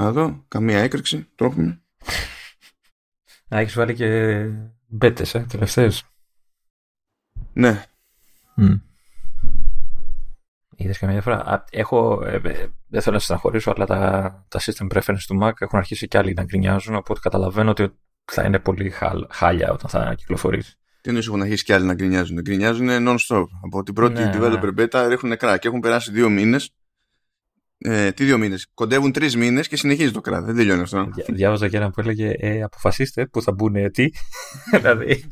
Να δω, καμία έκρηξη, τρόφιμη. Να έχεις βάλει και μπέτες, τελευταίες. Ναι. Είδες καμία διαφορά? Έχω, δεν θέλω να στεναχωρήσω, αλλά τα system preference του Mac έχουν αρχίσει κι άλλοι να γκρινιάζουν, οπότε καταλαβαίνω ότι θα είναι πολύ χάλια όταν θα κυκλοφορήσει. Τι εννοείς έχουν αρχίσει κι άλλοι να γκρινιάζουν? Γκρινιάζουν non-stop. Από την πρώτη developer beta ρίχνουν κράκ. Έχουν περάσει 2 μήνες. Τι 2 μήνες? Κοντεύουν 3 μήνες και συνεχίζει το κράτο. Δεν τελειώνει αυτό. Διάβαζα και έναν που έλεγε αποφασίστε που θα μπουν τι. Δηλαδή,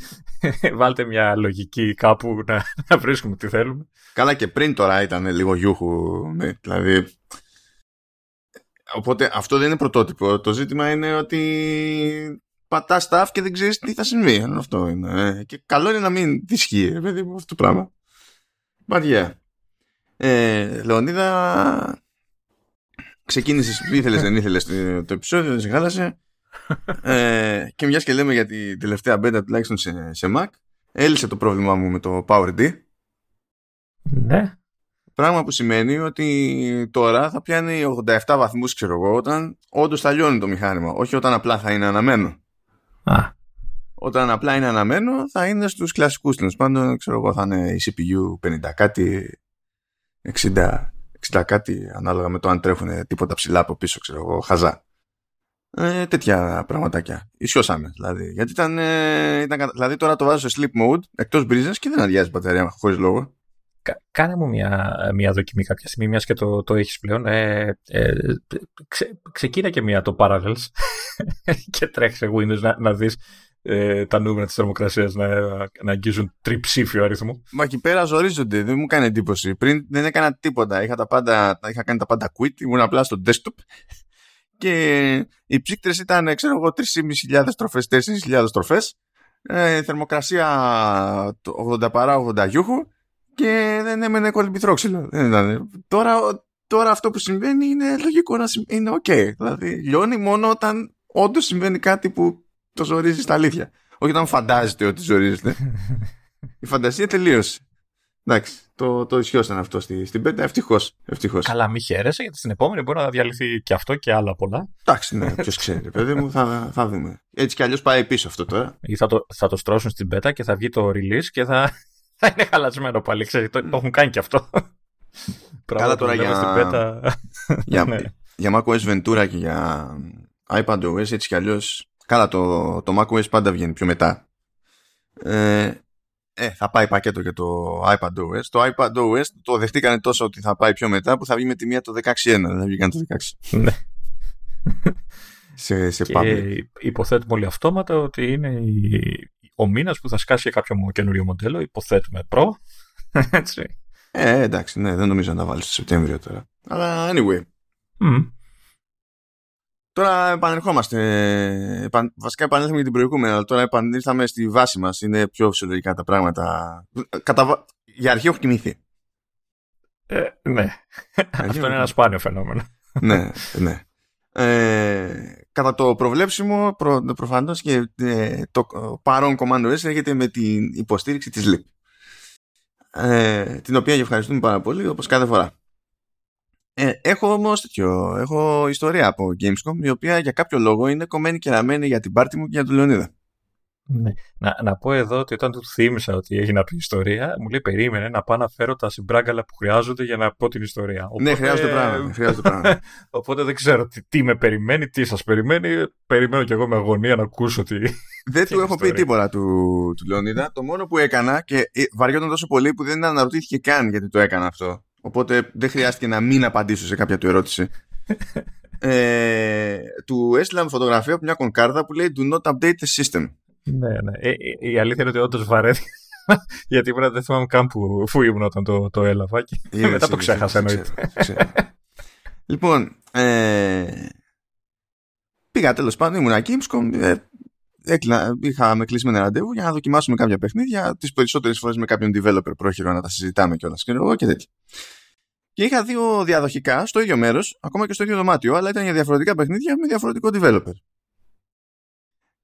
βάλτε μια λογική κάπου να βρίσκουμε τι θέλουμε. Καλά, και πριν τώρα ήταν λίγο γιούχου. Ναι, δηλαδή. Οπότε αυτό δεν είναι πρωτότυπο. Το ζήτημα είναι ότι πατάς τα και δεν ξέρεις τι θα συμβεί. Αυτό είναι. Και καλό είναι να μην ισχύει αυτό το πράγμα. Μπαριά. Λεωνίδα. Ξεκίνησες, ήθελες δεν ήθελες το επεισόδιο, δεν σε χάλασε. Και μιας και λέμε για την τελευταία μπέτα, τουλάχιστον σε Mac, έλυσε το πρόβλημά μου με το PowerD. Ναι. Πράγμα που σημαίνει ότι τώρα θα πιάνει 87 βαθμούς, ξέρω εγώ, όταν όντως θα λιώνει το μηχάνημα. Όχι όταν απλά θα είναι αναμένο. Όταν απλά είναι αναμένο θα είναι στους κλασικούς, τέλος πάντων, ξέρω εγώ, θα είναι η CPU 50 κάτι, 60 κάτι, ανάλογα με το αν τρέχουν τίποτα ψηλά από πίσω, ξέρω εγώ, χαζά. Τέτοια πραγματάκια. Ισιώσαμε, δηλαδή. Γιατί ήταν. Δηλαδή, τώρα το βάζω σε sleep mode, εκτός μπρίζας, και δεν αδειάζει η μπαταρία χωρίς λόγο. Κάνε μου μια δοκιμή κάποια στιγμή, μιας και το έχεις πλέον. Ξεκίνα και μια το Parallels και τρέχει Windows να δεις τα νούμερα της θερμοκρασίας να αγγίζουν τριψήφιο αριθμό. Μα εκεί πέρα ζορίζονται, δεν μου κάνει εντύπωση. Πριν δεν έκανα τίποτα, είχα κάνει τα πάντα quit, ήμουν απλά στο desktop και οι ψύκτρες ήταν, ξέρω εγώ, 3.500 τροφές, 4.000 τροφές, θερμοκρασία 80 παρά 80 γιούχου και δεν έμενε κολυμπηθρόξυλο. Τώρα αυτό που συμβαίνει είναι λογικό, είναι ok. Δηλαδή λιώνει μόνο όταν όντως συμβαίνει κάτι που το ζορίζει στα αλήθεια. Όχι όταν φαντάζεστε ότι ζορίζετε. Η φαντασία τελείωσε. Εντάξει, το ισιώσαν αυτό στην πέτα, ευτυχώς. Καλά, μη χαίρεσαι, γιατί στην επόμενη μπορεί να διαλυθεί και αυτό και άλλα πολλά. Εντάξει, ναι, ποιος ξέρει, παιδί μου, θα δούμε. Έτσι κι αλλιώς πάει πίσω αυτό τώρα. Ή θα το στρώσουν στην πέτα και θα βγει το release και θα είναι χαλασμένο πάλι. Ξέρεις, το έχουν κάνει κι αυτό. Καλά τώρα για macOS Ventura και για iPad OS, έτσι κι αλλιώς. Καλά, το macOS πάντα βγαίνει πιο μετά. Θα πάει πακέτο και το iPad OS. Το iPad OS το δεχτήκανε τόσο ότι θα πάει πιο μετά που θα βγει με τη μία το 16.1. Δεν θα βγει καν το 16. Ναι. σε public. Υποθέτουμε όλοι αυτόματα ότι είναι ο μήνας που θα σκάσει κάποιο καινούριο μοντέλο. Υποθέτουμε Pro. Έτσι. Εντάξει, ναι, δεν νομίζω να τα βάλεις στο Σεπτέμβριο τώρα. Αλλά anyway. Τώρα επανερχόμαστε, βασικά επανέλθαμε για την προηγούμενη, αλλά τώρα επανήλθαμε στη βάση μας, είναι πιο φυσιολογικά τα πράγματα. Για αρχή έχω κοιμηθεί. Ναι, αυτό είναι ένα σπάνιο φαινόμενο. Ναι. Κατά το προβλέψιμο, προφανώς και το παρόν κομμάτι έρχεται με την υποστήριξη της LIP, την οποία ευχαριστούμε πάρα πολύ, όπως κάθε φορά. Έχω όμως έχω ιστορία από Gamescom, η οποία για κάποιο λόγο είναι κομμένη και ραμμένη για την πάρτι μου και για τον Λεωνίδα. Ναι. Να πω εδώ ότι όταν του θύμισα ότι έχει να πει ιστορία, μου λέει περίμενε να πάω να φέρω τα συμπράγκαλα που χρειάζονται για να πω την ιστορία. Οπότε... Ναι, χρειάζεται πράγμα. Οπότε δεν ξέρω τι με περιμένει, τι σας περιμένει. Περιμένω κι εγώ με αγωνία να ακούσω τι. Δεν του έχω πει τίποτα του Λεωνίδα. Το μόνο που έκανα, και βαριόταν τόσο πολύ που δεν αναρωτήθηκε καν γιατί το έκανα αυτό. Οπότε δεν χρειάστηκε να μην απαντήσω σε κάποια του ερώτηση. Του έστειλα φωτογραφία από μια κονκάρδα που λέει Do not update the system. Ναι. Η αλήθεια είναι ότι όντως βαρέθηκα. Γιατί πρέπει δεν θυμάμαι καν που ήμουν όταν το έλαβα. Και μετά το ξέχασα, εννοείται. Λοιπόν, πήγα τέλος πάντων, ήμουν Gamescom. Είχαμε κλείσει ένα ραντεβού για να δοκιμάσουμε κάποια παιχνίδια, τις περισσότερες φορές με κάποιον developer πρόχειρο να τα συζητάμε κιόλας και εγώ και τέτοια. Και είχα 2 διαδοχικά στο ίδιο μέρος, ακόμα και στο ίδιο δωμάτιο, αλλά ήταν για διαφορετικά παιχνίδια με διαφορετικό developer.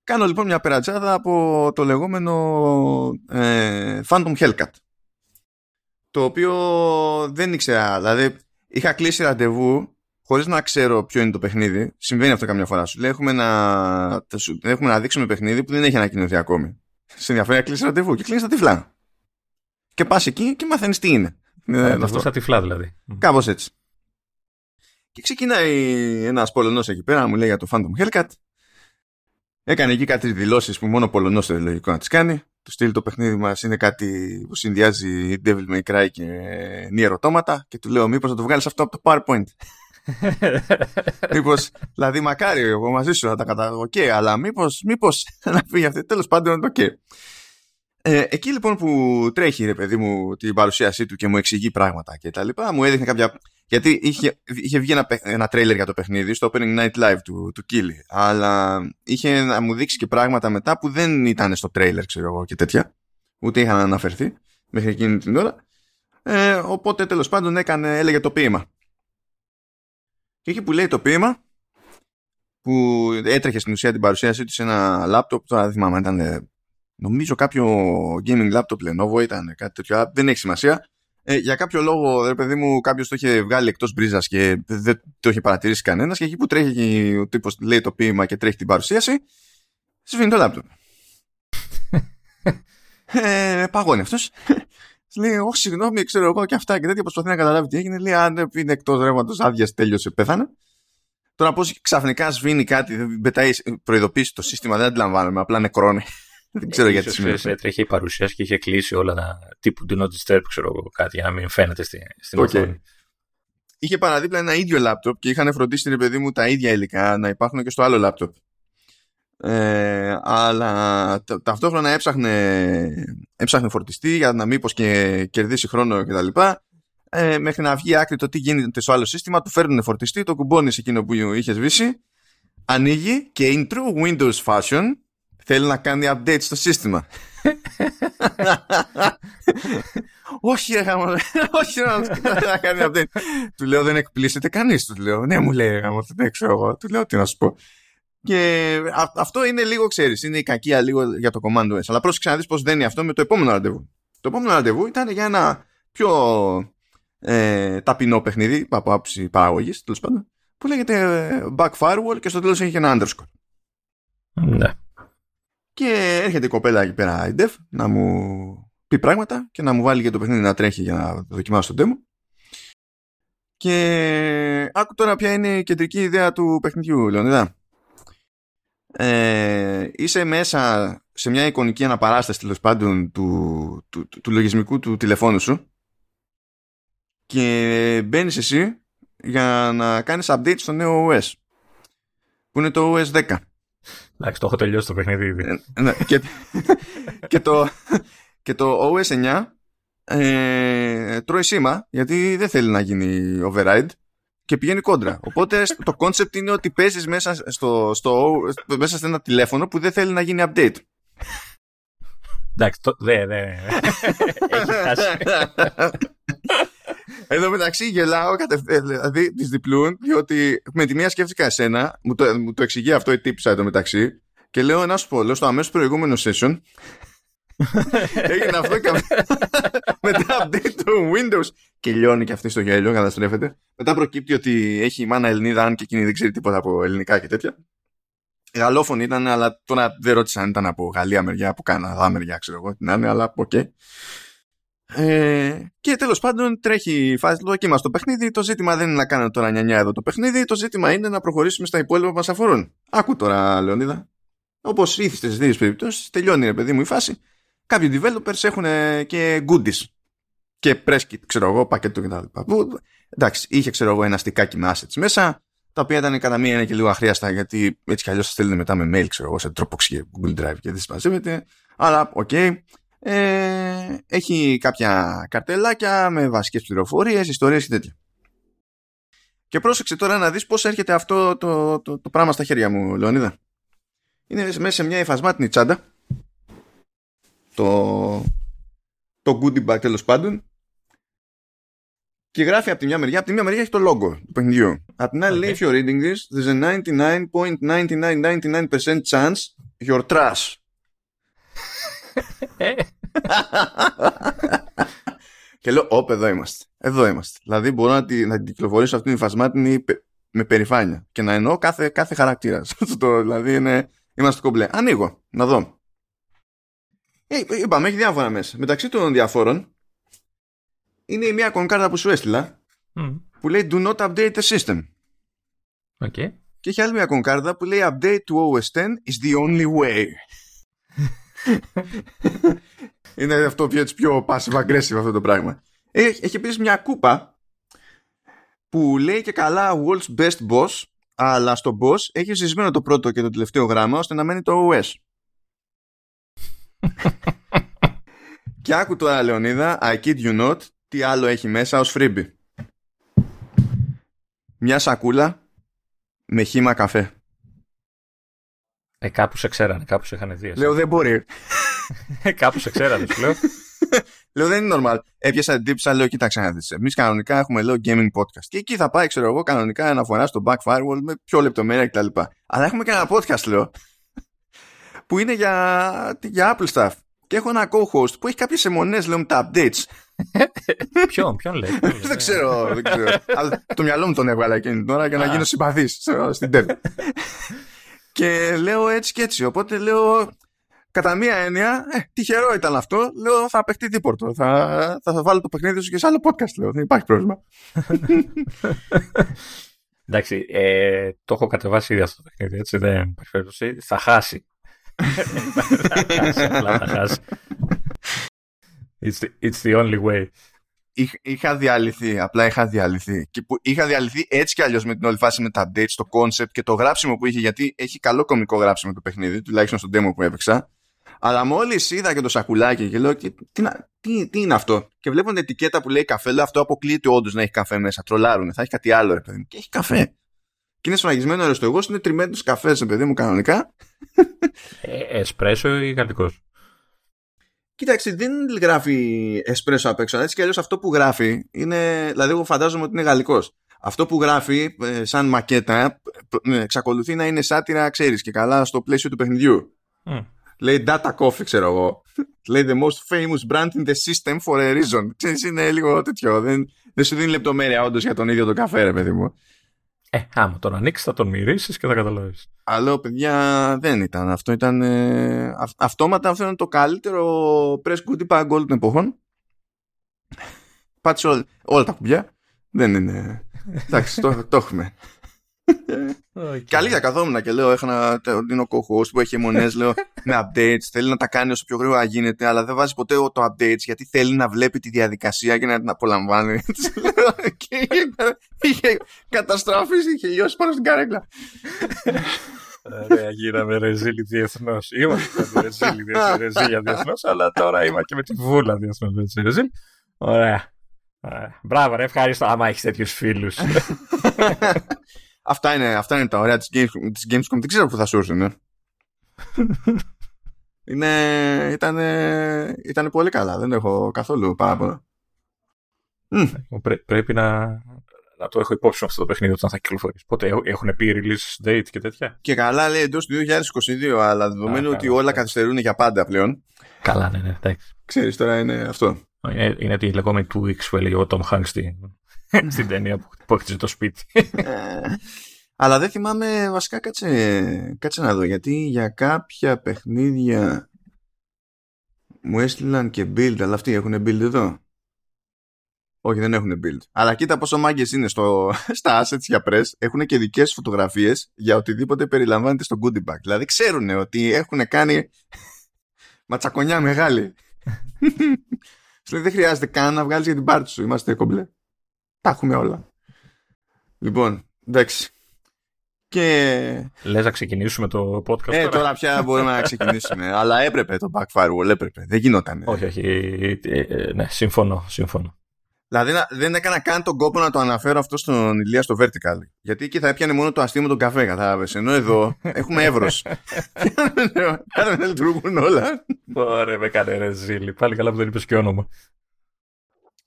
Κάνω λοιπόν μια περατσάδα από το λεγόμενο Phantom Hellcat, το οποίο δεν ήξερα, δηλαδή είχα κλείσει ραντεβού χωρίς να ξέρω ποιο είναι το παιχνίδι. Συμβαίνει αυτό καμιά φορά. Σου λέει, έχουμε να δείξουμε παιχνίδι που δεν έχει ανακοινωθεί ακόμη. Σε ενδιαφέρει να κλείσεις ραντεβού και κλείνεις τα τυφλά. Και πας εκεί και μαθαίνεις τι είναι. Ραντεβού στα τυφλά δηλαδή. Κάπως έτσι. Και ξεκινάει ένας Πολωνός εκεί πέρα να μου λέει για το Phantom Hellcat. Έκανε εκεί κάτι δηλώσεις που μόνο ο Πολωνός είναι λογικό να τις κάνει. Το στυλ το παιχνίδι μας είναι κάτι που συνδυάζει Devil May Cry και Nier Automata. Και του λέω, μήπως να το βγάλεις αυτό από το PowerPoint. Μήπως, δηλαδή μακάρι εγώ μαζί σου να τα καταλάβω. Οκ, αλλά μήπως να φύγει αυτή. Τέλος πάντων, οκ. Εκεί λοιπόν που τρέχει ρε παιδί μου την παρουσίασή του και μου εξηγεί πράγματα και τα λοιπά, μου έδειχνε κάποια. Γιατί είχε βγει ένα τρέιλερ για το παιχνίδι στο Opening Night Live του Κίλι. Αλλά είχε να μου δείξει και πράγματα μετά που δεν ήταν στο τρέιλερ, ξέρω εγώ και τέτοια. Ούτε είχαν αναφερθεί μέχρι εκείνη την ώρα. Οπότε τέλος πάντων έλεγε το ποίημα. Και εκεί που λέει το ποίημα, που έτρεχε στην ουσία την παρουσίασή του σε ένα λάπτοπ, τώρα δεν θυμάμαι, ήταν. Νομίζω κάποιο gaming laptop Lenovo ήταν, κάτι τέτοιο, δεν έχει σημασία. Για κάποιο λόγο, ρε παιδί μου, κάποιος το είχε βγάλει εκτός μπρίζας και δεν το είχε παρατηρήσει κανένας. Και εκεί που τρέχει ο τύπος, λέει το ποίημα και τρέχει την παρουσίαση, σβήνει το laptop. Παγώνει αυτός. Λέει, όχι, συγγνώμη, ξέρω εγώ και αυτά και τέτοια. Προσπαθεί να καταλάβει τι έγινε. Λέει, αν είναι εκτός ρεύματος, άδεια, τέλειωσε, πέθανε. Τώρα πώς ξαφνικά σβήνει κάτι, πετάει προειδοποίηση το σύστημα, δεν αντιλαμβάνομαι, απλά νεκρώνει. Δεν ξέρω γιατί σημαίνει. Έτρεχε η παρουσίαση και είχε κλείσει όλα τα τύπου do not disturb, ξέρω εγώ κάτι, για να μην φαίνεται στην οθόνη. Είχε παραδίπλα ένα ίδιο λάπτοπ και είχαν φροντίσει ρε παιδί μου τα ίδια υλικά να υπάρχουν και στο άλλο λάπτοπ. Αλλά ταυτόχρονα έψαχνε φορτιστή για να μήπως και κερδίσει χρόνο κτλ. Μέχρι να βγει άκρη το τι γίνεται στο άλλο σύστημα, του φέρνουν φορτιστή, το κουμπώνει σε εκείνο που είχε σβήσει, ανοίγει και in true Windows fashion. Θέλει να κάνει update στο σύστημα. Όχι, όχι να κάνει update. Του λέω, δεν εκπλήσεται κανείς. Του λέω, ναι, μου λέει, δεν ξέρω εγώ. Του λέω, τι να σου πω. Και αυτό είναι λίγο, ξέρεις, είναι η κακία λίγο για το Command OS. Αλλά πρόσεξε να δεις πώς δένει αυτό με το επόμενο ραντεβού. Το επόμενο ραντεβού ήταν για ένα πιο ταπεινό παιχνίδι από άψη παραγωγής, τέλος πάντων, που λέγεται Backfirewall και στο τέλος έχει ένα underscore. Ναι. Και έρχεται η κοπέλα εκεί πέρα, η Dev, να μου πει πράγματα και να μου βάλει για το παιχνίδι να τρέχει για να δοκιμάσω τον demo. Και άκου τώρα ποια είναι η κεντρική ιδέα του παιχνιδιού, Λεωνίδα. Είσαι μέσα σε μια εικονική αναπαράσταση, τέλος πάντων, του λογισμικού του τηλεφώνου σου και μπαίνεις εσύ για να κάνεις update στο νέο OS, που είναι το OS 10. Εντάξει, το έχω τελειώσει το παιχνίδι ήδη. Και το OS 9 τρώει σήμα γιατί δεν θέλει να γίνει override και πηγαίνει κόντρα. Οπότε το concept είναι ότι παίζεις μέσα σε ένα τηλέφωνο που δεν θέλει να γίνει update. Εντάξει, έχει χάσει. Εδώ μεταξύ γελάω, δηλαδή τις διπλούν, διότι με τη μία σκέφτηκα εσένα, μου το εξηγεί αυτό η τύπησα εδώ μεταξύ, και λέω να σου πω, στο αμέσως προηγούμενο session έγινε αυτό και μετά update του Windows και λιώνει και αυτή στο γέλιο, καταστρέφεται. Μετά προκύπτει ότι έχει η μάνα Ελληνίδα, αν και εκείνη δεν ξέρει τίποτα από ελληνικά και τέτοια. Γαλλόφωνοι ήταν, αλλά τώρα δεν ρώτησα αν ήταν από Γαλλία μεριά, από Καναδά μεριά, ξέρω εγώ την άλλη, αλλά οκ. Και τέλος πάντων τρέχει η φάση, δοκίμασε το παιχνίδι. Το ζήτημα δεν είναι να κάνω τώρα νιανιά εδώ το παιχνίδι. Το ζήτημα είναι να προχωρήσουμε στα υπόλοιπα που μας αφορούν. Άκου τώρα, Λεωνίδα. Όπως ήθιστε στις δύο περιπτώσεις, τελειώνει ρε παιδί μου η φάση. Κάποιοι developers έχουν και goodies και preskit, ξέρω εγώ, πακέτο κτλ. Εντάξει, είχε ξέρω εγώ ένα στικάκι με assets μέσα, τα οποία ήταν κατά μία είναι και λίγο αχρίαστα, γιατί έτσι κι αλλιώς σας στέλνουν μετά με mail, ξέρω εγώ, σε Dropbox και Google Drive και δεν συμμαζεύεται. Αλλά οκ. Έχει κάποια καρτελάκια με βασικές πληροφορίες, ιστορίες και τέτοια. Και πρόσεξε τώρα να δεις πώς έρχεται αυτό το πράγμα στα χέρια μου, Λεωνίδα. Είναι μέσα σε μια υφασμάτινη τσάντα, το goodie bag τέλος πάντων, και γράφει από τη μια μεριά, έχει το logo του παιχνιδιού. Από την άλλη λέει, if you're reading this, there's a 99.9999% chance you're trash. Και λέω, όπ, εδώ είμαστε. Δηλαδή μπορώ να την κυκλοφορήσω αυτήν την υφασμάτινη με περηφάνεια. Και να εννοώ κάθε χαρακτήρα. Δηλαδή είναι, είμαστε κομπλέ. Ανοίγω, να δω. Είπαμε, έχει διάφορα μέσα. Μεταξύ των διαφόρων είναι η μία κονκάρτα που σου έστειλα που λέει Do not update the system. Okay. Και έχει άλλη μία κονκάρτα που λέει Update to OS X is the only way. Είναι αυτό πιο passive aggressive αυτό το πράγμα. Έχει επίσης μια κούπα που λέει και καλά World's Best Boss, αλλά στο Boss έχει ζησμένο το πρώτο και το τελευταίο γράμμα ώστε να μένει το OS. Και άκου τώρα, Λεωνίδα, I kid you not, τι άλλο έχει μέσα ως freebie. Μια σακούλα με χύμα καφέ. Κάπου σε ξέρανε, κάπου σε είχαν δει. Λέω δεν μπορεί. Κάπου σε ξέρανε, σου λέω. Λέω δεν είναι normal. Έπιασα την τύψα, λέω κοίταξε να δεις. Εμείς κανονικά έχουμε, λέω, gaming podcast. Και εκεί θα πάει, ξέρω εγώ, κανονικά αναφορά στο Backfirewall με πιο λεπτομέρεια κτλ. Αλλά έχουμε και ένα podcast, λέω, που είναι για Apple stuff. Και έχω ένα co-host που έχει κάποιες αιμονές, λέω, με τα updates. Ποιον λέει. Δεν ξέρω. Αλλά το μυαλό μου τον έβγαλα εκείνη την ώρα για να γίνω συμπαθής στην τέλη. Και λέω έτσι και έτσι. Οπότε λέω, κατά μία έννοια, τυχερό ήταν αυτό. Λέω, θα παιχτεί δίπορτο. Θα βάλω το παιχνίδι σου και σε άλλο podcast, λέω. Δεν υπάρχει πρόβλημα. Εντάξει, το έχω κατεβάσει ήδη αυτό το παιχνίδι, έτσι δεν υπάρχει περίπτωση. Θα χάσει. Θα χάσει. It's the only way. Είχα διαλυθεί. Και που είχα διαλυθεί έτσι κι αλλιώς με την όλη φάση με τα updates, το concept και το γράψιμο που είχε, γιατί έχει καλό κωμικό γράψιμο το παιχνίδι, τουλάχιστον στο demo που έπαιξα. Αλλά μόλις είδα και το σακουλάκι και λέω τι είναι αυτό. Και βλέπω την ετικέτα που λέει καφέ, λέω αυτό αποκλείεται όντως να έχει καφέ μέσα. Τρολάρουνε, θα έχει κάτι άλλο, ρε παιδί μου. Και έχει καφέ. Και είναι σφραγισμένο ρε στο εγώ, είναι τριμμένος καφές, ρε παιδί μου, κανονικά. Εσπρέσο ή γαλλικός. Κοίταξε, δεν γράφει εσπρέσο απ' έξω. Έτσι κι αλλιώς αυτό που γράφει είναι. Δηλαδή, εγώ φαντάζομαι ότι είναι γαλλικός. Αυτό που γράφει, σαν μακέτα, εξακολουθεί να είναι σάτυρα, ξέρεις, και καλά στο πλαίσιο του παιχνιδιού. Λέει Data Coffee, ξέρω εγώ. Λέει The most famous brand in the system for a reason. Ξέρεις, είναι λίγο τέτοιο. Δεν σου δίνει λεπτομέρεια όντως για τον ίδιο τον καφέ, ρε παιδί μου. Άμα τον ανοίξεις, θα τον μυρίσεις και θα καταλάβεις. Αλλά παιδιά, δεν ήταν. Αυτό ήταν αυτόματα, αυτό ήταν το καλύτερο press goodie bag όλων των εποχών. Πάτησε όλα τα κουμπιά. Δεν είναι. Εντάξει, το έχουμε. Okay. Καλή για καθόμουν και λέω, είναι ο co-host που έχει αιμονές, λέω, με updates, θέλει να τα κάνει όσο πιο γρήγορα γίνεται, αλλά δεν βάζει ποτέ το updates γιατί θέλει να βλέπει τη διαδικασία και να την απολαμβάνει. Και είχε καταστραφεί, είχε λιώσει πάνω στην καρέκλα. Ωραία, γίναμε ρεζίλι διεθνώς. Είμαστε ρεζίλια διεθνώς, αλλά τώρα είμαι και με τη βούλα διεθνώς. Ωραία. Μπράβο, ρε, ευχαριστώ άμα έχεις τέτοιους φίλους. Αυτά είναι τα ωραία της Gamescom. Δεν ξέρω που θα σου έρθουν. Ήταν πολύ καλά. Δεν έχω καθόλου παράπονο. Πρέπει να το έχω υπόψη με αυτό το παιχνίδι όταν θα κυκλοφορήσει. Πότε έχουν πει release date και τέτοια. Και καλά λέει εντός του 2022, αλλά δεδομένου ότι όλα καθυστερούν για πάντα πλέον. Καλά, ναι. Ξέρεις, τώρα είναι αυτό. Είναι τη λεγόμενη 2X που έλεγε ο Tom Hanks στην ταινία που έχτιζε το σπίτι. Αλλά δεν θυμάμαι βασικά, κάτσε να δω, γιατί για κάποια παιχνίδια μου έστειλαν και build, αλλά αυτοί έχουν build εδώ. Όχι, δεν έχουν build. Αλλά κοίτα πόσο μάγκες είναι στα assets για press. Έχουν και δικές φωτογραφίες για οτιδήποτε περιλαμβάνεται στο goodie bag. Δηλαδή ξέρουν ότι έχουν κάνει ματσακονιά μεγάλη. Δεν χρειάζεται καν να βγάλεις για την πάρτι σου. Είμαστε κομπλέ. Τα έχουμε όλα. Λοιπόν, εντάξει. Και... Λες να ξεκινήσουμε το podcast. Τώρα πια μπορούμε να ξεκινήσουμε. Αλλά έπρεπε το Backfirewall, έπρεπε. Δεν γινόταν. Όχι. Ναι, συμφωνώ. Δηλαδή δεν έκανα καν τον κόπο να το αναφέρω αυτό στον Ηλία στο Vertical. Γιατί εκεί θα έπιανε μόνο το αστείο με τον καφέ, κατάλαβες. Ενώ εδώ έχουμε εύρος. Άρα δεν λειτουργούν όλα. Ωραία, με κάνε ρε ζήλι. Πάλι καλά που δεν είπες και όνομα.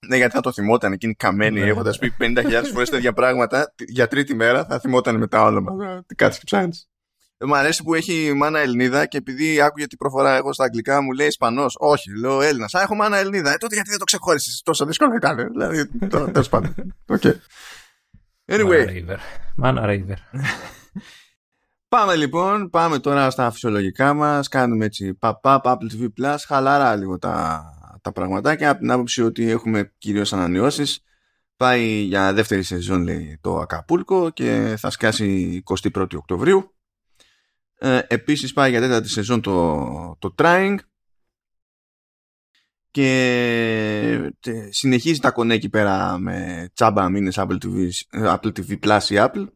Ναι, γιατί θα το θυμόταν εκείνη καμένη, έχοντας πει 50.000 φορές τέτοια πράγματα για τρίτη μέρα, θα θυμόταν μετά όνομα. Τι κάτσε και ψάχνεις. Μου αρέσει που έχει μάνα Ελληνίδα και επειδή άκουγε την προφορά εγώ στα αγγλικά μου λέει Ισπανός. Όχι, λέω Έλληνας. Α, έχω μάνα Ελληνίδα. Τότε γιατί δεν το ξεχώρισες. Τόσο δύσκολο ήταν. Δηλαδή, τέλος πάντων. Anyway. Man-a-raver. Πάμε λοιπόν, πάμε τώρα στα φυσιολογικά μας, κάνουμε έτσι pop-up, Apple TV Plus, χαλαρά λίγο τα πραγματάκια, από την άποψη ότι έχουμε κυρίως ανανεώσεις. Πάει για δεύτερη σεζόν, λέει, το Ακαπούλκο και θα σκάσει 21η Οκτωβρίου. Επίσης πάει για τέταρτη σεζόν το Trying και συνεχίζει τα κονέ εκεί πέρα με τσάμπα μήνες Apple TV Plus ή Apple.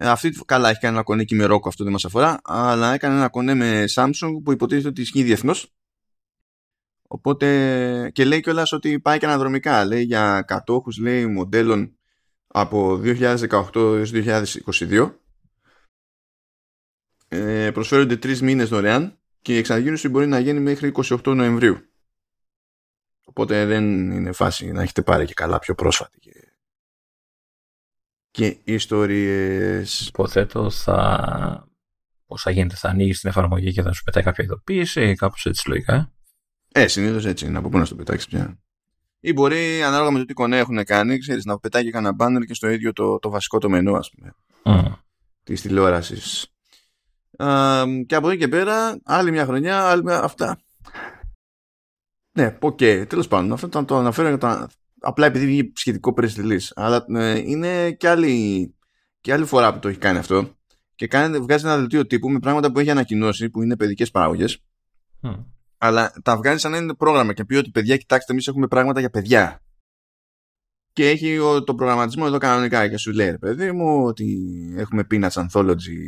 Αυτή καλά έχει κάνει ένα κονέ και με Roku, αυτό δεν μας αφορά, αλλά έκανε ένα κονέ με Samsung που υποτίθεται ότι ισχύει διεθνώς. Οπότε και λέει κιόλας ότι πάει και αναδρομικά, λέει, για κατόχους, λέει, μοντέλων από 2018-2022. Προσφέρονται 3 μήνες δωρεάν και η εξαγγείλωση μπορεί να γίνει μέχρι 28 Νοεμβρίου. Οπότε δεν είναι φάση να έχετε πάρει και καλά πιο πρόσφατη και ιστορίες. Υποθέτω όσα γίνεται θα ανοίγεις την εφαρμογή και θα σου πετάει κάποια ειδοποίηση, κάπως έτσι λογικά. Συνήθως έτσι είναι, από πού να στο πετάξει πια. Ή μπορεί ανάλογα με το τι κονέ έχουν κάνει, ξέρεις, να πετάει και κανένα μπάνερ και στο ίδιο το βασικό το μενού, ας πούμε, της τηλεόρασης. Και από εκεί και πέρα, άλλη μια χρονιά, αυτά. Ναι, τέλος πάντων, αυτό το αναφέρω απλά επειδή βγήκε σχετικό press release. Αλλά είναι και άλλη φορά που το έχει κάνει αυτό. Και βγάζει ένα δελτίο τύπου με πράγματα που έχει ανακοινώσει, που είναι παιδικές παραγωγές. Αλλά τα βγάζει σαν να είναι πρόγραμμα και πει ότι, παιδιά, κοιτάξτε, εμείς έχουμε πράγματα για παιδιά. Και έχει τον προγραμματισμό εδώ κανονικά και σου λέει, παιδί μου, ότι έχουμε Peanuts Anthology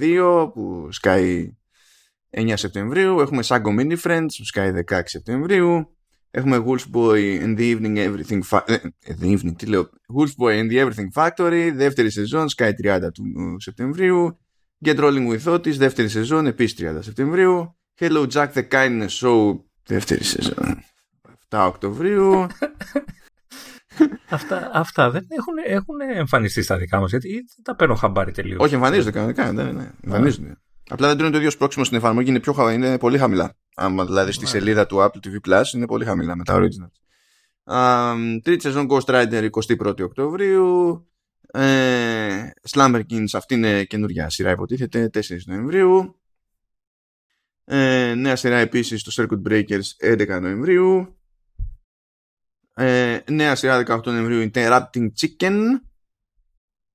2 που σκάει 9 Σεπτεμβρίου, έχουμε Sago Mini Friends που σκάει 16 Σεπτεμβρίου, έχουμε Wolf Boy in the Evening Everything Wolf Boy in the Everything Factory, δεύτερη σεζόν, σκάει 30 του Σεπτεμβρίου, Get Rolling With Otis, δεύτερη σεζόν, επίσης 30 Σεπτεμβρίου, Hello Jack The Kindness Show, δεύτερη σεζόν, 7 Οκτωβρίου. Αυτά δεν έχουν εμφανιστεί στα δικά μας, γιατί τα παίρνω χαμπάρι τελείως. Όχι, εμφανίζονται κανονικά. Ναι. Εμφανίζονται. Απλά δεν τρώνε το ίδιο σπρώξιμο στην εφαρμογή, είναι πολύ χαμηλά. Άμα δηλαδή στη σελίδα του Apple TV Plus είναι πολύ χαμηλά με τα originals. Τρίτη σεζόν Ghost Rider 21η Οκτωβρίου. Slumberkins, αυτή είναι καινούργια σειρά, υποτίθεται, 4 Νοεμβρίου. Νέα σειρά επίσης το Circuit Breakers 11 Νοεμβρίου. Νέα σειρά 18 Νοεμβρίου Interrupting Chicken.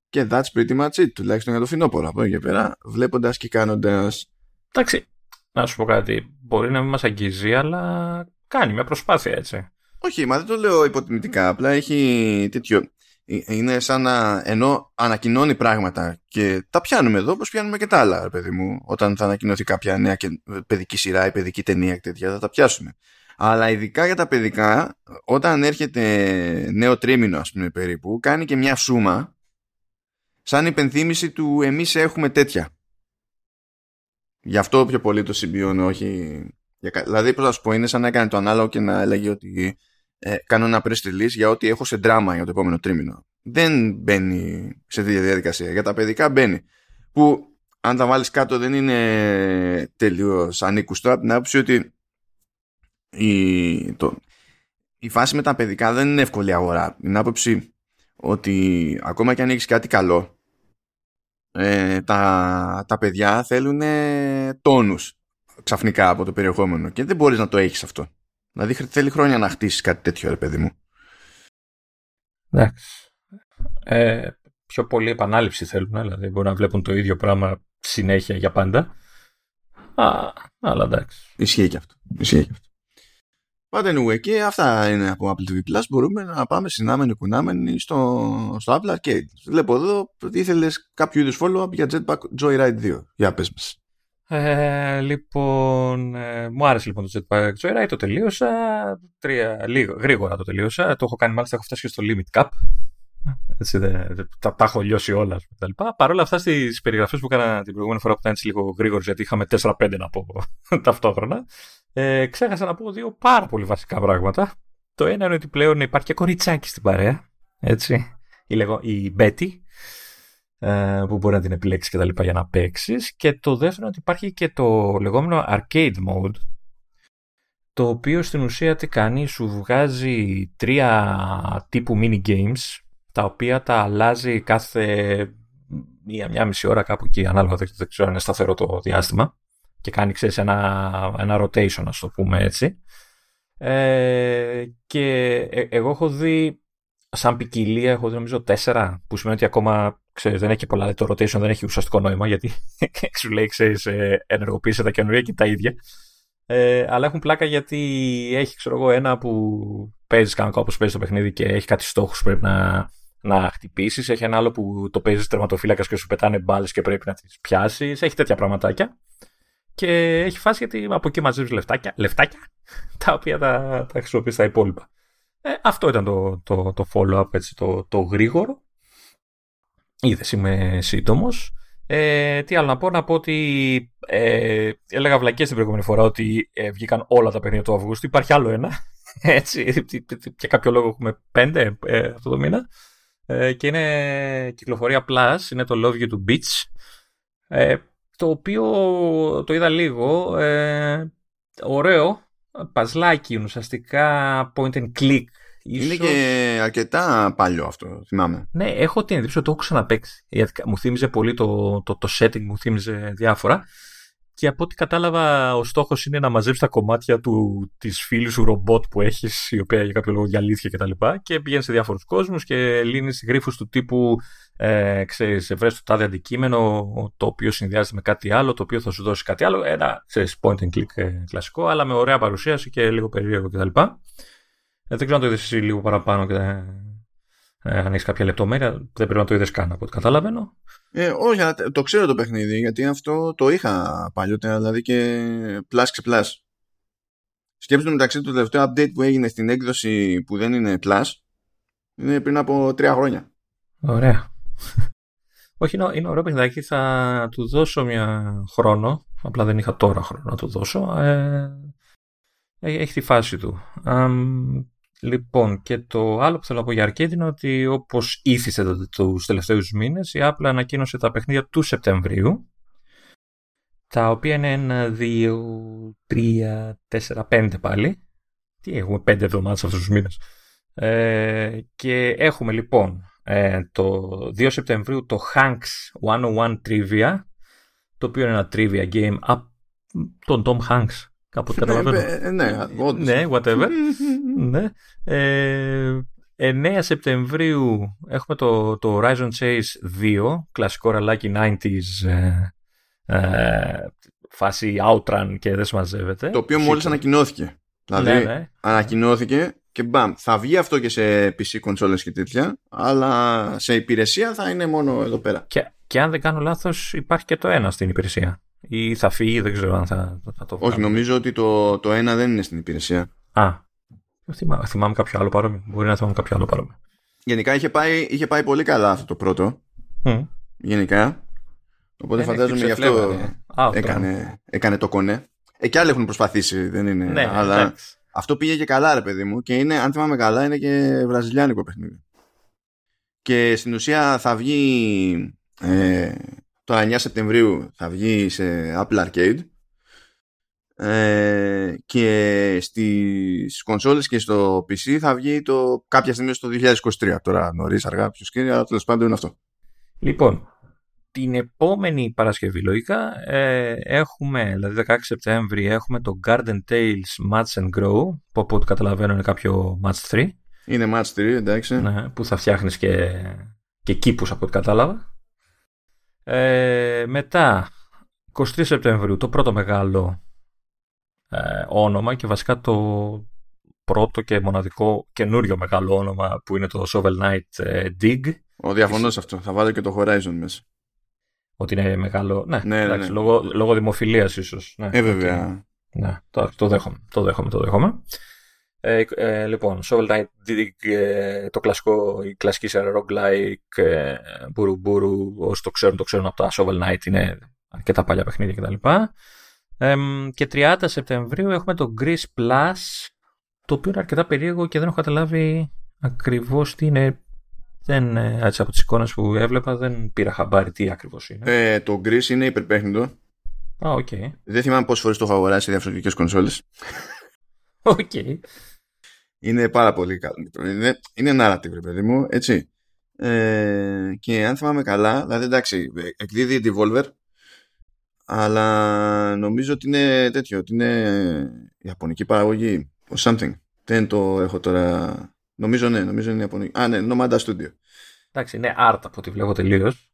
Και that's pretty much it, τουλάχιστον για το φινόπωρο. Από εκεί και πέρα, βλέποντας και κάνοντας. Εντάξει, να σου πω κάτι. Μπορεί να μην μας αγγίζει, αλλά κάνει μια προσπάθεια, έτσι. Όχι, μα δεν το λέω υποτιμητικά. Απλά έχει τέτοιο. Είναι σαν να, ενώ ανακοινώνει πράγματα και τα πιάνουμε εδώ, όπως πιάνουμε και τα άλλα, ρε παιδί μου. Όταν θα ανακοινωθεί κάποια νέα παιδική σειρά ή παιδική ταινία και τέτοια, θα τα πιάσουμε. Αλλά ειδικά για τα παιδικά, όταν έρχεται νέο τρίμηνο, ας πούμε, περίπου, κάνει και μια σούμα σαν υπενθύμηση του εμείς έχουμε τέτοια. Γι' αυτό πιο πολύ το συμπιώνω, όχι. Δηλαδή, πώς θα σου πω, είναι σαν να έκανε το ανάλογο και να έλεγε ότι κάνω ένα press release για ό,τι έχω σε δράμα για το επόμενο τρίμηνο. Δεν μπαίνει σε τέτοια διαδικασία. Για τα παιδικά μπαίνει. Που αν τα βάλεις κάτω δεν είναι τελείως ανήκουστο από την άποψη ότι η φάση με τα παιδικά δεν είναι εύκολη αγορά. Την άποψη ότι ακόμα και αν έχεις κάτι καλό, τα παιδιά θέλουν τόνους ξαφνικά από το περιεχόμενο και δεν μπορείς να το έχεις αυτό. Δηλαδή θέλει χρόνια να χτίσεις κάτι τέτοιο, ρε παιδί μου. Εντάξει. Πιο πολύ επανάληψη θέλουν, δηλαδή μπορεί να βλέπουν το ίδιο πράγμα συνέχεια για πάντα. Αλλά εντάξει. Ισχύει και αυτό. Πάτε anyway, και αυτά είναι από Apple TV Plus. Μπορούμε να πάμε συνάμενοι-κουνάμενοι στο Apple Arcade. Βλέπω εδώ ότι ήθελες κάποιο είδους follow-up για Jetpack Joyride 2. Για πες μας. Λοιπόν, μου άρεσε λοιπόν το Jetpack Joyride, το τελείωσα. Γρήγορα το τελείωσα. Το έχω κάνει, μάλιστα έχω φτάσει και στο Limit Cap. Έτσι, τα έχω λιώσει όλα κτλ. Παρ' όλα αυτά, στις περιγραφές που έκανα την προηγούμενη φορά που ήταν έτσι λίγο γρήγορες, γιατί είχαμε 4-5 να πω ταυτόχρονα, ξέχασα να πω δύο πάρα πολύ βασικά πράγματα. Το ένα είναι ότι πλέον υπάρχει και κοριτσάκι στην παρέα. Έτσι, η Μπέτη, που μπορεί να την επιλέξει και τα λοιπά για να παίξει. Και το δεύτερο είναι ότι υπάρχει και το λεγόμενο arcade mode, το οποίο στην ουσία τι κάνει, σου βγάζει 3 τύπου mini games τα οποία τα αλλάζει κάθε μία μισή ώρα κάπου εκεί, ανάλογα, δεν ξέρω αν είναι σταθερό το διάστημα, και κάνει, ξέρεις, ένα rotation, ας το πούμε έτσι. Και εγώ έχω δει σαν ποικιλία, έχω δει νομίζω 4, που σημαίνει ότι ακόμα, ξέρεις, δεν έχει πολλά, δηλαδή το rotation δεν έχει ουσιαστικό νόημα, γιατί σου λέει, ξέρεις, ενεργοποίησε τα καινούργια και τα ίδια. Αλλά έχουν πλάκα, γιατί έχει, ξέρω εγώ, ένα που παίζεις κανονικά όπως παίζεις το παιχνίδι και έχει κάτι στόχους που πρέπει να χτυπήσεις. Έχει ένα άλλο που το παίζεις τερματοφύλακας και σου πετάνε μπάλες και πρέπει να τις πιάσεις. Έχει τέτοια πραγματάκια. Και έχει φάση γιατί από εκεί μαζεύεις λεφτάκια τα οποία τα χρησιμοποιείς στα υπόλοιπα. Αυτό ήταν το follow-up, έτσι, το γρήγορο. Είδες, είμαι σύντομος. Τι άλλο να πω, ότι έλεγα βλακές την προηγούμενη φορά ότι βγήκαν όλα τα παιχνίδια του Αυγούστου. Υπάρχει άλλο ένα, έτσι, για κάποιο λόγο έχουμε 5 αυτό το μήνα, και είναι κυκλοφορία Plus, είναι το Love You to Beach, το οποίο το είδα λίγο, ωραίο, παζλάκι ουσιαστικά, point and click. Είναι και αρκετά παλιό αυτό, θυμάμαι. Ναι, έχω την εντύπωση ότι το έχω ξαναπαίξει. Γιατί μου θύμιζε πολύ το setting, μου θύμιζε διάφορα. Και από ό,τι κατάλαβα, ο στόχος είναι να μαζέψεις τα κομμάτια της φίλης σου ρομπότ που έχεις, η οποία για κάποιο λόγο διαλύθηκε κτλ. Και πηγαίνεις σε διάφορους κόσμους και λύνεις γρίφους του τύπου, ξέρεις, βρες το τάδε αντικείμενο, το οποίο συνδυάζεται με κάτι άλλο, το οποίο θα σου δώσει κάτι άλλο. Ένα, ξέρεις, point and click κλασικό, αλλά με ωραία παρουσίαση και λίγο περίεργο κτλ. Δεν ξέρω αν το είδες εσύ λίγο παραπάνω και αν έχεις κάποια λεπτομέρεια. Δεν πρέπει να το είδες καν από ό,τι καταλαβαίνω. Όχι, το ξέρω το παιχνίδι, γιατί αυτό το είχα παλιότερα, δηλαδή και Plus ξεπλά. Σκέψτε μεταξύ του τελευταίο update που έγινε στην έκδοση που δεν είναι Plus, είναι πριν από 3 χρόνια. Ωραία. Όχι, είναι ωραίο παιχνιδάκι, θα του δώσω μια χρόνο, απλά δεν είχα τώρα χρόνο να του δώσω. Έχει τη φάση του. Λοιπόν, και το άλλο που θέλω να πω για Arcade είναι ότι, όπως ήθιστε τους τελευταίους μήνες, η Apple ανακοίνωσε τα παιχνίδια του Σεπτεμβρίου, τα οποία είναι 1, 2, 3, 4, 5 πάλι. Τι έχουμε, 5 εβδομάδες αυτούς τους μήνες. Και έχουμε λοιπόν το 2 Σεπτεμβρίου το Hanks 101 Trivia, το οποίο είναι ένα trivia game από τον Tom Hanks. Ναι, whatever. Ναι. 9 Σεπτεμβρίου έχουμε το Horizon Chase 2, κλασικό ραλάκι 90s, φάση Outrun και δεν συμμαζεύεται. Το οποίο μόλις ανακοινώθηκε. Δηλαδή, ναι. Ανακοινώθηκε και μπαμ. Θα βγει αυτό και σε PC κονσόλες και τέτοια, αλλά σε υπηρεσία θα είναι μόνο εδώ πέρα. Και αν δεν κάνω λάθος, υπάρχει και το 1 στην υπηρεσία. Ή θα φύγει, δεν ξέρω αν θα το βγάλω. Όχι, νομίζω ότι το 1 δεν είναι στην υπηρεσία. Α, θυμάμαι κάποιο άλλο παρόμοιο. Μπορεί να θυμάμαι κάποιο άλλο παρόμοιο. Γενικά είχε πάει πολύ καλά αυτό το πρώτο. Γενικά. Οπότε φαντάζομαι γι' αυτό έκανε το κονέ. Εκεί άλλοι έχουν προσπαθήσει, δεν είναι. Ναι, αλλά αυτό πήγε και καλά, ρε παιδί μου. Και είναι, αν θυμάμαι καλά, είναι και βραζιλιάνικο παιχνίδι. Και στην ουσία θα βγει. Το 9 Σεπτεμβρίου θα βγει σε Apple Arcade, και στις κονσόλες και στο PC θα βγει κάποια στιγμή στο 2023. Τώρα νωρίς, αργά, ποιος κύριε, αλλά τέλος πάντων είναι αυτό. Λοιπόν, την επόμενη Παρασκευή λογικά έχουμε, δηλαδή 16 Σεπτέμβρη, έχουμε το Garden Tales Match and Grow, που από ό,τι καταλαβαίνω είναι κάποιο Match 3. Είναι Match 3, εντάξει. Ναι, που θα φτιάχνεις και κήπους από ό,τι κατάλαβα. Μετά 23 Σεπτεμβρίου το πρώτο μεγάλο όνομα και βασικά το πρώτο και μοναδικό καινούριο μεγάλο όνομα που είναι το Shovel Knight Dig. Ο διαφωνός αυτό, θα βάλω και το Horizon μέσα. Ότι είναι μεγάλο, ναι, εντάξει, ναι. Λόγω δημοφιλίας ίσως, ναι. Βέβαια ότι, ναι, το δέχομαι. Λοιπόν, Shovel Knight Dig, το κλασικό, η κλασική σειρά roguelike, μπουρουμπουρου, όσοι το ξέρουν από τα Shovel Knight, είναι αρκετά παλιά παιχνίδια κτλ. Και 30 Σεπτεμβρίου έχουμε το Grease Plus, το οποίο είναι αρκετά περίεργο και δεν έχω καταλάβει ακριβώς τι είναι. Έτσι, από τις εικόνες που έβλεπα δεν πήρα χαμπάρι τι ακριβώς είναι. Το Grease είναι υπερπέχνητο. Okay. Δεν θυμάμαι πόσες φορές το έχω αγοράσει σε διαφορετικές κονσόλες. Okay. Είναι πάρα πολύ καλό. Είναι narrative, παιδί μου, έτσι. και αν θυμάμαι καλά, δηλαδή εντάξει, εκδίδει Devolver, αλλά νομίζω ότι είναι τέτοιο, ότι είναι ιαπωνική παραγωγή or something. Δεν το έχω τώρα. Νομίζω είναι ιαπωνική. Α, ναι, Nomada Studio. Εντάξει, είναι art από ό,τι βλέπω τελείως.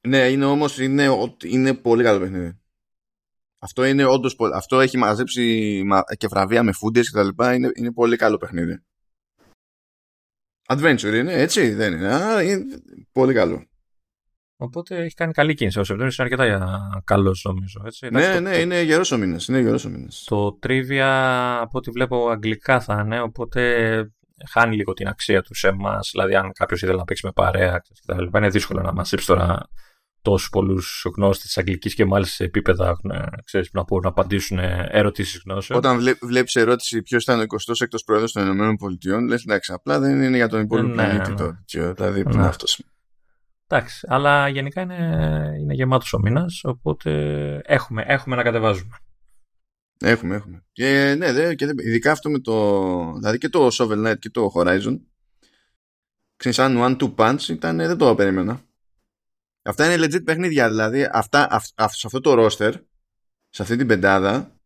Ναι, είναι όμως είναι πολύ καλό παιχνίδι. Αυτό είναι όντως. Αυτό έχει μαζέψει και βραβεία με φούντες και τα λοιπά. Είναι πολύ καλό παιχνίδι. Adventure είναι, έτσι, δεν είναι. Α, είναι πολύ καλό. Οπότε έχει κάνει καλή κίνηση. Όσο είναι αρκετά καλός, νομίζω. Έτσι. Ναι, το... ναι, είναι γερός ο μήνας. Το Trivia, από ό,τι βλέπω, αγγλικά θα είναι. Οπότε χάνει λίγο την αξία του σε εμάς. Δηλαδή, αν κάποιος ήθελε να παίξει με παρέα κτλ. Είναι δύσκολο να μαζέψει τώρα τόσους πολλούς γνώστες της αγγλικής και μάλιστα σε επίπεδα ξέρεις, να μπορούν να απαντήσουν ερωτήσεις γνώσεων. Όταν βλέπεις ερώτηση ποιος ήταν ο 26ος πρόεδρος των ΗΠΑ, λες εντάξει, απλά δεν είναι για τον υπόλοιπο πλανήτη το. Δηλαδή, είναι αυτός. Εντάξει, αλλά γενικά είναι γεμάτος ο μήνας, οπότε έχουμε να κατεβάζουμε. Έχουμε. Και, ναι, και ειδικά αυτό με το. Δηλαδή και το Shovel Knight και το Horizon. Ξέρεις, σαν one-two punch ήταν, δεν το περίμενα. Αυτά είναι legit παιχνίδια, δηλαδή σε αυτό το roster, σε αυτή την πεντάδα,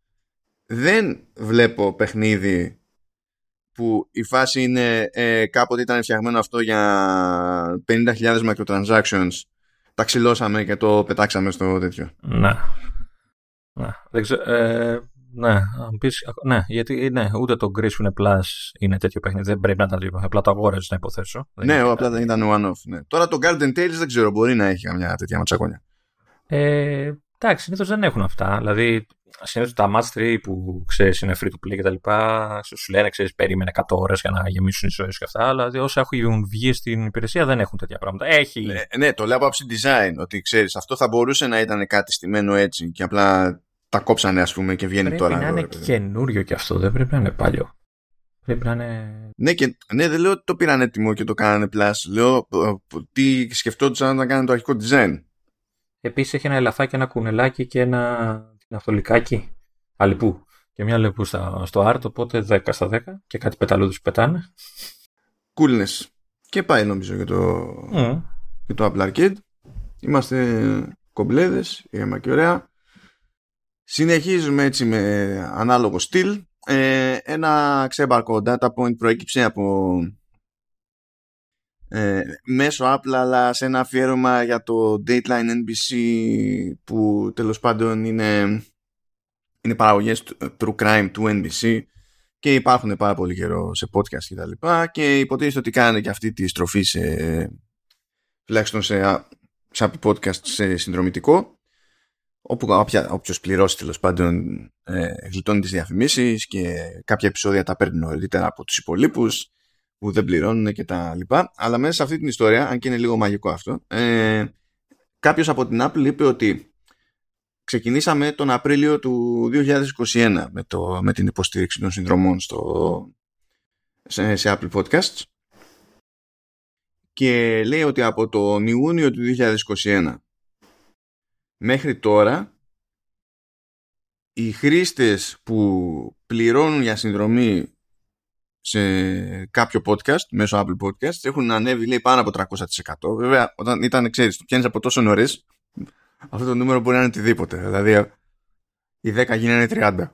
δεν βλέπω παιχνίδι που η φάση είναι κάποτε ήταν φτιαγμένο αυτό για 50.000 microtransactions, τα ξυλώσαμε και το πετάξαμε στο τέτοιο. Ναι, ούτε το Grease Plus είναι τέτοιο παιχνίδι. Δεν πρέπει να ήταν τέτοιο. Απλά το αγόραζες να υποθέσω. Ναι, απλά δεν ήταν one-off. Ναι. Τώρα το Garden Tales δεν ξέρω, μπορεί να έχει μια τέτοια ματσακόνια. Εντάξει, συνήθως δεν έχουν αυτά. Δηλαδή, συνήθως τα match 3 που ξέρεις είναι free to play κτλ. Σου λένε, ξέρεις, περίμενε 100 ώρες για να γεμίσουν οι ζωές και αυτά. Αλλά δηλαδή, όσα έχουν βγει στην υπηρεσία δεν έχουν τέτοια πράγματα. Έχει... Ναι, το λέω από άψη design. Ότι ξέρεις, αυτό θα μπορούσε να ήταν κάτι στημένο έτσι και απλά. Τα κόψανε, ας πούμε, και βγαίνει πρέπει τώρα. Πρέπει να είναι καινούριο κι αυτό, δεν πρέπει να είναι παλιό. Πρέπει να είναι... Ναι, δεν λέω ότι το πήραν έτοιμο και το κάνανε πλάς. Λέω τι σκεφτόντουσαν να κάνουν το αρχικό design. Επίσης έχει ένα ελαφάκι, ένα κουνελάκι και ένα αυτολικάκι αλυπού. Και μια αλυπού στο art, οπότε 10 στα 10 και κάτι πεταλούδους πετάνε. Coolness. Και πάει νομίζω και το Apple Arcade. Είμαστε κομπλέδες, είμαι και ωραία. Συνεχίζουμε έτσι με ανάλογο στυλ. Ένα ξέμπαρκο data point προέκυψε από μέσω Apple, αλλά σε ένα αφιέρωμα για το Dateline NBC που τέλος πάντων είναι παραγωγές true crime του NBC και υπάρχουν πάρα πολύ καιρό σε podcast και τα λοιπά και υποτίθεται ότι κάνουν και αυτή τη στροφή τουλάχιστον σε Apple Podcast σε συνδρομητικό, όπου όποιος πληρώσει τέλος πάντων γλιτώνει τις διαφημίσεις και κάποια επεισόδια τα παίρνει νωρίτερα από τους υπολείπους που δεν πληρώνουν και τα λοιπά. Αλλά μέσα σε αυτή την ιστορία, αν και είναι λίγο μαγικό αυτό, κάποιος από την Apple είπε ότι ξεκινήσαμε τον Απρίλιο του 2021 με την υποστήριξη των συνδρομών σε Apple Podcasts και λέει ότι από τον Ιούνιο του 2021 μέχρι τώρα, οι χρήστες που πληρώνουν για συνδρομή σε κάποιο podcast, μέσω Apple Podcast, έχουν ανέβει, λέει, πάνω από 300%. Βέβαια, όταν ήταν, ξέρεις, το πιάνεις από τόσο νωρίς, αυτό το νούμερο μπορεί να είναι οτιδήποτε. Δηλαδή, οι 10 γίνανε 30.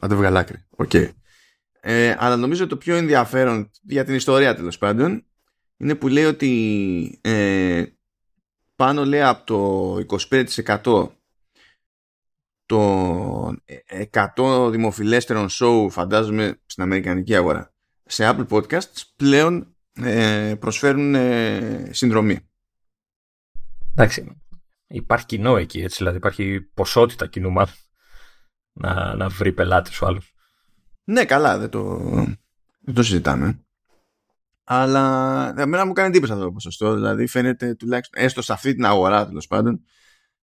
Αν το βγάλω άκρη. Okay. Αλλά νομίζω το πιο ενδιαφέρον για την ιστορία, τέλος πάντων, είναι που λέει ότι... πάνω λέει από το 25% των 100 δημοφιλέστερων show, φαντάζομαι στην αμερικανική αγορά, σε Apple Podcasts πλέον προσφέρουν συνδρομή. Εντάξει, υπάρχει κοινό εκεί, έτσι, δηλαδή υπάρχει ποσότητα κοινού μάλλον να βρει πελάτες ο άλλος. Ναι, καλά, δεν το συζητάμε. Αλλά εμένα μου κάνει εντύπωση αυτό το ποσοστό. Δηλαδή φαίνεται τουλάχιστον, έστω σε αυτή την αγορά τέλος πάντων,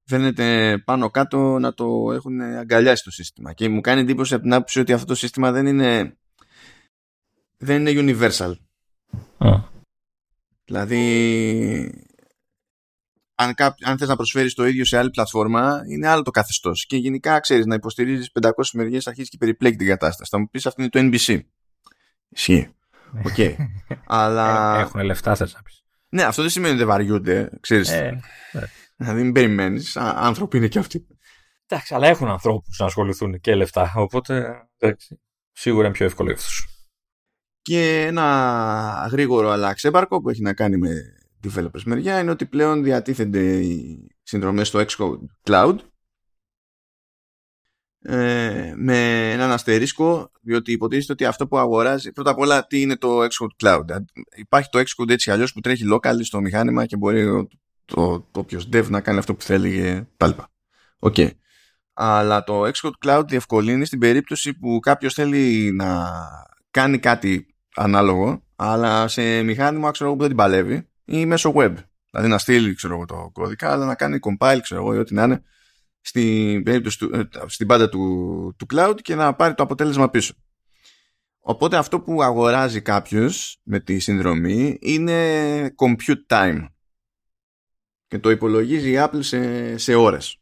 φαίνεται πάνω κάτω να το έχουν αγκαλιάσει το σύστημα. Και μου κάνει εντύπωση από την άποψη ότι αυτό το σύστημα δεν είναι universal. Δηλαδή αν θες να προσφέρεις το ίδιο σε άλλη πλατφόρμα, είναι άλλο το καθεστώς. Και γενικά ξέρεις, να υποστηρίζεις 500 μεριές αρχίζει και περιπλέκει την κατάσταση. Θα μου πεις αυτό είναι το NBC. Ισχύει. Okay. Αλλά... Έχουν λεφτά, θες να πεις. Ναι, αυτό δεν σημαίνει ότι δεν βαριούνται, ξέρεις. Δηλαδή μην περιμένεις, άνθρωποι είναι και αυτοί. Εντάξει, αλλά έχουν ανθρώπους να ασχοληθούν και λεφτά, οπότε εντάξει, σίγουρα είναι πιο εύκολο αυτούς. Και ένα γρήγορο αλλά ξέπαρκο που έχει να κάνει με developers μεριά είναι ότι πλέον διατίθενται οι συνδρομές στο Xcode Cloud με έναν αστερίσκο, διότι υποτίθεται ότι αυτό που αγοράζει, πρώτα απ' όλα τι είναι το Xcode Cloud. Υπάρχει το Xcode έτσι αλλιώς που τρέχει local στο μηχάνημα και μπορεί το όποιος dev να κάνει αυτό που θέλει κτλ. Okay. Αλλά το Xcode Cloud διευκολύνει στην περίπτωση που κάποιος θέλει να κάνει κάτι ανάλογο αλλά σε μηχάνημα ξέρω εγώ, που δεν την παλεύει ή μέσω web. Δηλαδή να στείλει ξέρω εγώ, το κώδικα αλλά να κάνει compile ξέρω εγώ, ή ό,τι να είναι στην πάντα του cloud και να πάρει το αποτέλεσμα πίσω. Οπότε αυτό που αγοράζει κάποιος με τη συνδρομή είναι compute time και το υπολογίζει η Apple σε ώρες.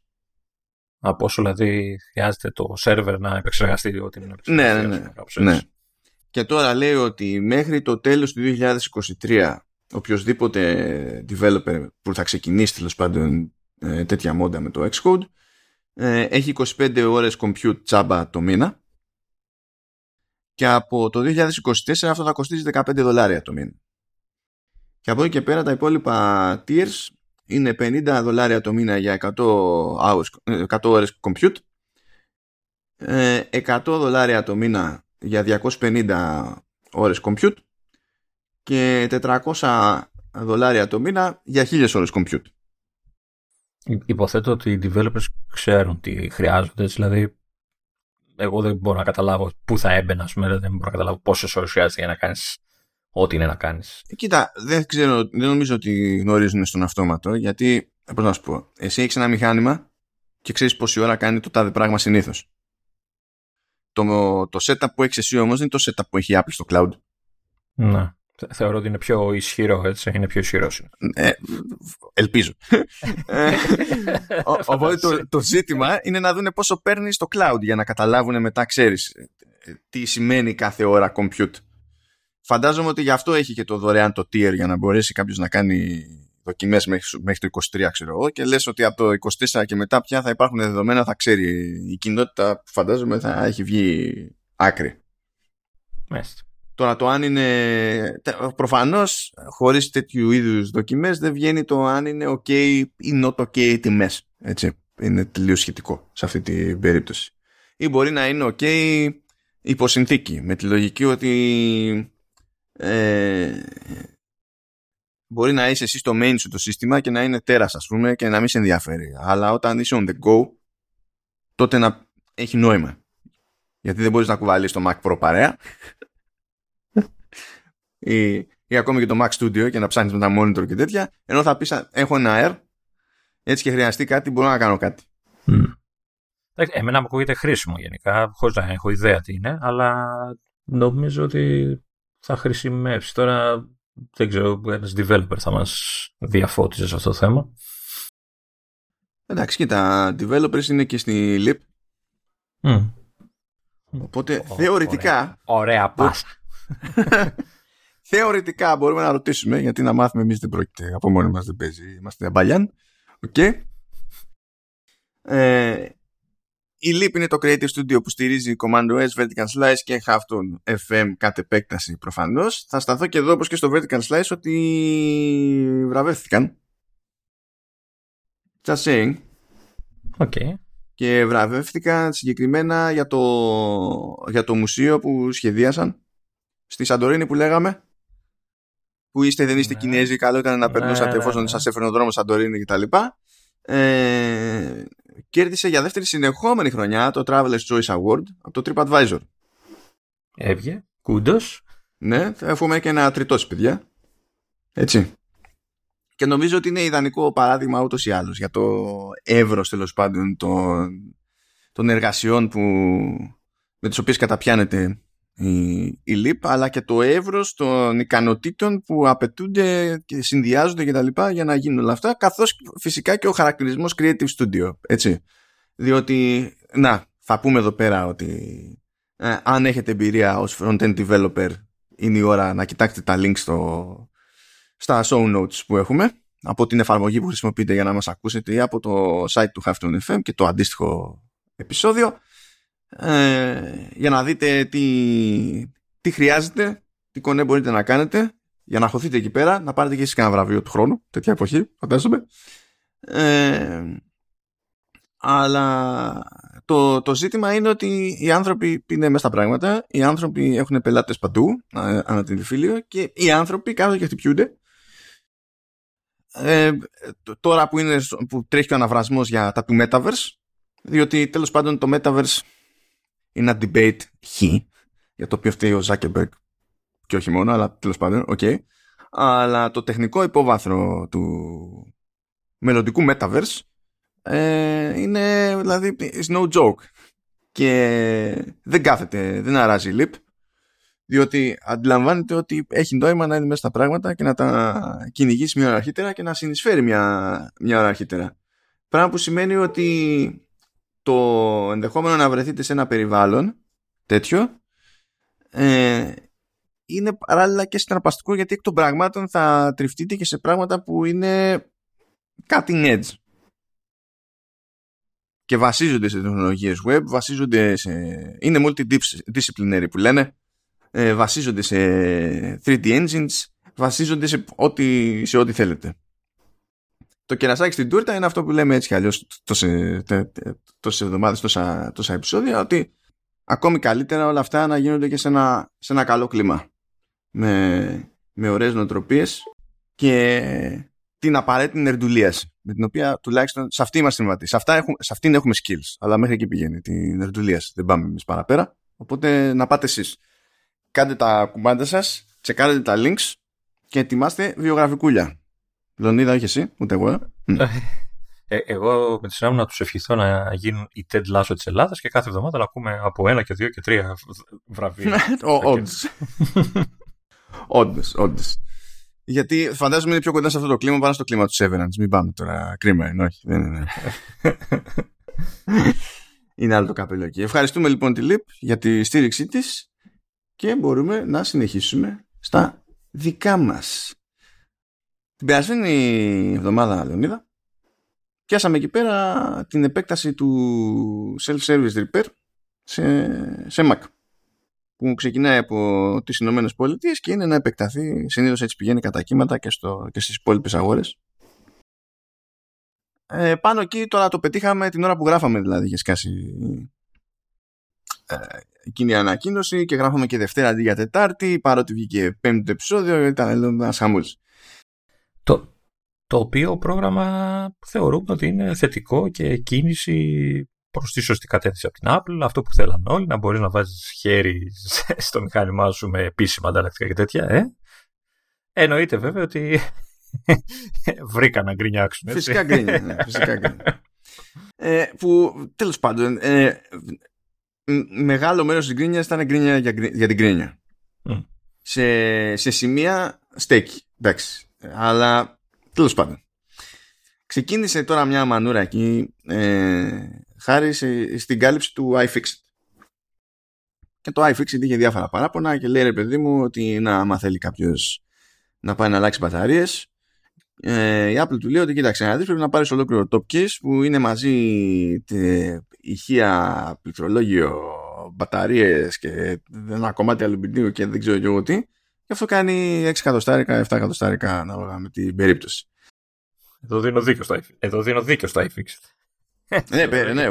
Από όσο δηλαδή χρειάζεται το server να επεξεργαστεί ό,τι είναι να επεξεργαστεί. Ναι. Και τώρα λέει ότι μέχρι το τέλος του 2023 οποιοσδήποτε developer που θα ξεκινήσει τέλος πάντων τέτοια μόντα με το Xcode έχει 25 ώρες compute τσάμπα το μήνα και από το 2024 αυτό θα κοστίζει $15 το μήνα. Και από εκεί και πέρα τα υπόλοιπα tiers είναι $50 το μήνα για 100 ώρες compute, $100 το μήνα για 250 ώρες compute και $400 το μήνα για 1000 ώρες compute. Υποθέτω ότι οι developers ξέρουν τι χρειάζονται, δηλαδή εγώ δεν μπορώ να καταλάβω πού θα έμπαινα σήμερα, δεν μπορώ να καταλάβω πόσες ώρες χρειάζεται για να κάνεις ό,τι είναι να κάνεις. Κοίτα, δεν νομίζω ότι γνωρίζουν στον αυτόματο, γιατί, πώς να σου πω, εσύ έχεις ένα μηχάνημα και ξέρεις πόση ώρα κάνει το τάδε πράγμα συνήθως. Το setup που έχεις εσύ όμως δεν είναι το setup που έχει Apple στο cloud. Ναι. Θεωρώ ότι είναι πιο ισχυρό, έτσι. Είναι πιο ισχυρό. Ελπίζω. Οπότε το ζήτημα είναι να δουν πόσο παίρνει στο cloud για να καταλάβουν μετά, ξέρεις, τι σημαίνει κάθε ώρα compute. Φαντάζομαι ότι γι' αυτό έχει και το δωρεάν το tier για να μπορέσει κάποιος να κάνει δοκιμές μέχρι το 23, ξέρω εγώ. Και λες ότι από το 24 και μετά πια θα υπάρχουν δεδομένα, θα ξέρει η κοινότητα που φαντάζομαι θα έχει βγει άκρη. Μάλιστα. Τώρα το αν είναι, προφανώς χωρίς τέτοιου είδους δοκιμές δεν βγαίνει το αν είναι ok ή not ok οι τιμές, έτσι, είναι τελείως σχετικό σε αυτή την περίπτωση. Ή μπορεί να είναι ok υποσυνθήκη με τη λογική ότι μπορεί να είσαι εσύ στο main σου το σύστημα και να είναι τέρας ας πούμε και να μην σε ενδιαφέρει, αλλά όταν είσαι on the go τότε να έχει νόημα, γιατί δεν μπορείς να κουβαλείς το Mac Pro παρέα ή ακόμη και το Mac Studio και να ψάχνεις με τα monitor και τέτοια, ενώ θα πεις έχω ένα Air, έτσι και χρειαστεί κάτι μπορώ να κάνω κάτι. Εμένα μου ακούγεται χρήσιμο γενικά, χωρίς να έχω ιδέα τι είναι, αλλά νομίζω ότι θα χρησιμεύσει. Τώρα δεν ξέρω, ένας developer θα μας διαφώτιζε σε αυτό το θέμα. Εντάξει, κοίτα, developers είναι και στη LIP. Οπότε θεωρητικά ωραία πάσα. Θεωρητικά μπορούμε να ρωτήσουμε, γιατί να μάθουμε εμείς δεν πρόκειται, από μόνοι μας δεν παίζει, είμαστε αμπαλιάν. Okay. Η LIP είναι το Creative Studio που στηρίζει Command OS, Vertical Slice και Halftone FM κατ' επέκταση προφανώς. Θα σταθώ και εδώ όπως και στο Vertical Slice ότι βραβεύτηκαν. Just saying. Okay. Και βραβεύτηκαν συγκεκριμένα για το μουσείο που σχεδίασαν στη Σαντορίνη που λέγαμε, που είστε δεν είστε Κινέζοι, καλό ήταν να περνούσατε εφόσον σας έφερε ο δρόμος Σαντορίνη κτλ. Κέρδισε για δεύτερη συνεχόμενη χρονιά το Traveler's Choice Award από το TripAdvisor. Έβγε, κούντος. Ναι, θα έχουμε και ένα τριτός παιδιά. Έτσι. Και νομίζω ότι είναι ιδανικό παράδειγμα ούτως ή άλλως για το εύρος τέλος πάντων των εργασιών με τις οποίες καταπιάνεται η ΛΥΠ, αλλά και το εύρος των ικανοτήτων που απαιτούνται και συνδυάζονται και τα λοιπά για να γίνουν όλα αυτά, καθώς φυσικά και ο χαρακτηρισμός Creative Studio, έτσι, διότι να, θα πούμε εδώ πέρα ότι αν έχετε εμπειρία ως front-end developer είναι η ώρα να κοιτάξετε τα links στο στα show notes που έχουμε, από την εφαρμογή που χρησιμοποιείτε για να μας ακούσετε ή από το site του Halftone FM και το αντίστοιχο επεισόδιο, για να δείτε τι χρειάζεται, τι κονέ μπορείτε να κάνετε για να χωθείτε εκεί πέρα, να πάρετε και εσείς κανένα βραβείο του χρόνου, τέτοια εποχή φαντάζομαι. Αλλά το ζήτημα είναι ότι οι άνθρωποι είναι μέσα στα πράγματα, οι άνθρωποι έχουν πελάτες παντού ανά την διφύλιο και οι άνθρωποι κάθονται και χτυπιούνται. Τώρα που τρέχει ο αναβρασμός για τα του Metaverse, διότι τέλος πάντων το Metaverse είναι ένα debate για το οποίο φταίει ο Zuckerberg και όχι μόνο, αλλά τέλος πάντων, okay. Αλλά το τεχνικό υπόβαθρο του μελλοντικού Metaverse είναι, δηλαδή, it's no joke. Και δεν κάθεται, δεν αράζει η LIP, διότι αντιλαμβάνεται ότι έχει νόημα να είναι μέσα στα πράγματα και να τα κυνηγήσει μια ώρα αρχίτερα και να συνεισφέρει μια ώρα αρχίτερα. Πράγμα που σημαίνει ότι το ενδεχόμενο να βρεθείτε σε ένα περιβάλλον τέτοιο είναι παράλληλα και συναρπαστικό, γιατί εκ των πραγμάτων θα τριφτείτε και σε πράγματα που είναι cutting edge και βασίζονται σε τεχνολογίες web, βασίζονται σε... είναι multidisciplinary που λένε, βασίζονται σε 3D engines, βασίζονται σε ό,τι θέλετε. Το κερασάκι στην τούρτα είναι αυτό που λέμε έτσι κι αλλιώς τόσες εβδομάδες, τόσα επεισόδια, ότι ακόμη καλύτερα όλα αυτά να γίνονται και σε ένα καλό κλίμα, με ωραίες νοοτροπίες και την απαραίτητη νερντουλίαση, με την οποία τουλάχιστον σε αυτή είμαστε συμβατοί. Σε αυτήν έχουμε skills, αλλά μέχρι εκεί πηγαίνει την νερντουλίαση, δεν πάμε εμείς παραπέρα. Οπότε να πάτε εσείς, κάντε τα κουμπάντα σας, τσεκάρετε τα links και ετοιμάστε βιογραφικούλια. Λονίδα, όχι εσύ, ούτε εγώ. Εγώ με τη σειρά μου να τους ευχηθώ να γίνουν οι Τεντ Λάσο της Ελλάδας και κάθε εβδομάδα να ακούμε από 1 και 2 και 3 βραβεία. Όντως. Γιατί φαντάζομαι είναι πιο κοντά σε αυτό το κλίμα παρά στο κλίμα του Severance. Μην πάμε τώρα, κρίμα είναι, όχι. Δεν είναι. Είναι άλλο το καπέλο εκεί. Ευχαριστούμε λοιπόν τη ΛΥΠ για τη στήριξή της και μπορούμε να συνεχίσουμε στα δικά μας. Την περασμένη εβδομάδα, Λεωνίδα, πιάσαμε εκεί πέρα την επέκταση του Self-Service Repair σε Mac, που ξεκινάει από τις Ηνωμένες Πολιτείες και είναι να επεκταθεί, συνήθως έτσι πηγαίνει κατά κύματα και στις υπόλοιπες αγορές. Πάνω εκεί τώρα το πετύχαμε την ώρα που γράφαμε, δηλαδή είχε σκάσει εκείνη η ανακοίνωση και γράφαμε και Δευτέρα αντί για Τετάρτη, παρότι βγήκε πέμπτο επεισόδιο, ήταν ένας χαμούλης. Το οποίο πρόγραμμα θεωρούμε ότι είναι θετικό και κίνηση προς τη σωστή κατεύθυνση από την Apple. Αυτό που θέλαν όλοι, να μπορείς να βάζεις χέρι στο μηχάνημά σου με επίσημα ανταλλακτικά και τέτοια. Εννοείται βέβαια ότι βρήκα να γκρινιάξουν. Έτσι. Φυσικά γκρινιάξουν. Που τέλος πάντων, μεγάλο μέρος της γκρινιάς ήταν γκρινιά για την γκρινιά. Σε σημεία στέκει. Εντάξει. Αλλά τέλος πάντων, ξεκίνησε τώρα μια μανούρα εκεί, χάρη στην κάλυψη του iFixit. Και το iFixit είχε διάφορα παράπονα και λέει, ρε παιδί μου, ότι άμα θέλει κάποιος να πάει να αλλάξει μπαταρίες, η Apple του λέει ότι κοίταξε να δεις, πρέπει να πάρεις ολόκληρο top keys που είναι μαζί ηχεία, πληκτρολόγιο, μπαταρίες και ένα κομμάτι αλουμινίου και δεν ξέρω και εγώ τι. Και αυτό κάνει 6 εκατοστάρικα, 7 εκατοστάρικα ανάλογα με την περίπτωση. Εδώ δίνω δίκιο στο iFixit. Ναι,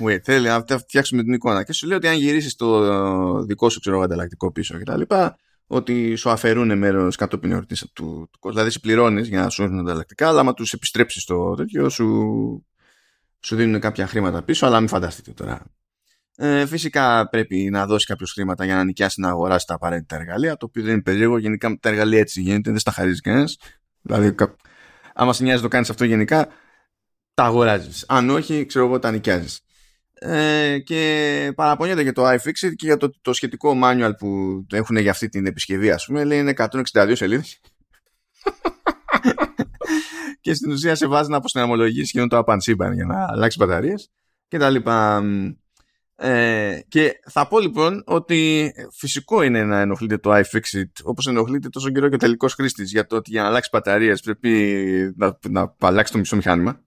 wait. Θέλει να φτιάξουμε την εικόνα. Και σου λέει ότι αν γυρίσεις το δικό σου ανταλλακτικό πίσω και τα λοιπά, ότι σου αφαιρούν μέρος κατόπιν εορτής του κόσμου. Δηλαδή, συμπληρώνεις για να σου έρθουν ανταλλακτικά, αλλά άμα τους επιστρέψεις το τέτοιο, σου δίνουν κάποια χρήματα πίσω, αλλά μην φανταστείτε τώρα. Φυσικά πρέπει να δώσει κάποιος χρήματα για να νοικιάσει, να αγοράσει τα απαραίτητα εργαλεία, το οποίο δεν είναι περίεργο. Γενικά τα εργαλεία έτσι γίνεται, δεν στα χαρίζει κανένας. Δηλαδή, άμα σε νοιάζει το κάνεις αυτό γενικά, τα αγοράζεις. Αν όχι, ξέρω εγώ, τα νοικιάζεις. Και παραπονιέται και το iFixit και για το σχετικό manual που έχουν για αυτή την επισκευή, ας πούμε, λέει είναι 162 σελίδες. Και στην ουσία σε βάζει να αποσυναρμολογήσεις και το απανσίμπαν για να αλλάξει μπαταρίες και τα λοιπά. Και θα πω λοιπόν ότι φυσικό είναι να ενοχλείται το iFixit, όπως ενοχλείται τόσο καιρό και ο τελικός χρήστης, για το ότι για να αλλάξει μπαταρίες πρέπει να αλλάξει το μισό μηχάνημα.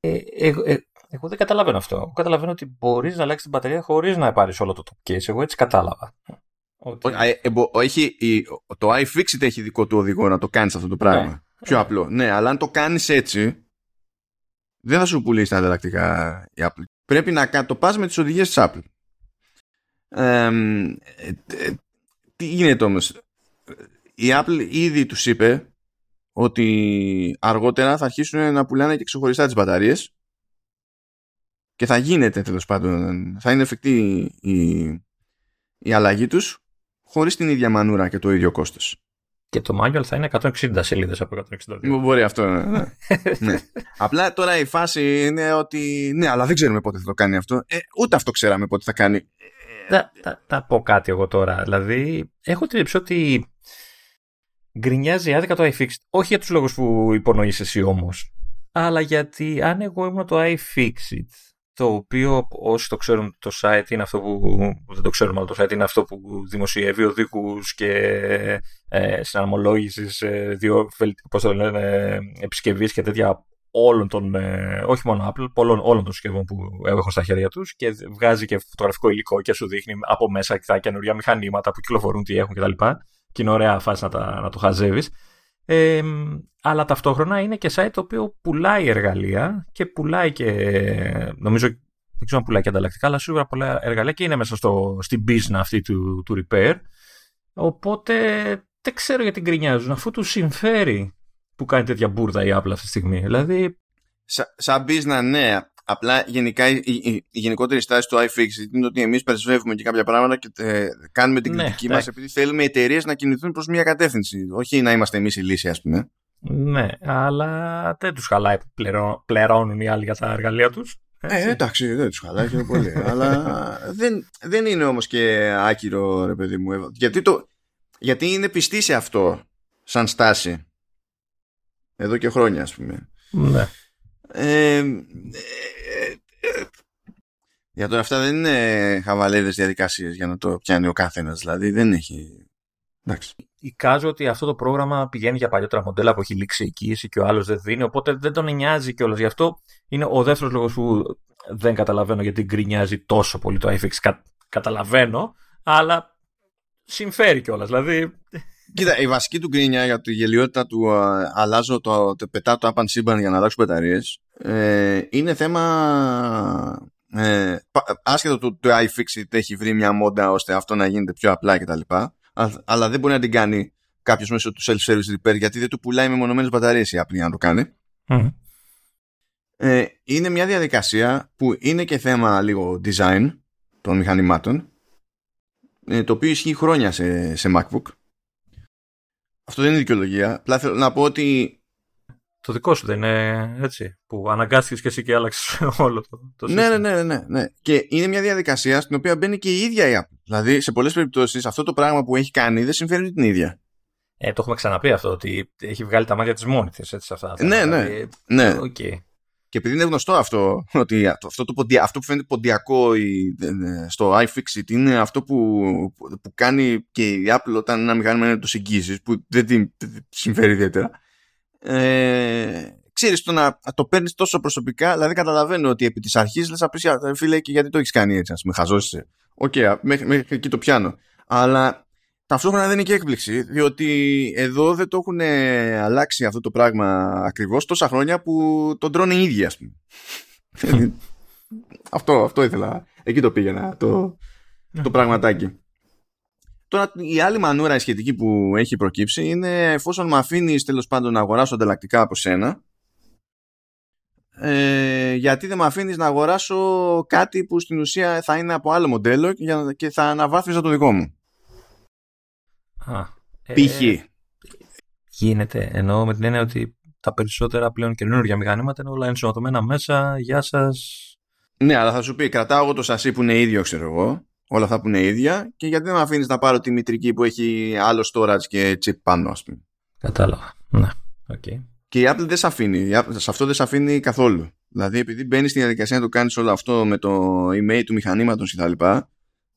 Εγώ δεν καταλαβαίνω αυτό. Εγώ καταλαβαίνω ότι μπορείς να αλλάξεις την μπαταρία χωρίς να πάρεις όλο το top case. Εγώ έτσι κατάλαβα. Το iFixit έχει δικό του οδηγό να το κάνεις αυτό το πράγμα. Πιο απλό. Ναι, αλλά αν το κάνεις έτσι, δεν θα σου πουλήσει τα ανταλλακτικά η Apple. Πρέπει να το πας με τις οδηγίες της Apple. Τι γίνεται όμως? Η Apple ήδη τους είπε ότι αργότερα θα αρχίσουν να πουλάνε και ξεχωριστά τις μπαταρίες και θα γίνεται, τέλος πάντων, θα είναι εφικτή η αλλαγή τους χωρίς την ίδια μανούρα και το ίδιο κόστος. Και το manual θα είναι 160 σελίδες από 162. Μπορεί αυτό. Ναι. Απλά τώρα η φάση είναι ότι ναι, αλλά δεν ξέρουμε πότε θα το κάνει αυτό. Ούτε αυτό ξέραμε πότε θα κάνει. Θα πω κάτι εγώ τώρα. Δηλαδή, έχω την ύψη ότι γκρινιάζει άδικα το iFixit. Όχι για τους λόγους που υπονοείς εσύ όμως, αλλά γιατί αν εγώ ήμουν το iFixit, το οποίο όσοι το ξέρουν το site είναι αυτό που δεν το ξέρουμε, αλλά το site είναι αυτό που δημοσιεύει οδηγούς και συναρμολόγησης, επισκευής και τέτοια όλων των, όχι μόνο Apple, όλων των συσκευών που έχουν στα χέρια τους, και βγάζει και φωτογραφικό υλικό και σου δείχνει από μέσα τα καινούργια μηχανήματα που κυκλοφορούν, τι έχουν κτλ. Και είναι ωραία φάση να το χαζεύεις. Αλλά ταυτόχρονα είναι και site το οποίο πουλάει εργαλεία και πουλάει και, νομίζω, δεν ξέρω αν πουλάει και ανταλλακτικά, αλλά σίγουρα πολλά εργαλεία και είναι μέσα στην business αυτή του repair. Οπότε δεν ξέρω γιατί γκρινιάζουν, αφού τους συμφέρει που κάνει τέτοια μπούρδα η Apple αυτή τη στιγμή. Δηλαδή... Σαν business, ναι. Απλά γενικά η γενικότερη στάση του iFixit είναι ότι εμείς περισβεύουμε και κάποια πράγματα και κάνουμε την κριτική μας επειδή θέλουμε οι εταιρείες να κινηθούν προς μια κατεύθυνση. Όχι να είμαστε εμείς η λύση, ας πούμε. Ναι, αλλά δεν τους χαλάει που πληρώνουν οι άλλοι για τα εργαλεία τους. Εντάξει, δεν τους χαλάει και πολύ. Αλλά δεν είναι όμως και άκυρο, ρε παιδί μου. Γιατί είναι πιστή σε αυτό σαν στάση εδώ και χρόνια, ας πούμε. Ναι. Για τώρα αυτά δεν είναι χαβαλέδες διαδικασίες για να το πιάνει ο καθένας. Δηλαδή δεν έχει. Εντάξει. Εικάζω ότι αυτό το πρόγραμμα πηγαίνει για παλιότερα μοντέλα που έχει λήξει εγγύηση και ο άλλος δεν δίνει, οπότε δεν τον νοιάζει κιόλας. Γι' αυτό είναι ο δεύτερος λόγος που δεν καταλαβαίνω γιατί γκρινιάζει τόσο πολύ το iFix. Καταλαβαίνω, αλλά συμφέρει κιόλας. Δηλαδή. Κοίτα, η βασική του γκρίνια για τη γελιότητα του αλλάζω πετάω το άπαν σύμπαν για να αλλάξω μπαταρίες είναι θέμα άσχετο του το iFixit έχει βρει μια μόντα ώστε αυτό να γίνεται πιο απλά κτλ. Αλλά δεν μπορεί να την κάνει κάποιος μέσω του Self-Service Repair γιατί δεν του πουλάει μεμονωμένες μπαταρίες η Apple για να το κάνει. Είναι μια διαδικασία που είναι και θέμα λίγο design των μηχανημάτων, το οποίο ισχύει χρόνια σε MacBook. Αυτό δεν είναι δικαιολογία. Απλά θέλω να πω ότι. Το δικό σου δεν είναι έτσι? Που αναγκάστηκες και εσύ και άλλαξες όλο το σύστημα. Ναι. Και είναι μια διαδικασία στην οποία μπαίνει και η ίδια η Apple. Δηλαδή σε πολλές περιπτώσεις αυτό το πράγμα που έχει κάνει δεν συμφέρει την ίδια. Το έχουμε ξαναπεί αυτό, ότι έχει βγάλει τα μάτια της μόνη της. Ναι. Okay. Και επειδή είναι γνωστό αυτό, ότι αυτό που φαίνεται ποντιακό στο iFixit είναι αυτό που κάνει και η Apple όταν ένα μηχάνημα είναι τους εγγύησης, που δεν την συμφέρει ιδιαίτερα. Ξέρεις, το να το παίρνεις τόσο προσωπικά, δηλαδή καταλαβαίνω ότι επί της αρχής λες απρίσια, φίλε, και γιατί το έχεις κάνει έτσι, ας με χαζώσεις. Οκ, μέχρι εκεί το πιάνω. Αλλά ταυτόχρονα δεν είναι και έκπληξη, διότι εδώ δεν το έχουν αλλάξει αυτό το πράγμα ακριβώς τόσα χρόνια που τον τρώνε οι ίδιοι, ας πούμε. Αυτό ήθελα. Εκεί το πήγαινα, το πραγματάκι. Τώρα, η άλλη μανούρα η σχετική που έχει προκύψει είναι εφόσον με αφήνεις, τέλος πάντων, να αγοράσω ανταλλακτικά από σένα, γιατί δεν με αφήνεις να αγοράσω κάτι που στην ουσία θα είναι από άλλο μοντέλο και θα αναβάθμιζα το δικό μου. Π.χ. Γίνεται. Εννοώ με την έννοια ότι τα περισσότερα πλέον καινούργια μηχανήματα είναι όλα ενσωματωμένα μέσα. Γεια σας. Ναι, αλλά θα σου πει: κρατάω εγώ το σασί που είναι ίδιο, ξέρω εγώ. Όλα αυτά που είναι ίδια. Και γιατί δεν με αφήνεις να πάρω τη μητρική που έχει άλλο storage και chip πάνω, ας πούμε. Κατάλαβα. Ναι. Okay. Και η Apple δεν σε αφήνει. Σε αυτό δεν σε αφήνει καθόλου. Δηλαδή, επειδή μπαίνεις στη διαδικασία να το κάνεις όλο αυτό με το email του μηχανήματος κτλ.,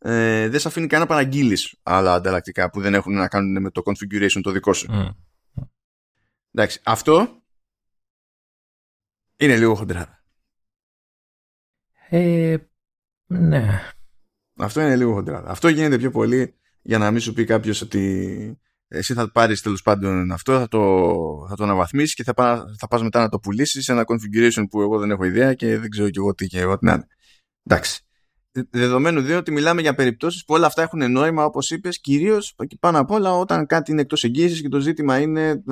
δεν σε αφήνει καν να παραγγείλεις άλλα ανταλλακτικά που δεν έχουν να κάνουν με το configuration το δικό σου. Εντάξει, αυτό είναι λίγο χοντρά. Ναι. Αυτό είναι λίγο χοντρά. Αυτό γίνεται πιο πολύ για να μην σου πει κάποιος ότι εσύ θα πάρεις τέλος πάντων αυτό, θα το αναβαθμίσεις και θα πας μετά να το πουλήσεις σε ένα configuration που εγώ δεν έχω ιδέα και δεν ξέρω κι εγώ τι και εγώ τι να είναι. Εντάξει. Δεδομένου δε ότι μιλάμε για περιπτώσεις που όλα αυτά έχουν νόημα, όπως είπες, κυρίως και πάνω απ' όλα όταν κάτι είναι εκτός εγγύησης και το ζήτημα είναι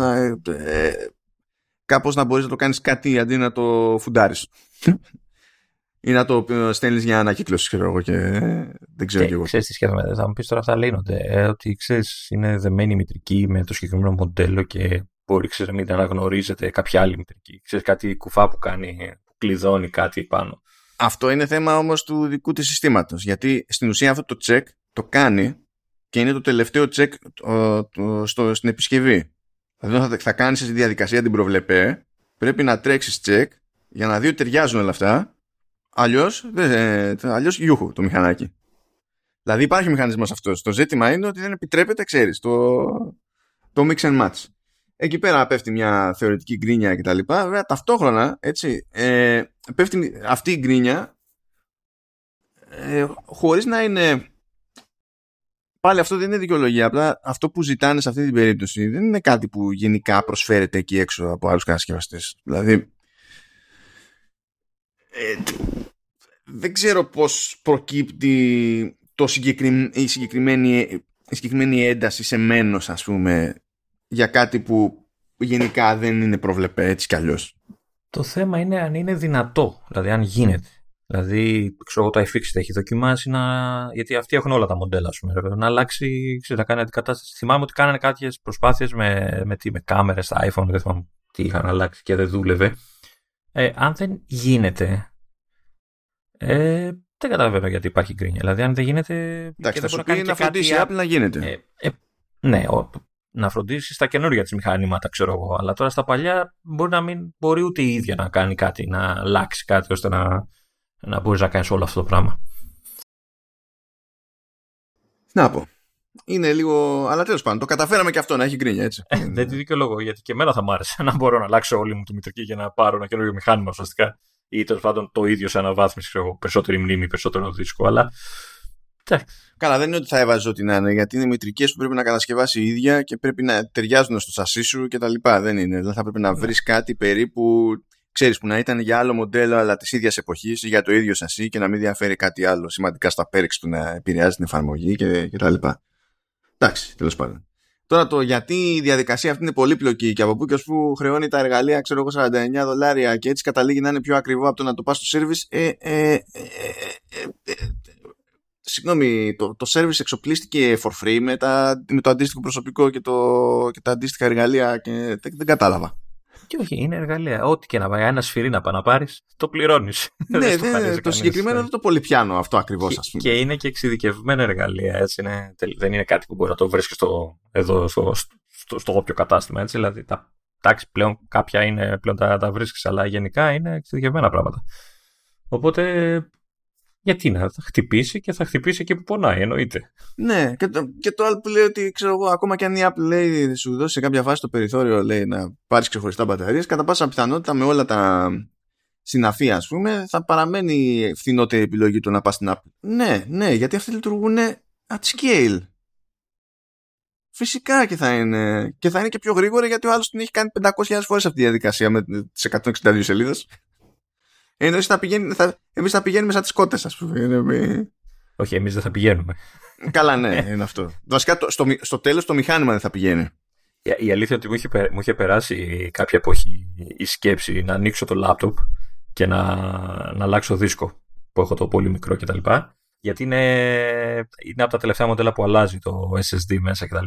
κάπως να μπορείς να το κάνεις κάτι αντί να το φουντάρεις. Ή να το στέλνεις για ανακύκλωση, ξέρω εγώ, και δεν ξέρω κι εγώ. Ξέρεις τι σχέδομαι, θα μου πεις τώρα αυτά λύνονται. Ότι ξέρεις, είναι δεμένη η μητρική με το συγκεκριμένο μοντέλο και μπορεί ξέρεις, να μην αναγνωρίζεται κάποια άλλη μητρική. Ξέρεις, κάτι κουφά που κάνει, που κλειδώνει κάτι πάνω. Αυτό είναι θέμα όμως του δικού της συστήματος. Γιατί στην ουσία αυτό το check το κάνει και είναι το τελευταίο check στην επισκευή. Δηλαδή θα κάνεις τη διαδικασία την προβλεπέ, πρέπει να τρέξεις check για να δει ότι ταιριάζουν όλα αυτά. Αλλιώς γιούχου το μηχανάκι. Δηλαδή υπάρχει μηχανισμός αυτός. Το ζήτημα είναι ότι δεν επιτρέπεται, ξέρεις, το mix and match. Εκεί πέρα πέφτει μια θεωρητική γκρίνια και τα λοιπά. Βέβαια ταυτόχρονα έτσι, πέφτει αυτή η γκρίνια χωρίς να είναι. Πάλι αυτό δεν είναι δικαιολογία. Απλά αυτό που ζητάνε σε αυτή την περίπτωση δεν είναι κάτι που γενικά προσφέρεται εκεί έξω από άλλους κατασκευαστές. Δηλαδή δεν ξέρω πώς προκύπτει η συγκεκριμένη ένταση σε μένος, ας πούμε, για κάτι που γενικά δεν είναι προβλεπέ έτσι κι αλλιώς. Το θέμα είναι αν είναι δυνατό, δηλαδή αν γίνεται. Δηλαδή, ξέρω εγώ, το iFixit έχει δοκιμάσει γιατί αυτοί έχουν όλα τα μοντέλα, ας πούμε, να αλλάξει, ξέρω, να κάνει αντικατάσταση. Θυμάμαι ότι κάνανε κάποιες προσπάθειες με κάμερες, τα iPhone, δεν θυμάμαι τι είχαν αλλάξει και δεν δούλευε. Αν δεν γίνεται, δεν καταλαβαίνω γιατί υπάρχει γκρίνια. Δηλαδή, αν δεν γίνεται. Εντάξει, θα σου πει να φροντίσει η Apple να γίνεται. Ναι, να φροντίσει τα καινούργια της μηχανήματα, ξέρω εγώ. Αλλά τώρα στα παλιά μπορεί να μην μπορεί ούτε η ίδια να κάνει κάτι, να αλλάξει κάτι, ώστε να μπορείς να κάνεις όλο αυτό το πράγμα. Να πω. Είναι λίγο. Αλλά τέλος πάντων, το καταφέραμε και αυτό να έχει γκρίνια, έτσι. Δεν τη δικαιολογώ, γιατί και εμένα θα μ' άρεσε να μπορώ να αλλάξω όλη μου τη μητρική για να πάρω ένα καινούργιο μηχάνημα ουσιαστικά. Ή τέλος πάντων το ίδιο σε αναβάθμιση, ξέρω εγώ, περισσότερη μνήμη, περισσότερο δίσκο. Αλλά. Καλά, δεν είναι ότι θα έβαζε ό,τι να είναι, γιατί είναι μητρικές που πρέπει να κατασκευάσει η ίδια και πρέπει να ταιριάζουν στο σασί σου κτλ. Δεν είναι. Δηλαδή θα πρέπει να βρεις κάτι περίπου, ξέρεις, που να ήταν για άλλο μοντέλο, αλλά της ίδιας εποχής ή για το ίδιο σασί και να μην διαφέρει κάτι άλλο σημαντικά στα πέριξ του να επηρεάζει την εφαρμογή κτλ. Εντάξει, τέλος πάντων. Τώρα το γιατί η διαδικασία αυτή είναι πολύπλοκη και από πού και ως πού χρεώνει τα εργαλεία, ξέρω εγώ, $49 και έτσι καταλήγει να είναι πιο ακριβό από το να το πας στο service. Συγγνώμη, το service εξοπλίστηκε for free με το αντίστοιχο προσωπικό και τα αντίστοιχα εργαλεία και δεν κατάλαβα. Και όχι, είναι εργαλεία. Ό,τι και να πάει, ένα σφυρί να πάει να πάρεις, το πληρώνεις. Ναι, το συγκεκριμένο δεν το πολύ πιάνω αυτό ακριβώς, ας πούμε. Και είναι και εξειδικευμένα εργαλεία, έτσι. Είναι, δεν είναι κάτι που μπορεί να το βρεις εδώ στο όποιο κατάστημα, έτσι. Δηλαδή, εντάξει, πλέον κάποια είναι, πλέον τα βρίσκεις, αλλά γενικά είναι εξειδικευμένα πράγματα. Οπότε. Γιατί να, θα χτυπήσει και θα χτυπήσει εκεί που πονάει, εννοείται. Ναι, και το άλλο που λέει ότι, ξέρω εγώ, ακόμα και αν η Apple λέει, σου δώσει σε κάποια φάση το περιθώριο, λέει, να πάρεις ξεχωριστά μπαταρίες, κατά πάσα πιθανότητα με όλα τα συναφή, ας πούμε, θα παραμένει φθηνότερη επιλογή του να πας στην Apple. Ναι, ναι, γιατί αυτοί λειτουργούν at scale. Φυσικά και θα είναι και πιο γρήγορα, γιατί ο άλλος την έχει κάνει 500.000 φορές αυτή τη διαδικασία με τις 162 σελίδες. Ενώ εμείς θα πηγαίνουμε σαν τις κότες, ας πούμε. Όχι, εμείς δεν θα πηγαίνουμε. Καλά, ναι, είναι αυτό. Βασικά στο τέλος το μηχάνημα δεν θα πηγαίνει. Η αλήθεια είναι ότι μου είχε περάσει κάποια εποχή η σκέψη να ανοίξω το λάπτοπ και να αλλάξω δίσκο που έχω το πολύ μικρό κτλ. Γιατί είναι από τα τελευταία μοντέλα που αλλάζει το SSD μέσα κτλ.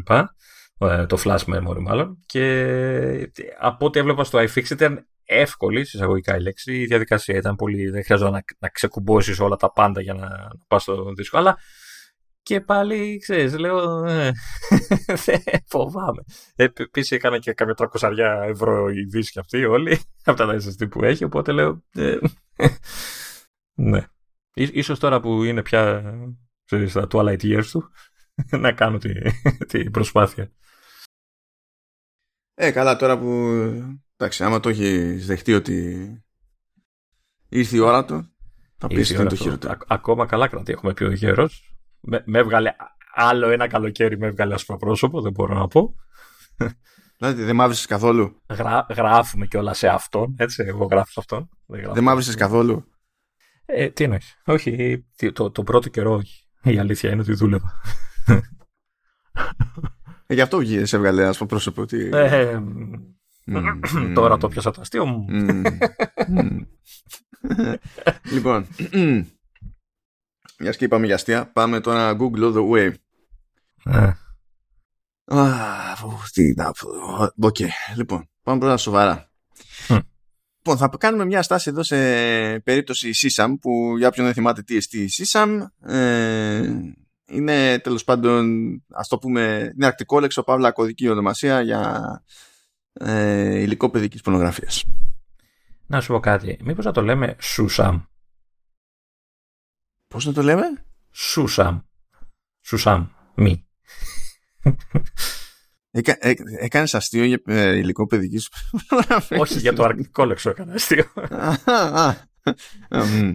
Το flash memory μάλλον. Και από ό,τι έβλεπα στο iFixit ήταν εύκολη, συσσαγωγικά η λέξη, η διαδικασία ήταν πολύ. Δεν χρειάζεται να ξεκουμπώσεις όλα τα πάντα για να πας στο δίσκο. Αλλά Και πάλι, ξέρεις, λέω, φοβάμαι. Επίσης έκανα και κάποια 300 ευρώ η δίσκη αυτή όλοι, από τα SSD που έχει, οπότε λέω, ναι. Ίσως τώρα που είναι πια στα Twilight Years του, να κάνω την προσπάθεια. Καλά, τώρα που, εντάξει, άμα το έχει δεχτεί ότι ήρθε η ώρα του, θα πεις ότι είναι το χειρότερο. Ακόμα καλά κρατή, έχουμε πει ο γέρος. Με έβγαλε άλλο ένα καλοκαίρι, με έβγαλε ασπροπρόσωπο, δεν μπορώ να πω. Δηλαδή δεν μ' άβρισες καθόλου. Γράφουμε κιόλα σε αυτόν, έτσι, εγώ γράφω σε αυτόν. Δεν μ' άβρισες καθόλου. Τι εννοεί. Όχι, το πρώτο καιρό όχι. Η αλήθεια είναι ότι δούλευα. Γι' αυτό σε έβγαλε ασπροπρόσωπο. Τώρα το πιάσα το αστείο μου. Λοιπόν... Μιας και είπαμε για αστεία, πάμε τώρα Google the way. Οκ, λοιπόν, πάμε πρώτα σοβαρά. Λοιπόν, θα κάνουμε μια στάση εδώ σε περίπτωση SISAM, που για όποιον δεν θυμάται τι εστί SISAM, είναι τέλος πάντων, ας το πούμε, είναι αρκτικό λέξο, παύλα κωδική ονομασία για υλικό παιδικής πορνογραφίας. Να σου πω κάτι, μήπως να το λέμε SUSAM? Πώς να το λέμε? Σουσάμ. Σουσάμ. Μη. Έκανες αστείο για υλικό παιδικής? Όχι, για το αρκτικό λέξο έκανα αστείο.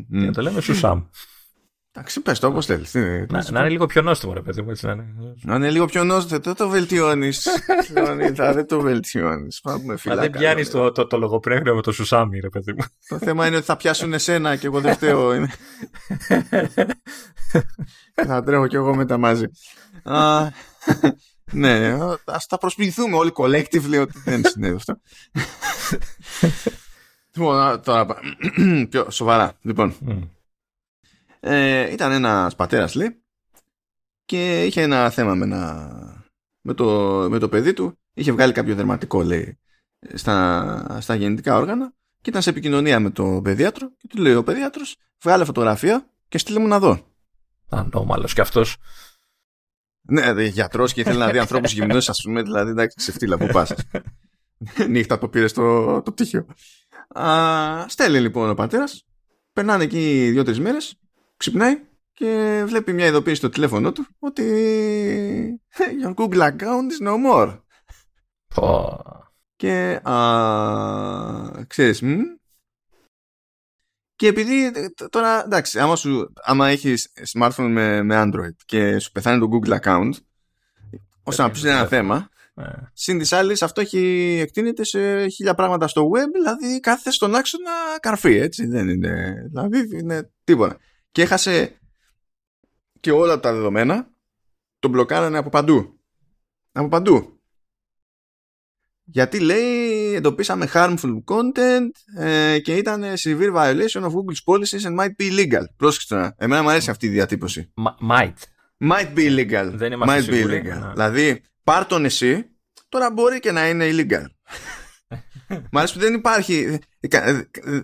Για το λέμε Σουσάμ. Εντάξει, πες το όπως θέλεις. Να είναι λίγο πιο νόστιμο, ρε παιδί μου. Να είναι λίγο πιο νόστιμο. Δεν το βελτιώνεις. Δεν το βελτιώνεις. Δεν πιάνεις το λογοπρέχνιο με το Σουσάμι, ρε παιδί μου. Το θέμα είναι ότι θα πιάσουν εσένα και εγώ δεν φταίω. Θα τρέχω κι εγώ μετά μαζί. Ναι, ας τα προσποιηθούμε όλοι collectively ότι δεν συνέβη αυτό. Τώρα πιο σοβαρά, λοιπόν. Ήταν ένας πατέρας, λέει, και είχε ένα θέμα με το παιδί του. Είχε βγάλει κάποιο δερματικό, λέει, στα γεννητικά όργανα, και ήταν σε επικοινωνία με τον παιδίατρο και του λέει ο παιδίατρος, βγάλε φωτογραφία και στείλε μου να δω. Ανώμαλος κι αυτός. Ναι, γιατρός, και ήθελε να δει ανθρώπους γυμνώσεις, ας πούμε, δηλαδή, εντάξει, σε φτύλα που πας. Νύχτα το πήρε το πτυχίο. Στέλνει λοιπόν ο πατέρας, περνάνε εκεί 2-3 μέρες. Ξυπνάει και βλέπει μια ειδοποίηση στο τηλέφωνο του ότι your Google account is no more. Και ξέρεις, και επειδή τώρα, εντάξει, άμα έχεις smartphone με Android και σου πεθάνει το Google account, ώστε να πεις ένα θέμα, συν της άλλης αυτό έχει εκτείνεται σε 1000 πράγματα στο web, δηλαδή κάθεται στον άξονα καρφί, έτσι, δεν είναι, δηλαδή είναι τίποτα. Και έχασε και όλα τα δεδομένα, τον μπλοκάρανε από παντού. Από παντού. Γιατί, λέει, εντοπίσαμε harmful content και ήταν severe violation of Google's policies and might be illegal. Πρόσεξε τώρα. Εμένα μου αρέσει αυτή η διατύπωση. Might. Might be illegal. Δεν είμαστε σίγουροι. Δηλαδή, πάρ' τον εσύ, τώρα μπορεί και να είναι illegal. Μ' αρέσει που δεν υπάρχει.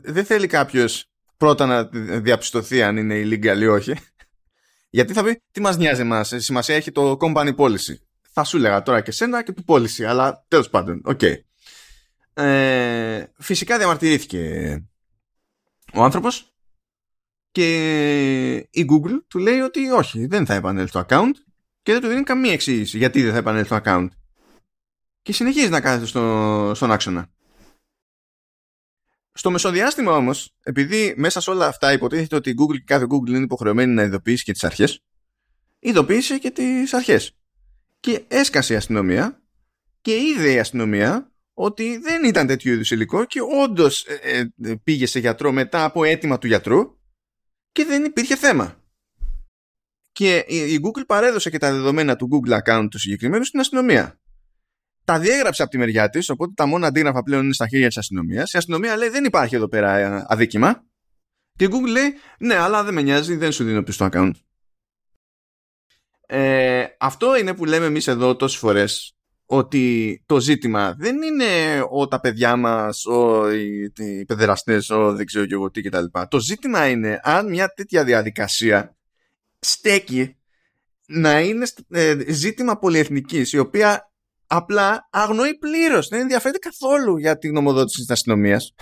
Δεν θέλει κάποιος πρώτα να διαπιστωθεί αν είναι illegal ή όχι. Γιατί θα πει, τι μας νοιάζει εμάς, σημασία έχει το company policy. Θα σου λέγα τώρα και σένα και του policy, αλλά τέλος πάντων, οκ. Okay. Φυσικά διαμαρτυρήθηκε ο άνθρωπος και η Google του λέει ότι όχι, δεν θα επανέλθει το account, και δεν του δίνει καμία εξήγηση γιατί δεν θα επανέλθει το account. Και συνεχίζει να κάθεται στον άξονα. Στο μεσοδιάστημα όμως, επειδή μέσα σε όλα αυτά υποτίθεται ότι η Google και κάθε Google είναι υποχρεωμένη να ειδοποιήσει και τις αρχές, ειδοποίησε και τις αρχές. Και έσκασε η αστυνομία, και είδε η αστυνομία ότι δεν ήταν τέτοιου είδους υλικό, και όντως πήγε σε γιατρό μετά από αίτημα του γιατρού και δεν υπήρχε θέμα. Και η Google παρέδωσε και τα δεδομένα του Google account του συγκεκριμένου στην αστυνομία. Τα διέγραψε από τη μεριά της, οπότε τα μόνα αντίγραφα πλέον είναι στα χέρια της αστυνομίας. Η αστυνομία λέει δεν υπάρχει εδώ πέρα αδίκημα. Και η Google λέει ναι, αλλά δεν με νοιάζει, δεν σου δίνω πίσω το account. Αυτό είναι που λέμε εμείς εδώ τόσες φορές, ότι το ζήτημα δεν είναι τα παιδιά μας, οι παιδεραστές, δεν ξέρω και εγώ τι κτλ. Το ζήτημα είναι αν μια τέτοια διαδικασία στέκει να είναι ζήτημα πολυεθνικής, η οποία απλά αγνοεί πλήρως, δεν ενδιαφέρεται καθόλου για την γνωμοδότηση της αστυνομίας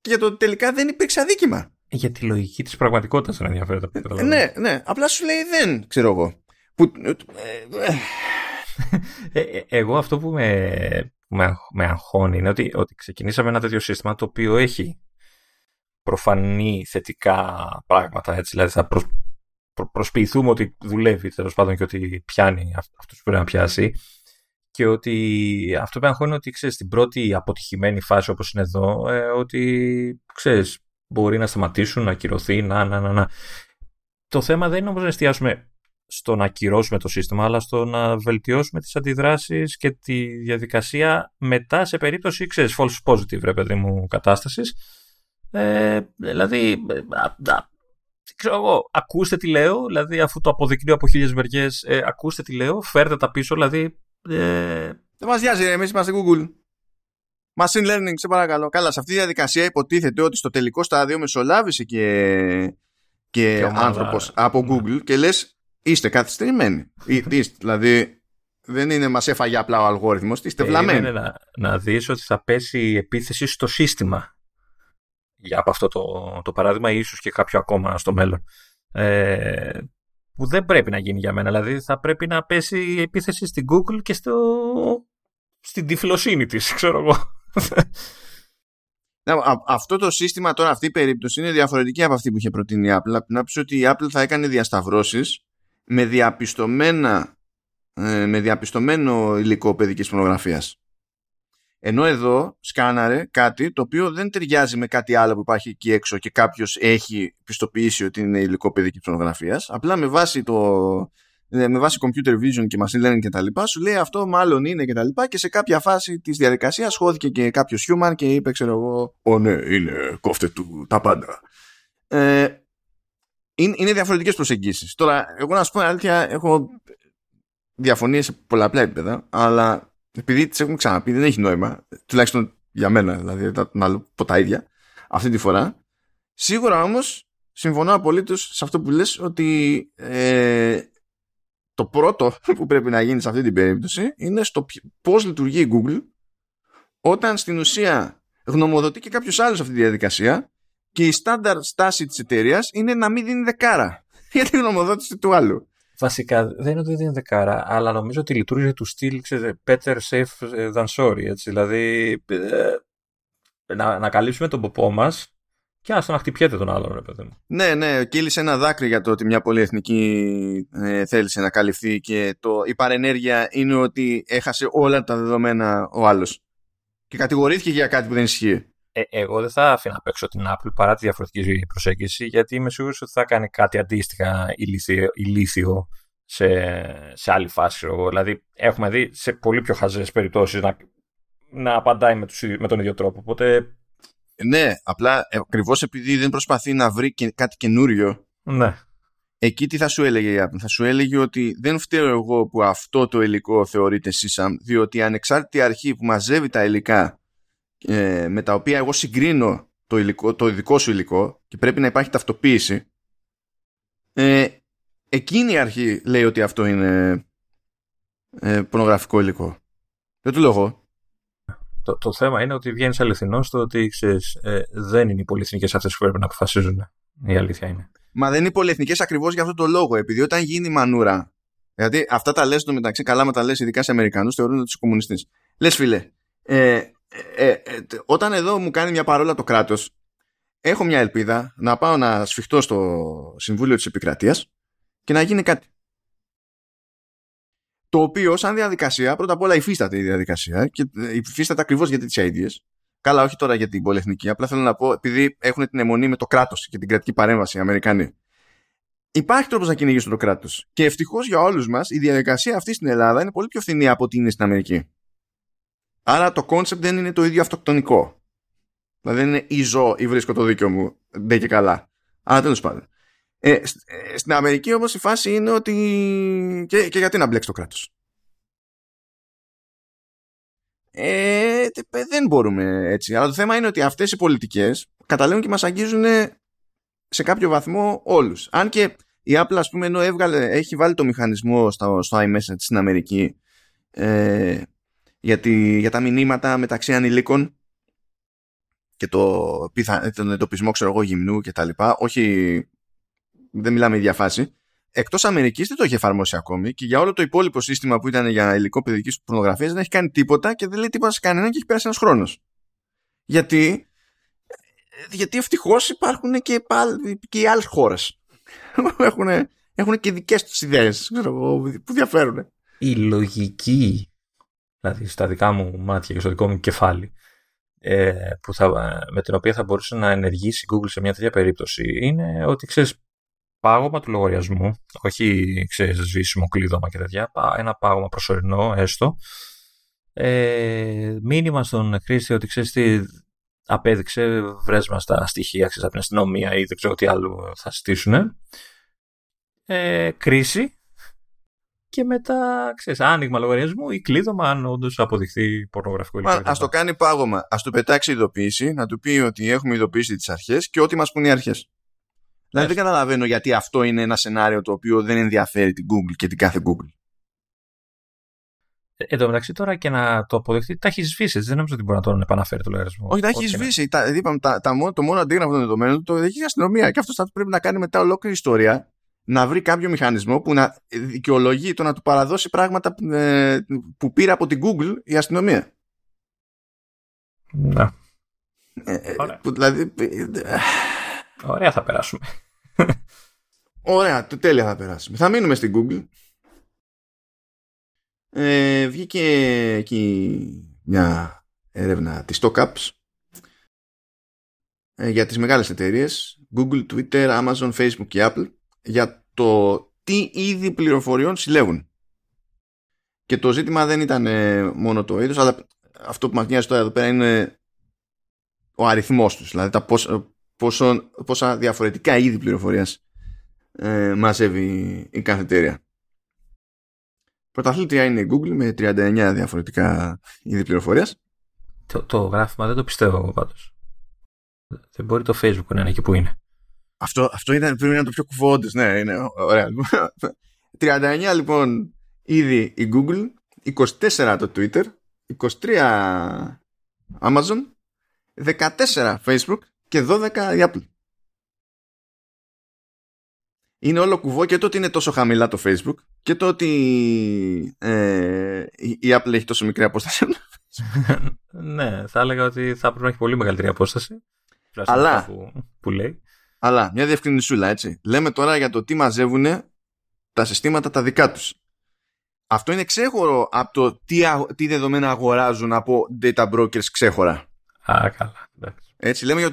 και για το ότι τελικά δεν υπήρξε αδίκημα. Για τη λογική της πραγματικότητας να ενδιαφέρεται. Ναι, ναι, απλά σου λέει δεν, ξέρω εγώ. Εγώ αυτό που με αγχώνει είναι ότι ξεκινήσαμε ένα τέτοιο σύστημα το οποίο έχει προφανή θετικά πράγματα, έτσι, δηλαδή θα προσποιηθούμε ότι δουλεύει, τέλος πάντων, και ότι πιάνει αυτούς που πρέπει να πιάσει, και ότι αυτό που με αγχώνει είναι ότι, ξέρεις, στην πρώτη αποτυχημένη φάση όπως είναι εδώ, ότι, ξέρεις, μπορεί να σταματήσουν, να ακυρωθεί, να. Το θέμα δεν είναι όμως να εστιάσουμε στο να ακυρώσουμε το σύστημα, αλλά στο να βελτιώσουμε τις αντιδράσεις και τη διαδικασία μετά σε περίπτωση, ξέρεις, false positive, ρε παιδί μου, κατάστασης. Δηλαδή, ξέρω εγώ, ακούστε τι λέω, δηλαδή αφού το αποδεικνύω από χίλιες μεριές, ακούστε τι λέω, φέρτε τα πίσω, δηλαδή... Δεν μας νοιάζει, εμείς είμαστε Google. Machine learning, σε παρακαλώ. Καλά, σε αυτή τη διαδικασία υποτίθεται ότι στο τελικό στάδιο μεσολάβησε και άνθρωπος από Google, ναι. Και λες... Είστε καθυστερημένοι. Δηλαδή, δεν είναι μας έφαγε απλά ο αλγόριθμος, είστε βλαμμένοι. Είναι να δεις ότι θα πέσει η επίθεση στο σύστημα. Για από αυτό το παράδειγμα, ίσως και κάποιο ακόμα στο μέλλον. Που δεν πρέπει να γίνει για μένα. Δηλαδή, θα πρέπει να πέσει η επίθεση στην Google και στην τυφλοσύνη της, ξέρω εγώ. Αυτό το σύστημα τώρα, αυτή η περίπτωση, είναι διαφορετική από αυτή που είχε προτείνει η Apple. Να πεις ότι η Apple θα έκανε διασταυρώσεις με διαπιστωμένο υλικό παιδικής πορνογραφίας. Ενώ εδώ σκάναρε κάτι το οποίο δεν ταιριάζει με κάτι άλλο που υπάρχει εκεί έξω και κάποιος έχει πιστοποιήσει ότι είναι υλικό παιδικής πορνογραφίας. Απλά με βάση computer vision και machine learning και τα λοιπά, σου λέει αυτό μάλλον είναι και τα λοιπά, και σε κάποια φάση της διαδικασίας χώθηκε και κάποιος human και είπε, ξέρω εγώ, «Ω ναι, είναι, κόφτε του τα πάντα». Είναι διαφορετικές προσεγγίσεις. Τώρα, εγώ να σου πω αλήθεια, έχω διαφωνίες σε πολλαπλά επίπεδα, αλλά επειδή τις έχουμε ξαναπεί, δεν έχει νόημα, τουλάχιστον για μένα, δηλαδή, να πω τα ίδια αυτή τη φορά. Σίγουρα όμως, συμφωνώ απολύτως σε αυτό που λες, ότι το πρώτο που πρέπει να γίνει σε αυτή την περίπτωση είναι στο πώς λειτουργεί η Google, όταν στην ουσία γνωμοδοτεί και κάποιος άλλος αυτή τη διαδικασία, και η στάνταρ στάση της εταιρείας είναι να μην δίνει δεκάρα για την γνωμοδότηση του άλλου. Βασικά δεν είναι ότι δίνει δεκάρα, αλλά νομίζω ότι λειτουργεί του στυλ, ξέρετε, better safe than sorry. Έτσι. Δηλαδή να καλύψουμε τον ποπό μας και άστο να χτυπιέται τον άλλον, ρε παιδί μου. Ναι, ναι, κύλησε ένα δάκρυ για το ότι μια πολυεθνική θέλησε να καλυφθεί, και η παρενέργεια είναι ότι έχασε όλα τα δεδομένα ο άλλος και κατηγορήθηκε για κάτι που δεν ισχύει. Εγώ δεν θα αφήνω να παίξω την Apple παρά τη διαφορετική προσέγγιση, γιατί είμαι σίγουρος ότι θα κάνει κάτι αντίστοιχα ηλίθιο σε άλλη φάση. Δηλαδή, έχουμε δει σε πολύ πιο χαζές περιπτώσεις να απαντάει με τον ίδιο τρόπο. Οπότε... Ναι, απλά ακριβώς επειδή δεν προσπαθεί να βρει κάτι καινούριο, ναι. Εκεί τι θα σου έλεγε η Apple? Θα σου έλεγε ότι δεν φταίω εγώ που αυτό το υλικό θεωρείται SISAM, διότι η ανεξάρτητη αρχή που μαζεύει τα υλικά, με τα οποία εγώ συγκρίνω το δικό σου υλικό και πρέπει να υπάρχει ταυτοποίηση, εκείνη η αρχή λέει ότι αυτό είναι πορνογραφικό υλικό. Δεν το λέω εγώ. Το θέμα είναι ότι βγαίνεις αληθινός στο ότι, ξέρεις, δεν είναι οι πολυεθνικές αυτές που πρέπει να αποφασίζουν. Η αλήθεια είναι. Μα δεν είναι οι πολυεθνικές ακριβώς για αυτό το λόγο, επειδή όταν γίνει μανούρα, γιατί αυτά τα λες, το μεταξύ, καλά με τα λες, ειδικά σε Αμερικανούς, θεωρούν ότι είσαι κομμουνιστής. Λες, φίλε, όταν εδώ μου κάνει μια παρόλα το κράτος, έχω μια ελπίδα να πάω να σφιχτώ στο Συμβούλιο της Επικρατείας και να γίνει κάτι. Το οποίο, σαν διαδικασία, πρώτα απ' όλα υφίσταται η διαδικασία, και υφίσταται ακριβώς γιατί τις ιδέες. Καλά, όχι τώρα για την πολυεθνική, απλά θέλω να πω, επειδή έχουν την αιμονή με το κράτος και την κρατική παρέμβαση οι Αμερικανοί. Υπάρχει τρόπος να κυνηγήσουν το κράτος. Και ευτυχώς για όλους μας, η διαδικασία αυτή στην Ελλάδα είναι πολύ πιο φθηνή από ό,τι είναι στην Αμερική. Άρα το concept δεν είναι το ίδιο αυτοκτονικό. Δηλαδή δεν είναι ή ζω ή βρίσκω το δίκιο μου, δεν και καλά. Αλλά τέλος πάντων. Στην Αμερική όμως η φάση είναι ότι και γιατί να μπλέξει το κράτος. Δεν μπορούμε έτσι. Αλλά το θέμα είναι ότι αυτές οι πολιτικές καταλήγουν και μας αγγίζουν σε κάποιο βαθμό όλους. Αν και Η Apple, ας πούμε, ενώ έχει βάλει το μηχανισμό στο iMessage στην Αμερική για τα μηνύματα μεταξύ ανηλίκων και τον εντοπισμό, ξέρω εγώ, γυμνού και τα λοιπά. Όχι, δεν μιλάμε για φάση. Εκτός Αμερικής δεν το έχει εφαρμόσει ακόμη και για όλο το υπόλοιπο σύστημα που ήταν για υλικό παιδικής πορνογραφίας δεν έχει κάνει τίποτα και δεν λέει τίποτα σε κανέναν και έχει πέρασει ένας χρόνος. Γιατί ευτυχώς υπάρχουν και οι άλλες χώρες. Έχουν και δικές τους ιδέες που διαφέρουν. Η λογική, δηλαδή στα δικά μου μάτια και στο δικό μου κεφάλι, με την οποία θα μπορούσε να ενεργήσει η Google σε μια τέτοια περίπτωση, είναι ότι, ξέρεις, πάγωμα του λογαριασμού, όχι, ξέρεις, σβήσιμο, κλείδωμα και τέτοια, ένα πάγωμα προσωρινό έστω, μήνυμα στον χρήστη ότι, ξέρεις τι, απέδειξε, βρες μας τα στοιχεία, ξέρεις, από την αστυνομία ή δεν ξέρω τι άλλο θα στήσουν, κρίση και μετά, ξέρεις, άνοιγμα λογαριασμού ή κλείδωμα αν όντως αποδειχθεί πορνογραφικό υλικό. Ας το κάνει πάγωμα, ας του πετάξει ειδοποίηση, να του πει ότι έχουμε ειδοποιήσει τις αρχές και ό,τι μας πουν οι αρχές. Δηλαδή δεν καταλαβαίνω γιατί αυτό είναι ένα σενάριο το οποίο δεν ενδιαφέρει την Google και την κάθε Google. Εν τω μεταξύ τώρα και να το αποδεχτεί, τα έχει σβήσει. Δεν νομίζω ότι μπορεί να τον επαναφέρει το λογαριασμό. Όχι, τα έχει σβήσει. Είπαμε, το μόνο αντίγραφο των δεδομένων το έχει η αστυνομία. Και αυτό θα πρέπει να κάνει μετά ολόκληρη ιστορία, να βρει κάποιο μηχανισμό που να δικαιολογεί το να του παραδώσει πράγματα που πήρε από την Google η αστυνομία. Ναι. Δηλαδή. Ωραία θα περάσουμε. Ωραία, τέλεια θα περάσουμε. Θα μείνουμε στην Google. Βγήκε εκεί μια έρευνα της TOCAPS για τις μεγάλες εταιρείες Google, Twitter, Amazon, Facebook και Apple για το τι είδη πληροφοριών συλλέγουν. Και το ζήτημα δεν ήταν μόνο το είδος, αλλά αυτό που μας νοιάζει τώρα εδώ πέρα είναι ο αριθμός τους, δηλαδή τα πόσα διαφορετικά είδη πληροφορίας μαζεύει η κάθε εταιρεία. Πρωταθλήτρια είναι η Google με 39 διαφορετικά είδη πληροφορίας. Το γράφημα δεν το πιστεύω εγώ πάντως. Δεν μπορεί το Facebook να είναι εκεί που είναι. Αυτό ήταν, πρέπει να είναι το πιο κουβόντες. Ναι, είναι ωραία. 39 λοιπόν είδη η Google, 24 το Twitter, 23 Amazon, 14 Facebook και 12 η Apple. Είναι όλο κουβό και το ότι είναι τόσο χαμηλά το Facebook και το ότι η Apple έχει τόσο μικρή απόσταση. Ναι, θα έλεγα ότι θα πρέπει να έχει πολύ μεγαλύτερη απόσταση. Αλλά, που λέει. Αλλά μια διευκρινισούλα, έτσι. Λέμε τώρα για το τι μαζεύουν τα συστήματα τα δικά τους. Αυτό είναι ξέχωρο από το τι δεδομένα αγοράζουν από data brokers ξέχωρα. Α, καλά, εντάξει. Έτσι, λέμε για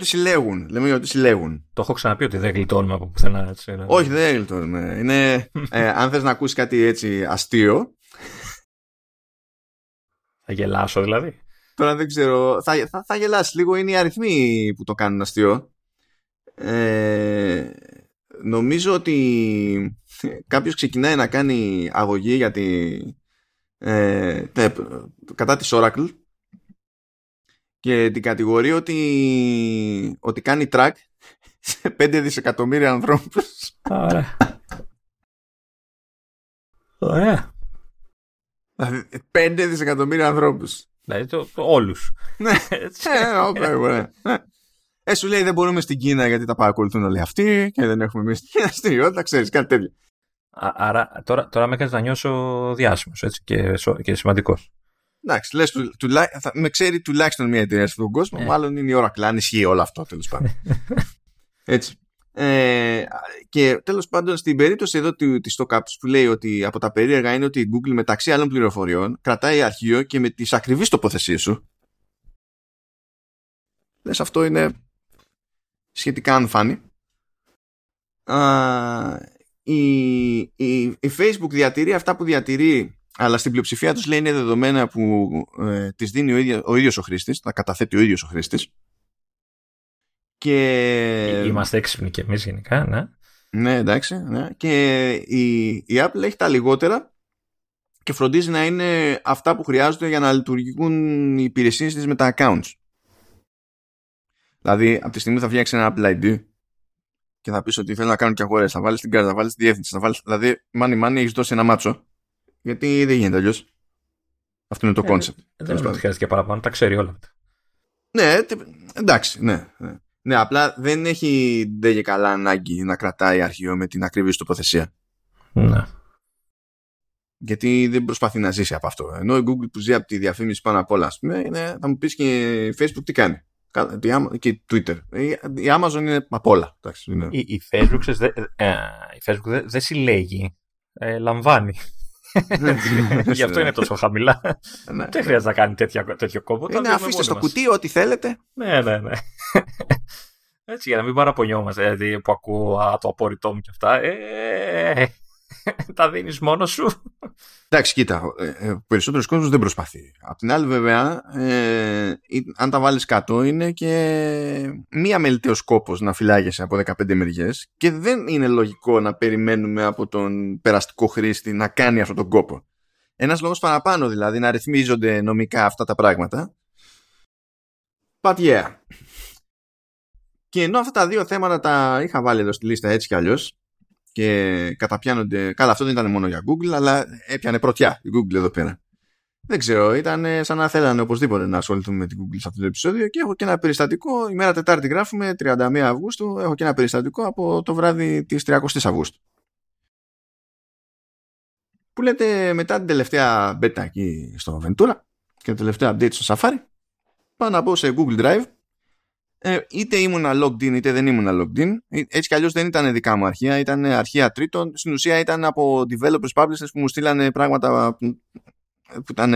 ό,τι συλλέγουν. Το έχω ξαναπεί ότι δεν γλιτώνουμε από πουθενά, έτσι. Ναι. Όχι, δεν γλιτώνουμε. Είναι, αν θες να ακούσεις κάτι έτσι αστείο. Θα γελάσω δηλαδή. Τώρα δεν ξέρω. Θα γελάσεις λίγο. Είναι οι αριθμοί που το κάνουν αστείο. Νομίζω ότι κάποιος ξεκινάει να κάνει αγωγή για κατά της Oracle. Και την κατηγορεί ότι κάνει track σε 5 δισεκατομμύρια ανθρώπους. Ωραία. Ωραία. Δηλαδή 5 δισεκατομμύρια ανθρώπους. Δηλαδή όλους. Ναι, ωραία. Σου λέει δεν μπορούμε στην Κίνα γιατί τα παρακολουθούν όλοι αυτοί και δεν έχουμε εμείς την αστηριότητα, ξέρεις, κάτι τέτοιο. Άρα τώρα με έκανες να νιώσω διάσημος, έτσι, και σημαντικός. Εντάξει, λες, με ξέρει τουλάχιστον μια εταιρεία στον κόσμο, μάλλον είναι η ώρα κλάνη, ισχύει όλο αυτό τέλος πάντων. Έτσι. Και τέλος πάντων, στην περίπτωση εδώ της TOCAPS που λέει ότι από τα περίεργα είναι ότι η Google μεταξύ άλλων πληροφοριών κρατάει αρχείο και με τις ακριβείς τοποθεσίες σου. Λες, αυτό είναι σχετικά unfunny. Η Facebook διατηρεί αυτά που διατηρεί, αλλά στην πλειοψηφία τους λέει είναι δεδομένα που τις δίνει ο ίδιος ο χρήστης, τα καταθέτει ο ίδιος ο χρήστης. Και... Είμαστε έξυπνοι και εμείς γενικά, ναι. Ναι, εντάξει. Ναι. Και η Apple έχει τα λιγότερα και φροντίζει να είναι αυτά που χρειάζονται για να λειτουργούν οι υπηρεσίες της με τα accounts. Δηλαδή, από τη στιγμή θα φτιάξει ένα Apple ID και θα πεις ότι θέλουν να κάνουν και αγορές, θα βάλεις την κάρτα, θα βάλεις τη διεύθυνση, θα βάλεις, δηλαδή μάνι έχεις δώσει ένα μάτσο, γιατί δεν γίνεται αλλιώς. Αυτό είναι το κόνσεπτ. Δεν χρειάζεται και παραπάνω, τα ξέρει όλα. Ναι, εντάξει, ναι. Ναι, απλά δεν έχει ντέγε καλά ανάγκη να κρατάει αρχείο με την ακριβή τοποθεσία. Ναι. Γιατί δεν προσπαθεί να ζήσει από αυτό. Ενώ η Google που ζει από τη διαφήμιση πάνω απ' όλα, ας πούμε, είναι, θα μου πεις και Facebook τι κάνει. Και Twitter. Η Amazon είναι απ' όλα. Εντάξει, είναι. Η Facebook δεν συλλέγει. Λαμβάνει. Γι' αυτό είναι τόσο χαμηλά. Δεν χρειάζεται να κάνει τέτοιο κόμπο. Αφήστε στο κουτί ό,τι θέλετε. Ναι. Έτσι, για να μην παραπονιόμαστε. Δηλαδή που ακούω το απόρριτό μου και αυτά. Τα δίνεις μόνος σου. Εντάξει, κοίτα. Περισσότερος κόσμος δεν προσπαθεί. Απ' την άλλη, βέβαια, αν τα βάλεις κάτω, είναι και μία μελιτέος κόπος να φυλάγεσαι από 15 μεριές και δεν είναι λογικό να περιμένουμε από τον περαστικό χρήστη να κάνει αυτόν τον κόπο. Ένας λόγος παραπάνω, δηλαδή, να ρυθμίζονται νομικά αυτά τα πράγματα. But yeah. Και ενώ αυτά τα δύο θέματα τα είχα βάλει εδώ στη λίστα έτσι κι αλλιώς, και καταπιάνονται. Καλά, αυτό δεν ήταν μόνο για Google, αλλά έπιανε πρωτιά η Google εδώ πέρα. Δεν ξέρω, ήταν σαν να θέλανε οπωσδήποτε να ασχοληθούμε με την Google σε αυτό το επεισόδιο. Και έχω και ένα περιστατικό. Ημέρα Τετάρτη γράφουμε, 31 Αυγούστου. Έχω και ένα περιστατικό από το βράδυ της 30 Αυγούστου. Που λέτε μετά την τελευταία beta εκεί στο Ventura και το τελευταίο update στο Safari, πάω να μπω σε Google Drive. Είτε ήμουνα logged in είτε δεν ήμουνα logged in. Έτσι κι αλλιώς δεν ήταν δικά μου αρχεία, ήταν αρχεία τρίτων. Στην ουσία ήταν από developers, publishers που μου στείλανε πράγματα που ήταν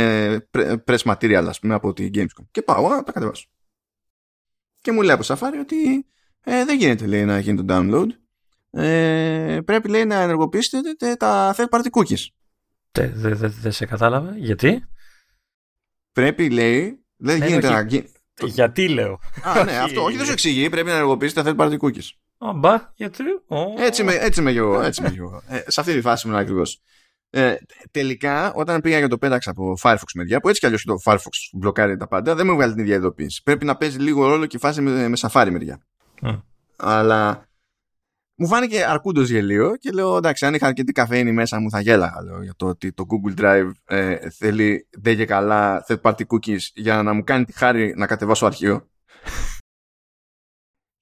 press material, ας πούμε, από τη Gamescom. Και πάω να τα κατεβάσω. Και μου λέει από Safari ότι δεν γίνεται, λέει, να γίνει το download. Πρέπει, λέει, να ενεργοποιήσετε τα third party cookies. Δεν σε κατάλαβα. Γιατί? Πρέπει, λέει, δεν γίνεται να γίνει. Γιατί λέω. Α, ναι, αυτό. Όχι, δεν σου εξηγεί. Πρέπει να ενεργοποιήσετε τα third party cookies. Αμπά, γιατί. Έτσι είμαι κι εγώ. Σε αυτή τη φάση ήμουν ακριβώς. Τελικά, όταν πήγα και το πέταξα από Firefox μεριά, που έτσι κι αλλιώς το Firefox μπλοκάρει τα πάντα, δεν μου βγάλει την ίδια ειδοποίηση. Πρέπει να παίζει λίγο ρόλο και η φάση με Safari μεριά. Αλλά μου φάνηκε αρκούντος γελίο και λέω, εντάξει, αν είχα αρκετή καφέινη μέσα μου θα γέλαγα. Λέω, για το ότι το Google Drive θέλει ντε και καλά third party cookies για να μου κάνει τη χάρη να κατεβάσω αρχείο.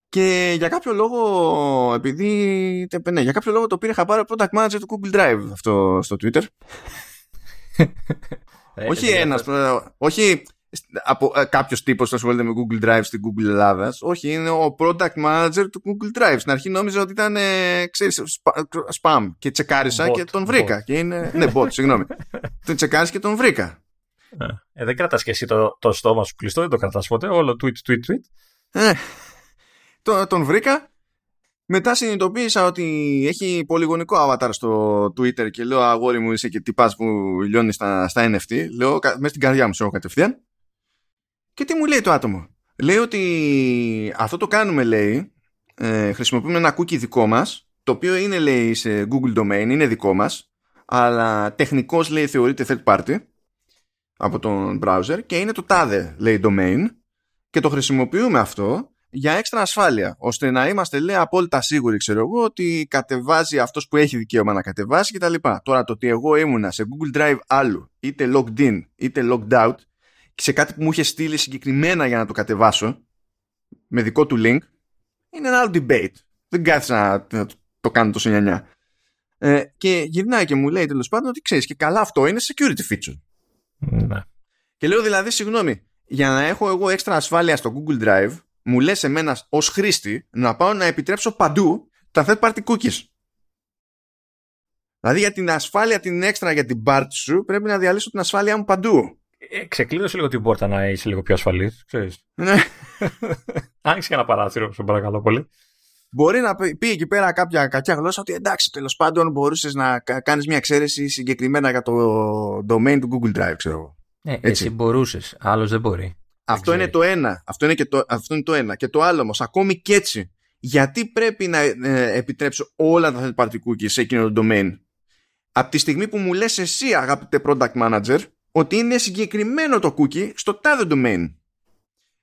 Και για κάποιο λόγο, επειδή. Ναι, για κάποιο λόγο το πήρε χαμπάρι ο product manager του Google Drive αυτό στο Twitter. Όχι ένας. Όχι κάποιος τύπος που ασχολείται με Google Drive στην Google Ελλάδας. Όχι, είναι ο product manager του Google Drive. Στην αρχή νόμιζα ότι ήταν spam και τσεκάρισα και τον βρήκα. Ναι, bot, συγγνώμη. Τον τσεκάρισα και τον βρήκα. Δεν κρατάς και εσύ το στόμα σου κλειστό, δεν το κρατάς ποτέ. Όλο tweet. Τον βρήκα. Μετά συνειδητοποίησα ότι έχει πολυγωνικό avatar στο Twitter και λέω, αγόρι μου, είσαι και τυπάς που λιώνει στα NFT. Λέω, μέσα στην καρδιά μου σε έχω κατευθείαν. Και τι μου λέει το άτομο. Λέει ότι αυτό το κάνουμε, λέει, χρησιμοποιούμε ένα cookie δικό μας, το οποίο είναι, λέει, σε Google domain, είναι δικό μας, αλλά τεχνικώς, λέει, θεωρείται third party από τον browser και είναι το τάδε, λέει, domain, και το χρησιμοποιούμε αυτό για έξτρα ασφάλεια, ώστε να είμαστε, λέει, απόλυτα σίγουροι, ξέρω εγώ, ότι κατεβάζει αυτός που έχει δικαίωμα να κατεβάσει κτλ. Τώρα, το ότι εγώ ήμουνα σε Google Drive άλλου, είτε logged in, είτε logged out, και σε κάτι που μου είχε στείλει συγκεκριμένα για να το κατεβάσω με δικό του link, είναι ένα άλλο debate. Δεν κάθισα να το κάνω τόσο 9-9. Και γυρνάει και μου λέει, τέλος πάντων, ότι ξέρεις και καλά, αυτό είναι security feature. Ναι. Και λέω, δηλαδή, συγγνώμη, για να έχω εγώ έξτρα ασφάλεια στο Google Drive, μου λες εμένα ως χρήστη να πάω να επιτρέψω παντού τα third party cookies. Δηλαδή, για την ασφάλεια την έξτρα για την part σου, πρέπει να διαλύσω την ασφάλειά μου παντού. Ξεκλείδωσε λίγο την πόρτα να είσαι λίγο πιο ασφαλής, ξέρεις. Ναι. Άνοιξε ένα παράθυρο, σε παρακαλώ πολύ. Μπορεί να πει εκεί πέρα κάποια κακιά γλώσσα ότι, εντάξει, τέλος πάντων, μπορούσες να κάνεις μια εξαίρεση συγκεκριμένα για το domain του Google Drive, ξέρω εγώ. Εσύ μπορούσες, άλλος δεν μπορεί. Αυτό είναι το ένα. Αυτό είναι το ένα. Και το άλλο όμως, ακόμη και έτσι, γιατί πρέπει να επιτρέψω όλα τα third party cookies σε εκείνο το domain, από τη στιγμή που μου λες εσύ, αγαπητέ product manager, ότι είναι συγκεκριμένο το cookie στο τάδε domain.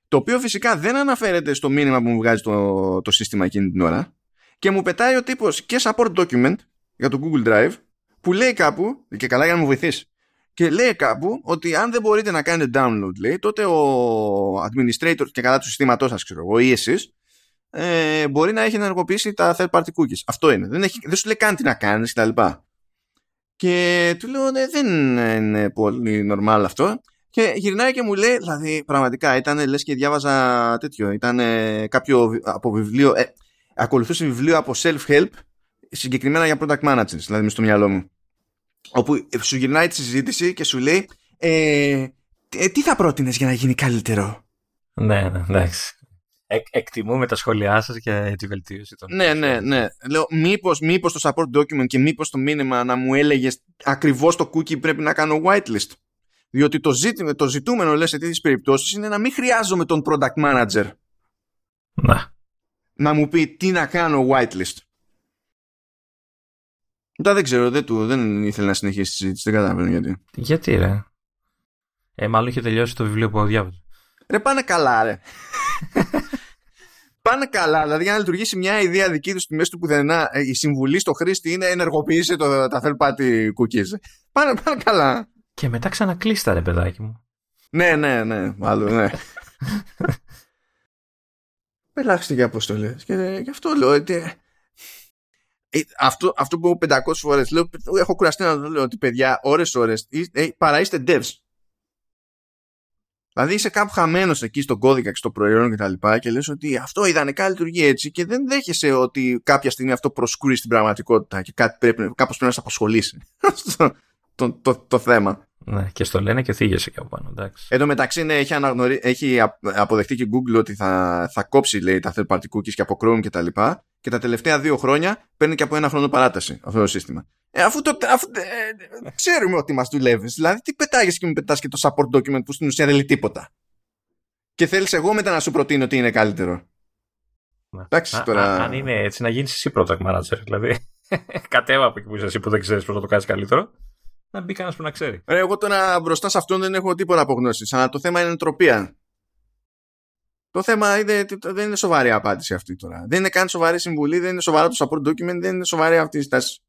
Το οποίο φυσικά δεν αναφέρεται στο μήνυμα που μου βγάζει το σύστημα εκείνη την ώρα. και μου πετάει ο τύπος και support document για το Google Drive που λέει κάπου, και καλά για να μου βοηθήσει, και λέει κάπου ότι αν δεν μπορείτε να κάνετε download, λέει, τότε ο administrator και καλά του συστήματός σας, ξέρω εγώ, ή εσείς, μπορεί να έχει ενεργοποιήσει τα third party cookies. Αυτό είναι. Δεν σου λέει καν τι να κάνεις κτλ. Και του λέω ναι, δεν είναι πολύ normal αυτό. Και γυρνάει και μου λέει, δηλαδή πραγματικά ήταν λες και διάβαζα τέτοιο. Ήταν κάποιο από βιβλίο. Ακολουθούσε βιβλίο από self-help συγκεκριμένα για product managers, δηλαδή μες στο μυαλό μου. Όπου σου γυρνάει τη συζήτηση και σου λέει τι θα πρότεινες για να γίνει καλύτερο. Ναι, εντάξει. Εκτιμούμε τα σχόλιά σας για τη βελτίωση των. Ναι, ναι, ναι. Λέω, μήπως το support document και μήπως το μήνυμα να μου έλεγες ακριβώς το cookie πρέπει να κάνω whitelist. Διότι το ζητούμενο, λες, σε τέτοιες περιπτώσεις είναι να μην χρειάζομαι τον product manager. Να μου πει τι να κάνω whitelist. Μετά δεν ξέρω, δεν ήθελε να συνεχίσει τη συζήτηση, δεν καταλαβαίνω γιατί. Γιατί ρε. Μάλλον είχε τελειώσει το βιβλίο που διάβαζε. Ρε πάνε καλά, ρε. Πάνε καλά, δηλαδή για να λειτουργήσει μια ιδέα δική του στη μέση του πουθενά, η συμβουλή στο χρήστη είναι ενεργοποιήσει τα third party cookies. Πάνε καλά. Και μετά ξανακλείστα, ρε παιδάκι μου. Ναι, ναι, ναι, μάλλον, ναι. Πελάχιστηκε αποστολές. Και γι' αυτό λέω ότι. Αυτό που 500 φορές λέω, έχω κουραστεί να το λέω ότι παιδιά, ώρες, παρά είστε devs. Δηλαδή είσαι κάπου χαμένος εκεί στον κώδικα και στο προϊόν και τα λοιπά και λες ότι αυτό ιδανικά λειτουργεί έτσι και δεν δέχεσαι ότι κάποια στιγμή αυτό προσκούρει στην πραγματικότητα και κάπως πρέπει να σε απασχολήσει το θέμα. Ναι, και στο λένε και θίγεσαι και από πάνω, εντάξει. Εν τω μεταξύ ναι, έχει αποδεχτεί και Google ότι θα κόψει, λέει, τα third party cookies και από Chrome και τα λοιπά και τα τελευταία 2 χρόνια παίρνει και από 1 χρόνο παράταση αυτό το σύστημα. Αφού ξέρουμε ότι μας δουλεύεις. Δηλαδή, τι πετάγεις και μου πετάς και το support document που στην ουσία δεν λέει τίποτα. Και θέλεις εγώ μετά να σου προτείνω ότι είναι καλύτερο. Εντάξει τώρα. Αν είναι έτσι, να γίνεις εσύ product manager. Δηλαδή, κατέβα από εκεί που είσαι εσύ που δεν ξέρεις πώς να το κάνεις καλύτερο. Να μπει κανένας που να ξέρει. Εγώ τώρα μπροστά σε αυτόν δεν έχω τίποτα απογνώσεις. Αλλά το θέμα είναι νοοτροπία. Το θέμα είναι, δεν είναι σοβαρή απάντηση αυτή τώρα. Δεν είναι καν σοβαρή συμβουλή, δεν είναι σοβαρά το support document, δεν είναι σοβαρή αυτή η στάση.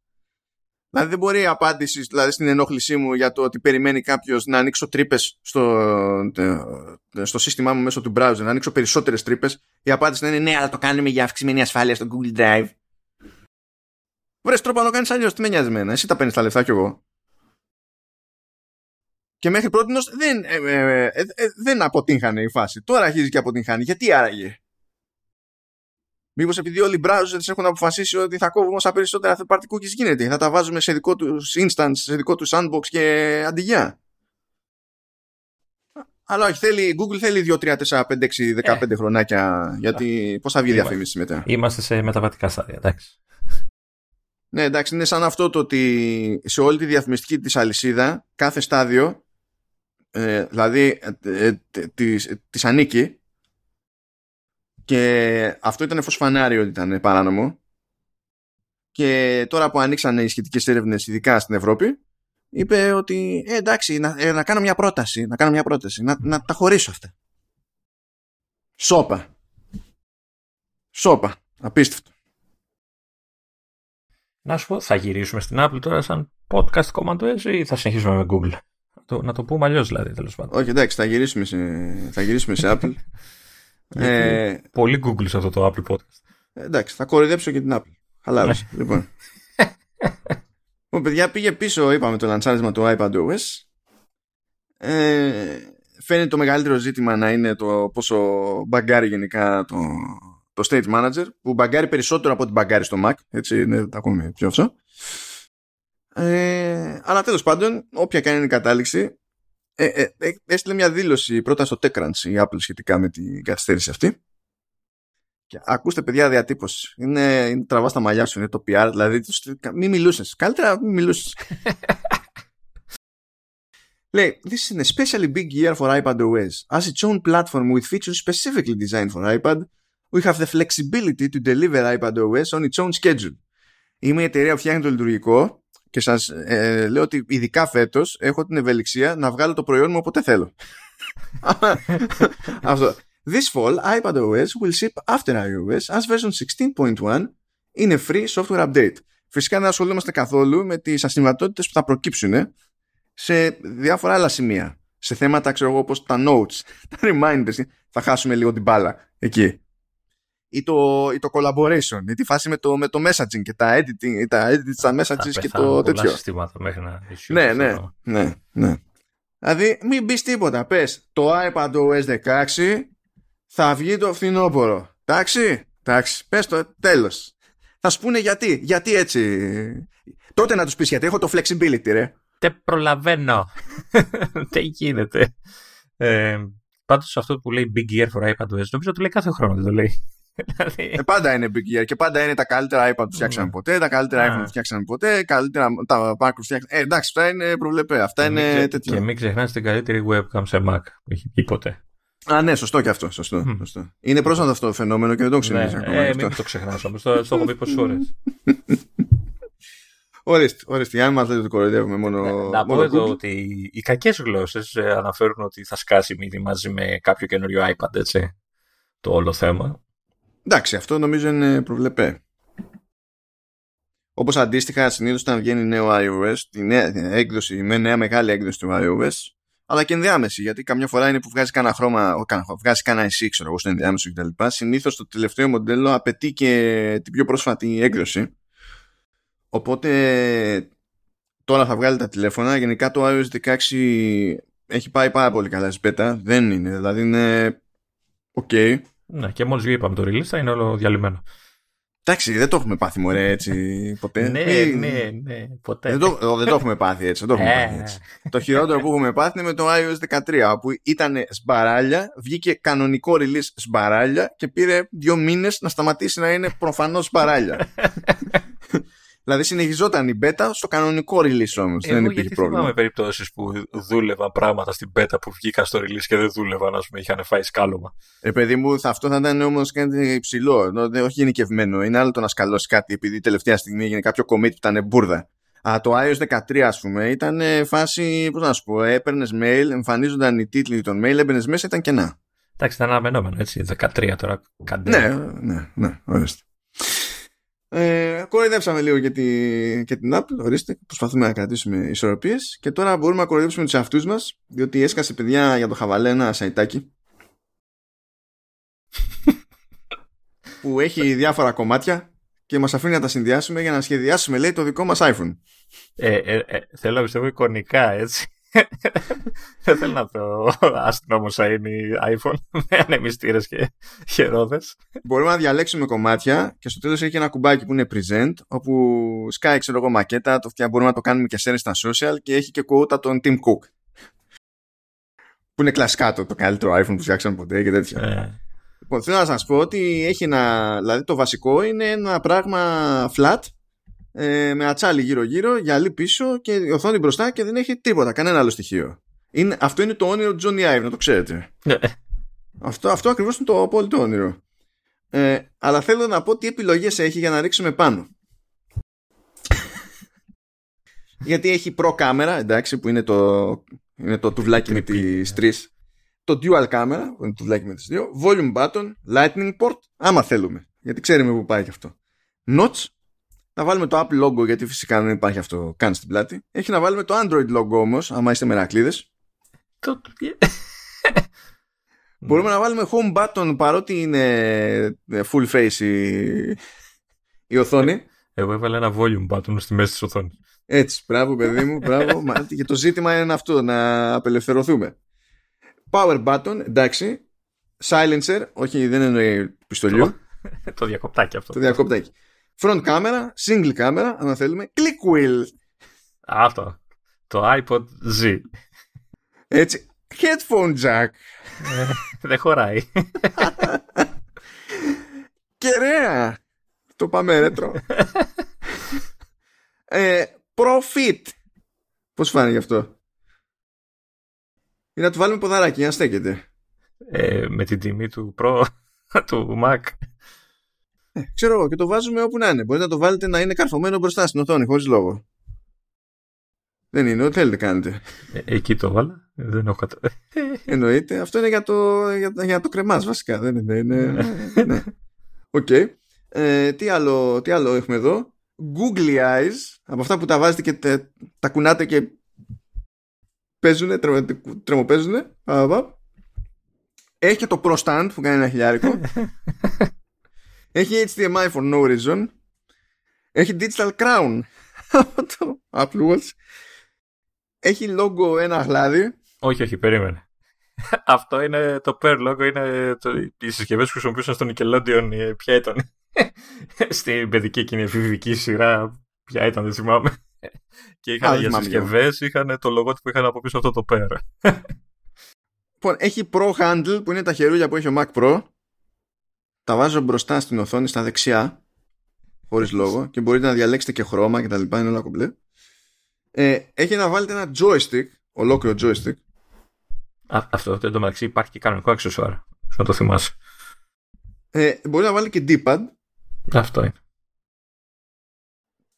Δηλαδή δεν μπορεί η απάντηση δηλαδή, στην ενόχλησή μου για το ότι περιμένει κάποιος να ανοίξω τρύπες στο σύστημά μου μέσω του browser, να ανοίξω περισσότερες τρύπες. Η απάντηση να είναι ναι, αλλά το κάνουμε για αυξημένη ασφάλεια στο Google Drive. Βρες τρόπο να το κάνεις αλλιώς, τι με νοιάζει εμένα. Εσύ τα παίρνεις τα λεφτά κι εγώ. Και μέχρι πρότινος δεν αποτύχανε η φάση. Τώρα αρχίζει και αποτυγχάνει. Γιατί άραγε. Μήπως επειδή όλοι οι browsers έχουν αποφασίσει ότι θα κόβουμε όσα περισσότερα third party cookies γίνεται. Θα τα βάζουμε σε δικό τους instance, σε δικό τους sandbox και αντιγιά. Αλλά όχι, Google θέλει 2, 3, 4, 5, 6, 15 χρονάκια. Γιατί πώς θα βγει η διαφήμιση μετά. Είμαστε σε μεταβατικά στάδια, εντάξει. Ναι, εντάξει, είναι σαν αυτό το ότι σε όλη τη διαφημιστική της αλυσίδα, κάθε στάδιο, δηλαδή της ανήκει. Και αυτό ήταν φωσφανάρι ότι ήταν παράνομο. Και τώρα που ανοίξανε οι σχετικές έρευνες, ειδικά στην Ευρώπη, είπε ότι εντάξει, να κάνω μια πρόταση, να τα χωρίσω αυτά. Σόπα. Απίστευτο. Να σου πω, θα γυρίσουμε στην Apple τώρα σαν podcast κομμαντοές ή θα συνεχίσουμε με Google. Να το πούμε αλλιώς δηλαδή, τέλος πάντων. Όχι, εντάξει, θα γυρίσουμε σε Apple. Πολύ Google σε αυτό το Apple podcast. Εντάξει, θα κοροϊδέψω και την Apple. Χαλάρωσε, λοιπόν. Παιδιά, πήγε πίσω, είπαμε, το λαντσάρισμα του iPad OS. Φαίνεται το μεγαλύτερο ζήτημα να είναι το πόσο μπαγκάρει γενικά το Stage Manager, που μπαγκάρει περισσότερο από ό,τι μπαγκάρει στο Mac. Έτσι είναι ακόμη πιο αυτό. Αλλά τέλος πάντων, όποια κάνει η κατάληξη, έστειλε μια δήλωση πρώτα στο TechCrunch η Apple σχετικά με την καθυστέρηση αυτή. Και ακούστε, παιδιά, διατύπωση. Είναι τραβά στα μαλλιά σου, είναι το PR. Δηλαδή, μη μιλούσες. Καλύτερα, μη μιλούσες. Λέει, this is an especially big year for iPad OS, as its own platform with features specifically designed for iPad. We have the flexibility to deliver iPad OS on its own schedule. Είμαι η εταιρεία που φτιάχνει το λειτουργικό και σας λέω ότι ειδικά φέτος έχω την ευελιξία να βγάλω το προϊόν μου όποτε θέλω. Αυτό. This fall, iPad OS will ship after iOS as version 16.1 είναι free software update. Φυσικά δεν ασχολούμαστε καθόλου με τις ασυμβατότητες που θα προκύψουν σε διάφορα άλλα σημεία. Σε θέματα, ξέρω εγώ, όπως τα notes, τα reminders, θα χάσουμε λίγο την μπάλα εκεί. Ή το collaboration, ή τη φάση με το messaging και τα editing, τα messages και το τέτοιο. Πολλά συστήματα μέχρι να ναι. Δηλαδή, μην μπεις τίποτα. Πες, το iPad OS 16 θα βγει το φθινόπωρο. Εντάξει, πες το, τέλος. Θα σου πούνε γιατί έτσι. Τότε να τους πεις γιατί, έχω το flexibility, ρε. Τε προλαβαίνω. Τε γίνεται. Πάντως αυτό που λέει Big Year for iPad OS, νομίζω το λέει κάθε χρόνο, δεν το λέει. Πάντα είναι Big Year και πάντα είναι τα καλύτερα iPad που φτιάξαμε ποτέ, τα καλύτερα iPhone που φτιάξαμε ποτέ, καλύτερα τα Mac που φτιάξαμε. Εντάξει, αυτά είναι προβλεπέ. Αυτά είναι τέτοια. Και μην ξεχνάς την καλύτερη webcam σε Mac που έχει πει ποτέ. Α, ναι, σωστό και αυτό. Σωστό. Είναι πρόσφατο αυτό το φαινόμενο και δεν το ξεχνάς ακόμα. Μην το ξεχνάς όμως, το έχω πει πόσες ώρες. Ορίστε, αν μας λέτε ότι κοροϊδεύουμε μόνο. Να πω εδώ ότι οι κακές γλώσσες αναφέρουν ότι θα σκάσει μύτη μαζί με κάποιο καινούριο iPad, έτσι. Το όλο θέμα. Εντάξει, αυτό νομίζω είναι προβλεπέ. Όπως αντίστοιχα, συνήθως όταν βγαίνει νέο iOS, με νέα μεγάλη έκδοση του iOS, αλλά και ενδιάμεση, γιατί καμιά φορά είναι που βγάζει κανένα χρώμα, βγάζει κανένα εσύ, ξέρω εγώ, στο ενδιάμεσο κτλ. Συνήθως το τελευταίο μοντέλο απαιτεί και την πιο πρόσφατη έκδοση. Οπότε τώρα θα βγάλει τα τηλέφωνα. Γενικά το iOS 16 έχει πάει πάρα πολύ καλά στις beta. Δεν είναι, δηλαδή είναι ok. Ναι, και μόλις είπαμε το release θα είναι όλο διαλυμένο. Εντάξει, δεν το έχουμε πάθει μωρέ έτσι ποτέ. Ναι, ποτέ. Δεν το έχουμε πάθει έτσι. Το χειρότερο που έχουμε πάθει είναι με το iOS 13, που ήταν σμπαράλια, βγήκε κανονικό release σμπαράλια και πήρε 2 μήνες να σταματήσει να είναι προφανώς σμπαράλια. Δηλαδή συνεχιζόταν η beta στο κανονικό release όμως. Δεν υπήρχε πρόβλημα. Θυμάμαι περιπτώσεις που δούλευαν πράγματα στην beta που βγήκαν στο release και δεν δούλευαν, ας πούμε, είχαν φάει σκάλωμα. Παιδί μου, αυτό θα ήταν όμως κάτι υψηλό, όχι γενικευμένο. Είναι άλλο το να σκαλώσει κάτι επειδή τελευταία στιγμή έγινε κάποιο commit που ήταν μπούρδα. Α, το iOS 13, ας πούμε, ήταν φάση, πώς να σου πω, έπαιρνες mail, εμφανίζονταν οι τίτλοι των mail, έμπαινες μέσα, ήταν κενά. Εντάξει, ήταν αναμενόμενο, έτσι, 13 τώρα. Ναι, ορίστε. Κοροϊδέψαμε λίγο και την Apple. Ορίστε, προσπαθούμε να κρατήσουμε ισορροπίες. Και τώρα μπορούμε να κοροϊδέψουμε τους εαυτούς μας, διότι έσκασε, παιδιά, για το χαβαλέ ένα σαϊτάκι που έχει διάφορα κομμάτια και μας αφήνει να τα συνδυάσουμε για να σχεδιάσουμε, λέει, το δικό μας iPhone. Θέλω να πιστεύω εικονικά, έτσι. Δεν θέλω να το αστυνομοσαΐνει iPhone με ανεμιστήρες και χερόδες. Μπορούμε να διαλέξουμε κομμάτια και στο τέλος έχει ένα κουμπάκι που είναι present, όπου σκάει, ξέρω εγώ, μακέτα. Μπορούμε να το κάνουμε και share στα social και έχει και quota τον Tim Cook, που είναι κλασικά το καλύτερο iPhone που φτιάξαν ποτέ και τέτοια. Λοιπόν, θέλω να σας πω ότι έχει ένα, δηλαδή το βασικό είναι ένα πράγμα flat, με ατσάλι γύρω-γύρω, γυαλί πίσω και οθόνη μπροστά και δεν έχει τίποτα, κανένα άλλο στοιχείο. Αυτό είναι το όνειρο του Johnny Ive, να το ξέρετε. Αυτό ακριβώς είναι το απόλυτο όνειρο. Αλλά θέλω να πω τι επιλογές έχει για να ρίξουμε πάνω. Γιατί έχει Pro κάμερα, εντάξει, που είναι το τουβλάκι με τις 3. Το Dual Camera, που είναι το τουβλάκι με τις 2. Volume Button, Lightning Port, άμα θέλουμε. Γιατί ξέρουμε που πάει και αυτό. Notch. Να βάλουμε το Apple logo, γιατί φυσικά δεν υπάρχει αυτό καν στην πλάτη. Έχει να βάλουμε το Android logo όμως, άμα είστε μερακλείδες. Μπορούμε να βάλουμε home button, παρότι είναι full face η οθόνη. Εγώ έβαλα ένα volume button στη μέση της οθόνης. Έτσι, μπράβο παιδί μου, μπράβο. Και το ζήτημα είναι αυτό, να απελευθερωθούμε. Power button, εντάξει. Silencer, όχι, δεν εννοεί πιστολιού. Το διακοπτάκι αυτό. Το διακοπτάκι. Front camera, single camera, αν θέλουμε, click wheel. Αυτό. Το iPod Z. Έτσι. Headphone jack. Δεν χωράει. Κεραία. Το πάμε ρέτρο. Profit. Πώς φάνηκε αυτό? Ή να του βάλουμε ποδαράκι, να στέκεται. Με την τιμή του Pro, του Mac. Ξέρω εγώ, και το βάζουμε όπου να είναι. Μπορείτε να το βάλετε να είναι καρφωμένο μπροστά στην οθόνη, χωρίς λόγο. Δεν είναι, ό,τι θέλετε κάνετε. Εκεί το βάλα. Δεν έχω καταλάβει. Εννοείται. Αυτό είναι για το κρεμάς, βασικά. Δεν είναι. Ναι. Οκ. Τι άλλο έχουμε εδώ? Google Eyes, από αυτά που τα βάζετε και τα κουνάτε και παίζουνε, τρεμοπαίζουνε. Έχει και το Pro Stand που κάνει ένα $1,000. Έχει HDMI for no reason. Έχει Digital Crown από το Apple Watch. Έχει logo ένα γλάδι. Όχι, περίμενε. Αυτό είναι το Pearl logo. Είναι οι συσκευές που χρησιμοποιούσαν στον Nickelodeon. Ποια ήταν? Στην παιδική εκείνη εφηβική σειρά. Ποια ήταν, δεν θυμάμαι. Και είχαν για συσκευές, είχαν το λογότυπο, είχαν από πίσω αυτό το Pearl. Λοιπόν, έχει Pro Handle που είναι τα χερούλια που έχει ο Mac Pro. Τα βάζω μπροστά στην οθόνη, στα δεξιά. Χωρίς λόγο. Και μπορείτε να διαλέξετε και χρώμα και τα λοιπά. Είναι όλα κομπλέ. Έχει να βάλετε ένα joystick, ολόκληρο joystick. Αυτό το μεταξύ υπάρχει και κανονικό αξεσουάρ. Να το θυμάσαι. Μπορεί να βάλει και D-pad. Αυτό είναι.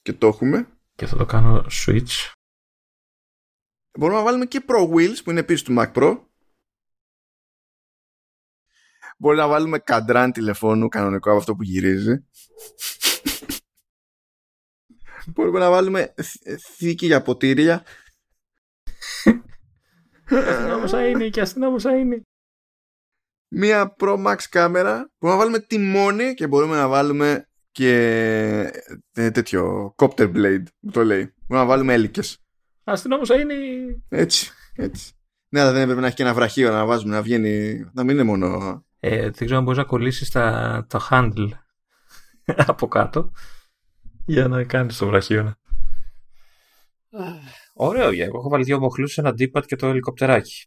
Και το έχουμε. Και θα το κάνω switch. Μπορούμε να βάλουμε και Pro Wheels που είναι επίσης του Mac Pro. Μπορεί να βάλουμε καντράν τηλεφώνου κανονικό από αυτό που γυρίζει. Μπορούμε να βάλουμε θήκη για ποτήρια. Και αστυνόμουσα είναι. Μία Pro Max κάμερα. Μπορούμε να βάλουμε τιμόνι και μπορούμε να βάλουμε και τέτοιο copter blade που το λέει. Μπορούμε να βάλουμε έλικες. Αστυνόμουσα είναι. Έτσι. Ναι, αλλά δεν έπρεπε να έχει και ένα βραχείο να βάζουμε, να βγαίνει, να μην είναι μόνο. Δεν ξέρω αν μπορείς να κολλήσεις το handle από κάτω για να κάνεις το βραχίωνα. Ωραίο, Γιάννη. Έχω βάλει 2 μοχλούς, ένα D-pad και το ελικοπτεράκι.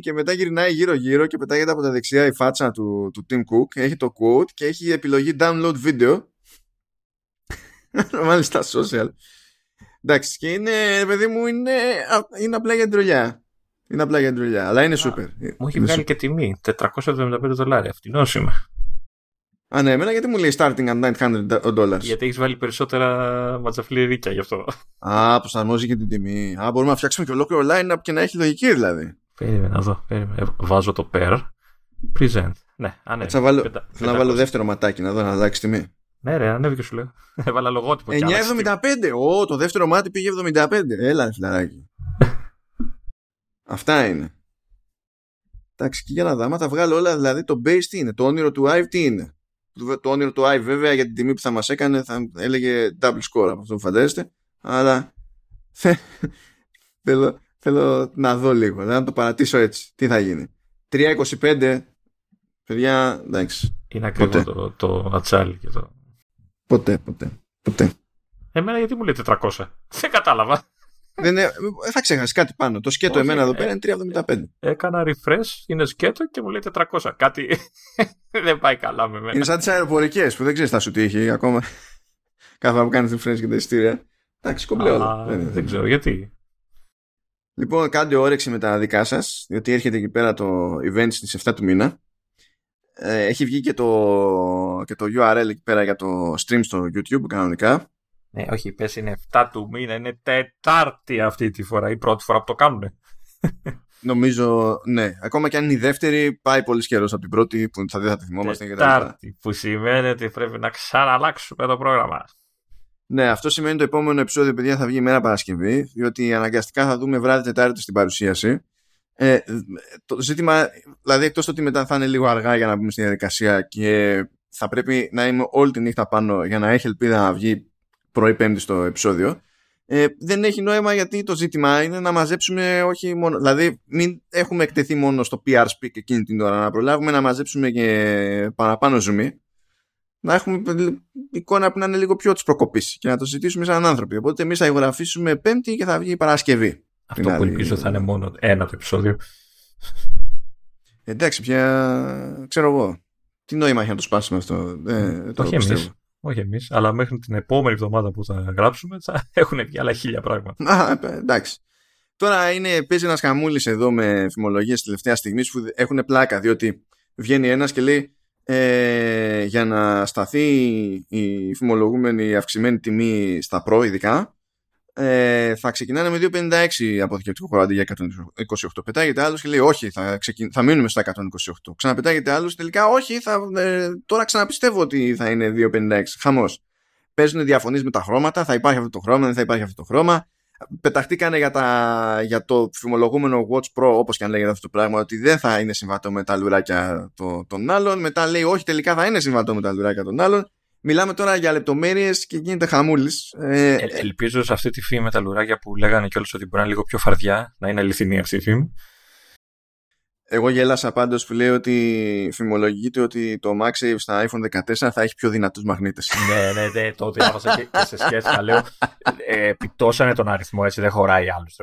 Και μετά γυρνάει γύρω-γύρω και πετάγεται από τα δεξιά η φάτσα του Tim Cook. Έχει το quote και έχει επιλογή download video. Μάλιστα social. Εντάξει, και είναι, παιδί μου, είναι απλά για ντρολιά. Είναι απλά για ντρουλιά, αλλά είναι super. Μου έχει βγάλει και τιμή, $475. Φτηνό είμαι. Α, ναι, εμένα γιατί μου λέει starting at $900? Γιατί έχεις βάλει περισσότερα ματσαφλιρίκια γι' αυτό. Α, προσαρμόζει και την τιμή. Α, μπορούμε να φτιάξουμε και ολόκληρο line-up και να έχει λογική δηλαδή. Περίμενα να δω. Βάζω το pair. Present. Ναι, ανέβη. Θέλω να βάλω δεύτερο ματάκι να δω να αλλάξει τιμή. Ναι, ρε, ανέβηκε σου λέω. Έβαλα λογότυπο. 9,75. Το δεύτερο μάτι πήγε 75. Έλα, φιλαράκι. Αυτά είναι. Εντάξει, και για να δάμα τα βγάλω όλα, δηλαδή το base τι είναι, το όνειρο του Ive τι είναι. Το όνειρο του Ive βέβαια για την τιμή που θα μας έκανε θα έλεγε double score από αυτό που φαντάζεστε, αλλά θέλω να δω λίγο, να το παρατήσω έτσι. Τι θα γίνει? 3,25, παιδιά, εντάξει. Είναι ακριβό το ατσάλι και το... Ποτέ. Εμένα γιατί μου λέει 400? Δεν κατάλαβα. Θα ξέχασει κάτι πάνω. Το σκέτο εμένα εδώ πέρα είναι 3,75. Έκανα refresh, είναι σκέτο και μου λέει 400. Κάτι δεν πάει καλά με μένα. Είναι σαν τις αεροπορικές που δεν ξέρεις θα σου τύχει ακόμα. Κάθε φορά που κάνεις refresh και τα εισιτήρια. Εντάξει, κομπλέ όλα. Δεν ξέρω γιατί. Λοιπόν, κάντε όρεξη με τα δικά σας, διότι έρχεται εκεί πέρα το event στις 7 του μήνα. Έχει βγει και το URL εκεί πέρα για το stream στο YouTube κανονικά. Ναι, όχι, πες είναι 7 του μήνα, είναι Τετάρτη αυτή τη φορά, η πρώτη φορά που το κάνουν. Νομίζω, ναι. Ακόμα και αν είναι η δεύτερη, πάει πολύ καιρό από την πρώτη που δεν θα τη θυμόμαστε. Τετάρτη, που σημαίνει ότι πρέπει να ξαναλλάξουμε το πρόγραμμα. Ναι, αυτό σημαίνει το επόμενο επεισόδιο, παιδιά, θα βγει ημέρα Παρασκευή, διότι αναγκαστικά θα δούμε βράδυ Τετάρτη στην παρουσίαση. Το ζήτημα, δηλαδή, εκτός ότι μετά θα είναι λίγο αργά για να μπούμε στη διαδικασία και θα πρέπει να είμαι όλη τη νύχτα πάνω για να έχει ελπίδα να βγει πρωί-πέμπτη στο επεισόδιο, δεν έχει νόημα, γιατί το ζήτημα είναι να μαζέψουμε όχι μόνο, δηλαδή μην έχουμε εκτεθεί μόνο στο PR speak εκείνη την ώρα, να προλάβουμε να μαζέψουμε και παραπάνω ζουμί, να έχουμε εικόνα που να είναι λίγο πιο της προκοπής και να το συζητήσουμε σαν άνθρωποι. Οπότε εμείς θα ηχογραφήσουμε Πέμπτη και θα βγει η Παρασκευή. Αυτό δηλαδή, που ελπίζω θα είναι μόνο ένα το επεισόδιο. Εντάξει, πια ξέρω εγώ. Τι νόημα έχει να το σπάσουμε αυτό? Το πιστεύω. Όχι εμείς, αλλά μέχρι την επόμενη εβδομάδα που θα γράψουμε θα έχουν βγει άλλα 1000 πράγματα. Εντάξει. Τώρα παίζει ένας χαμούλης εδώ με φημολογίες τελευταία στιγμή που έχουν πλάκα, διότι βγαίνει ένας και λέει για να σταθεί η φημολογούμενη αυξημένη τιμή στα Pro ειδικά, θα ξεκινάνε με 256 αποθηκευτικό χώρο αντί για 128. Πετάγεται άλλος και λέει όχι, θα μείνουμε στα 128. Ξαναπετάγεται άλλος, τελικά όχι, τώρα ξαναπιστεύω ότι θα είναι 256. Χαμός. Παίζουν διαφωνίες με τα χρώματα, θα υπάρχει αυτό το χρώμα, δεν θα υπάρχει αυτό το χρώμα. Πεταχτήκανε για το φημολογούμενο Watch Pro, όπως και αν λέγεται αυτό το πράγμα, ότι δεν θα είναι συμβατό με τα λουράκια των άλλων. Μετά λέει όχι, τελικά θα είναι συμβατό με τα λουράκια των άλλων. Μιλάμε τώρα για λεπτομέρειες και γίνεται χαμούλης. Ελπίζω σε αυτή τη φήμη με τα λουράκια που λέγανε κιόλας ότι μπορεί να είναι λίγο πιο φαρδιά, να είναι αληθινή αυτή η φήμη. Εγώ γέλασα πάντως που λέει ότι φημολογείται ότι το MagSafe στα iPhone 14 θα έχει πιο δυνατούς μαγνήτες. Ναι, το διάβασα και σε σκέψη να λέω. Πιτώσανε τον αριθμό, έτσι δεν χωράει άλλους.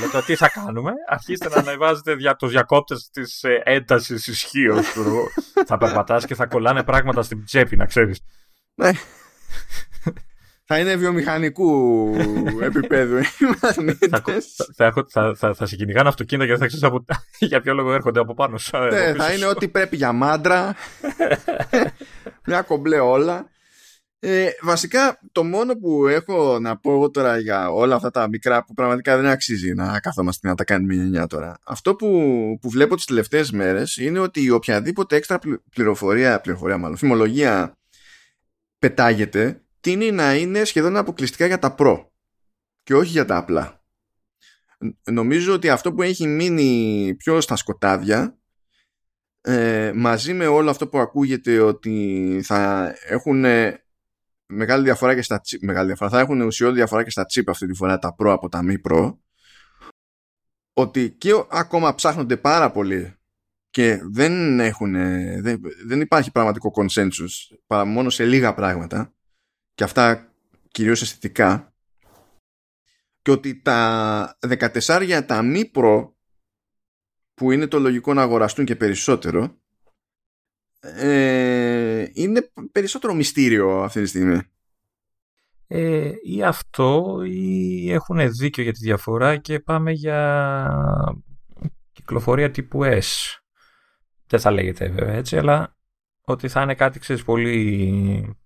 Λέτε, τι θα κάνουμε, αρχίστε να ανεβάζετε τους διακόπτες της έντασης ισχύως. Θα περπατάς και θα κολλάνε πράγματα στην τσέπη, να ξέρεις. Ναι. Θα είναι βιομηχανικού επίπεδου. Θα σε κυνηγάνε αυτοκίνητα και δεν θα ξέρεις για ποιο λόγο έρχονται από πάνω. Θα είναι ό,τι πρέπει για μάντρα. Μια κομπλέ όλα. Βασικά το μόνο που έχω να πω τώρα για όλα αυτά τα μικρά που πραγματικά δεν αξίζει να καθόμαστε να τα κάνουμε γενιά τώρα. Αυτό που βλέπω τις τελευταίες μέρες είναι ότι οποιαδήποτε έξτρα πληροφορία, φημολογία πετάγεται, τείνει να είναι σχεδόν αποκλειστικά για τα Pro και όχι για τα απλά. Νομίζω ότι αυτό που έχει μείνει πιο στα σκοτάδια, μαζί με όλο αυτό που ακούγεται ότι θα έχουν μεγάλη διαφορά και στα chip, θα έχουν ουσιώδη διαφορά και στα chip αυτή τη φορά τα Pro από τα μη Pro, ότι και ακόμα ψάχνονται πάρα πολύ και δεν υπάρχει πραγματικό consensus παρά μόνο σε λίγα πράγματα, και αυτά κυρίως αισθητικά, και ότι τα 14 τα μη προ που είναι το λογικό να αγοραστούν και περισσότερο, είναι περισσότερο μυστήριο αυτή τη στιγμή. Ή αυτό ή έχουν δίκιο για τη διαφορά και πάμε για κυκλοφορία τύπου S. Δεν θα λέγεται βέβαια έτσι, αλλά ότι θα είναι κάτι, ξέρεις, πολύ...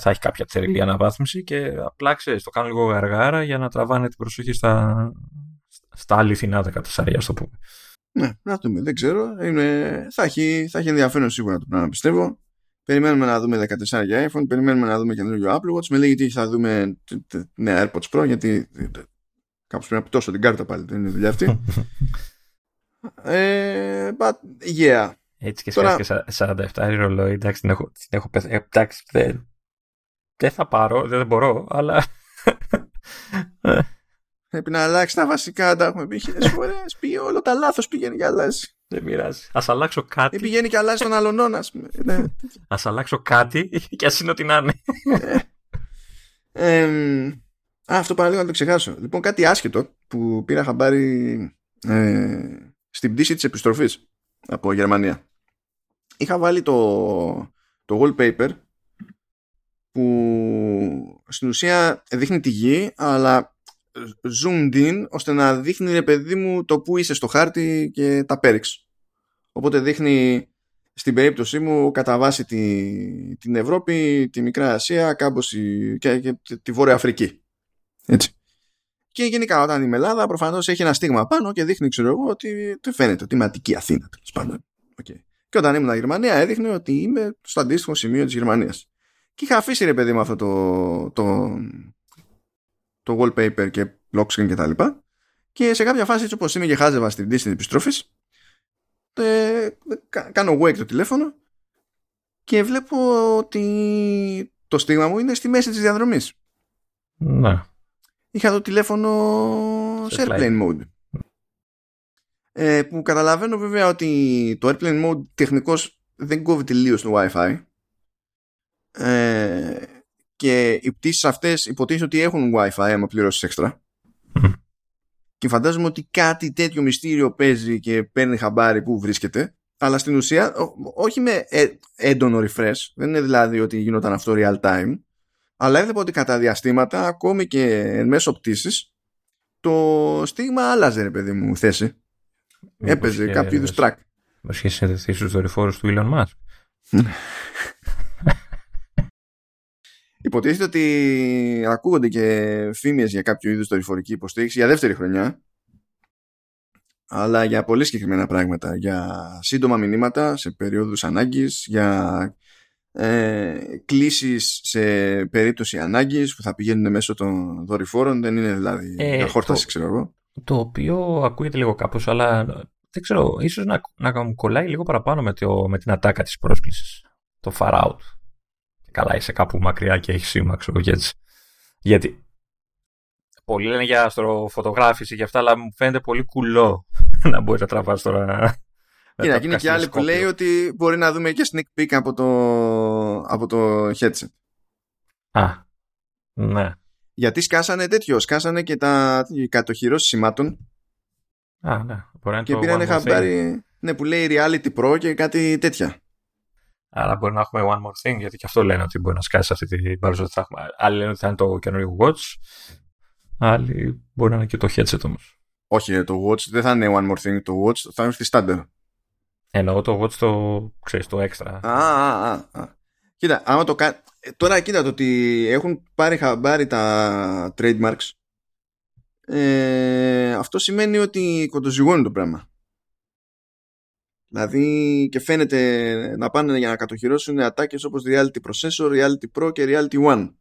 θα έχει κάποια τερελή αναβάθμιση και απλά, ξέρεις, το κάνω λίγο γαργάρα για να τραβάνε την προσοχή στα αληθινά 14, ας το πούμε. Ναι, να δούμε, δεν ξέρω. Θα έχει ενδιαφέρον σίγουρα το πράγμα, πιστεύω. Περιμένουμε να δούμε 14 για iPhone, περιμένουμε να δούμε καινούργιο Apple Watch. Με λίγη τύχη θα δούμε νέα AirPods Pro, γιατί κάπως πρέπει να πτώσω την κάρτα πάλι, δεν είναι δουλειά αυτή. But yeah. Έτσι και σκέφτηκα 47 ρολόι, εντάξει, την έχω πεθάνει. Εντάξει, δεν θα πάρω, δεν μπορώ, αλλά... Πρέπει να αλλάξει τα βασικά, τα έχουμε πει 1000 φορές, πήγε όλο τα λάθος, πηγαίνει και αλλάζει. Δεν πειράζει. Ας αλλάξω κάτι. Πηγαίνει και αλλάζει τον αλωνόν, ας πούμε. Ναι. Ας αλλάξω κάτι και ας είναι ό,τι να είναι. Αυτό παραλίγο να το ξεχάσω. Λοιπόν, κάτι άσχετο που πήρα χαμπάρι στην πτήση της επιστροφής από Γερμανία. Είχα βάλει το wallpaper που στην ουσία δείχνει τη γη, αλλά zoomed in ώστε να δείχνει, ρε παιδί μου, το που είσαι στο χάρτη και τα πέριξ. Οπότε δείχνει, στην περίπτωση μου, κατά βάση την Ευρώπη, τη Μικρά Ασία, και τη Βόρεια Αφρική. Έτσι. Και γενικά όταν η Ελλάδα προφανώς έχει ένα στίγμα πάνω και δείχνει, ξέρω εγώ, ότι φαίνεται ότι είμαι Αττική Αθήνα, τέλος πάντων. Okay. Και όταν ήμουν Γερμανία έδειχνε ότι είμαι στο αντίστοιχο σημείο της Γερμανίας. Και είχα αφήσει, ρε παιδί μου, αυτό το wallpaper και lock screen και τα λοιπά. Και σε κάποια φάση, έτσι όπως είμαι και χάζευα στην πτήση της επιστροφής, κάνω wake το τηλέφωνο και βλέπω ότι το στίγμα μου είναι στη μέση της διαδρομής. Ναι. Είχα το τηλέφωνο σε airplane mode. Που καταλαβαίνω βέβαια ότι το airplane mode τεχνικώς δεν κόβει τελείως το Wi-Fi. Και οι πτήσεις αυτές υποτίθεται ότι έχουν Wi-Fi άμα πληρώσεις έξτρα. Και φαντάζομαι ότι κάτι τέτοιο μυστήριο παίζει και παίρνει χαμπάρι που βρίσκεται. Αλλά στην ουσία όχι με έντονο refresh. Δεν είναι δηλαδή ότι γινόταν αυτό real time. Αλλά έβλεπα ότι κατά διαστήματα, ακόμη και εν μέσω πτήσης, το στίγμα άλλαζε, ρε παιδί μου, θέση. Μήπως έπαιζε κάποιο είδους track. Μήπως είχε συνδεθεί στους δορυφόρους του Elon Musk. Υποτίθεται ότι ακούγονται και φήμες για κάποιο είδους δορυφορική υποστήριξη για δεύτερη χρονιά, αλλά για πολύ συγκεκριμένα πράγματα, για σύντομα μηνύματα σε περίοδους ανάγκης, για κλήσεις σε περίπτωση ανάγκης που θα πηγαίνουν μέσω των δορυφόρων, δεν είναι δηλαδή για χόρταση, ξέρω εγώ. Το οποίο ακούγεται λίγο κάπως, αλλά δεν ξέρω, ίσως να μου κολλάει λίγο παραπάνω με την ατάκα της πρόσκλησης, το far out. Καλά, είσαι κάπου μακριά και έχει σήμα, ξέρω και έτσι. Γιατί πολλοί λένε για αστροφωτογράφηση και αυτά, αλλά μου φαίνεται πολύ κουλό να μπορεί να τραβάς τώρα. Κοίτα, είναι και άλλη που λέει ότι μπορεί να δούμε και sneak peek από το headset. Α, ναι. Γιατί σκάσανε τέτοιο, σκάσανε και τα κατοχυρώσεις σημάτων. Α, ναι. Και πήρανε χαμπάρι, ναι, που λέει Reality Pro και κάτι τέτοια. Άρα μπορεί να έχουμε one more thing, γιατί και αυτό λένε ότι μπορεί να σκάσει αυτή την παρουσία που θα έχουμε. Άλλοι λένε ότι θα είναι το καινούριο Watch. Άλλοι μπορεί να είναι και το headset όμως. Όχι, το Watch δεν θα είναι one more thing. Το Watch θα είναι στη standard. Εννοώ το Watch το, ξέρεις, το extra. Α. Κοίτα, άμα το κάνει. Τώρα κοίτα το ότι έχουν πάρει χαμπάρι τα trademarks. Αυτό σημαίνει ότι κοντοζυγώνει το πράγμα. Δηλαδή και φαίνεται να πάνε για να κατοχυρώσουν ατάκες όπως Reality Processor, Reality Pro και Reality One.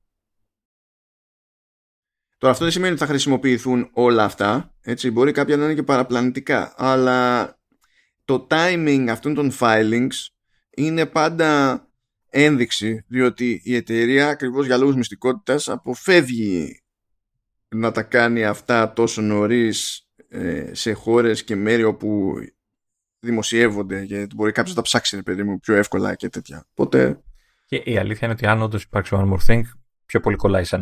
Τώρα αυτό δεν σημαίνει ότι θα χρησιμοποιηθούν όλα αυτά, έτσι, μπορεί κάποια να είναι και παραπλανητικά, αλλά το timing αυτών των filings είναι πάντα ένδειξη, διότι η εταιρεία ακριβώς για λόγους μυστικότητας αποφεύγει να τα κάνει αυτά τόσο νωρίς σε χώρες και μέρη όπου δημοσιεύονται, γιατί μπορεί κάποιος να τα ψάξει, ρε παιδί μου, πιο εύκολα και τέτοια. Οπότε... Και η αλήθεια είναι ότι αν όντως υπάρξει one more thing, πιο πολύ κολλάει στο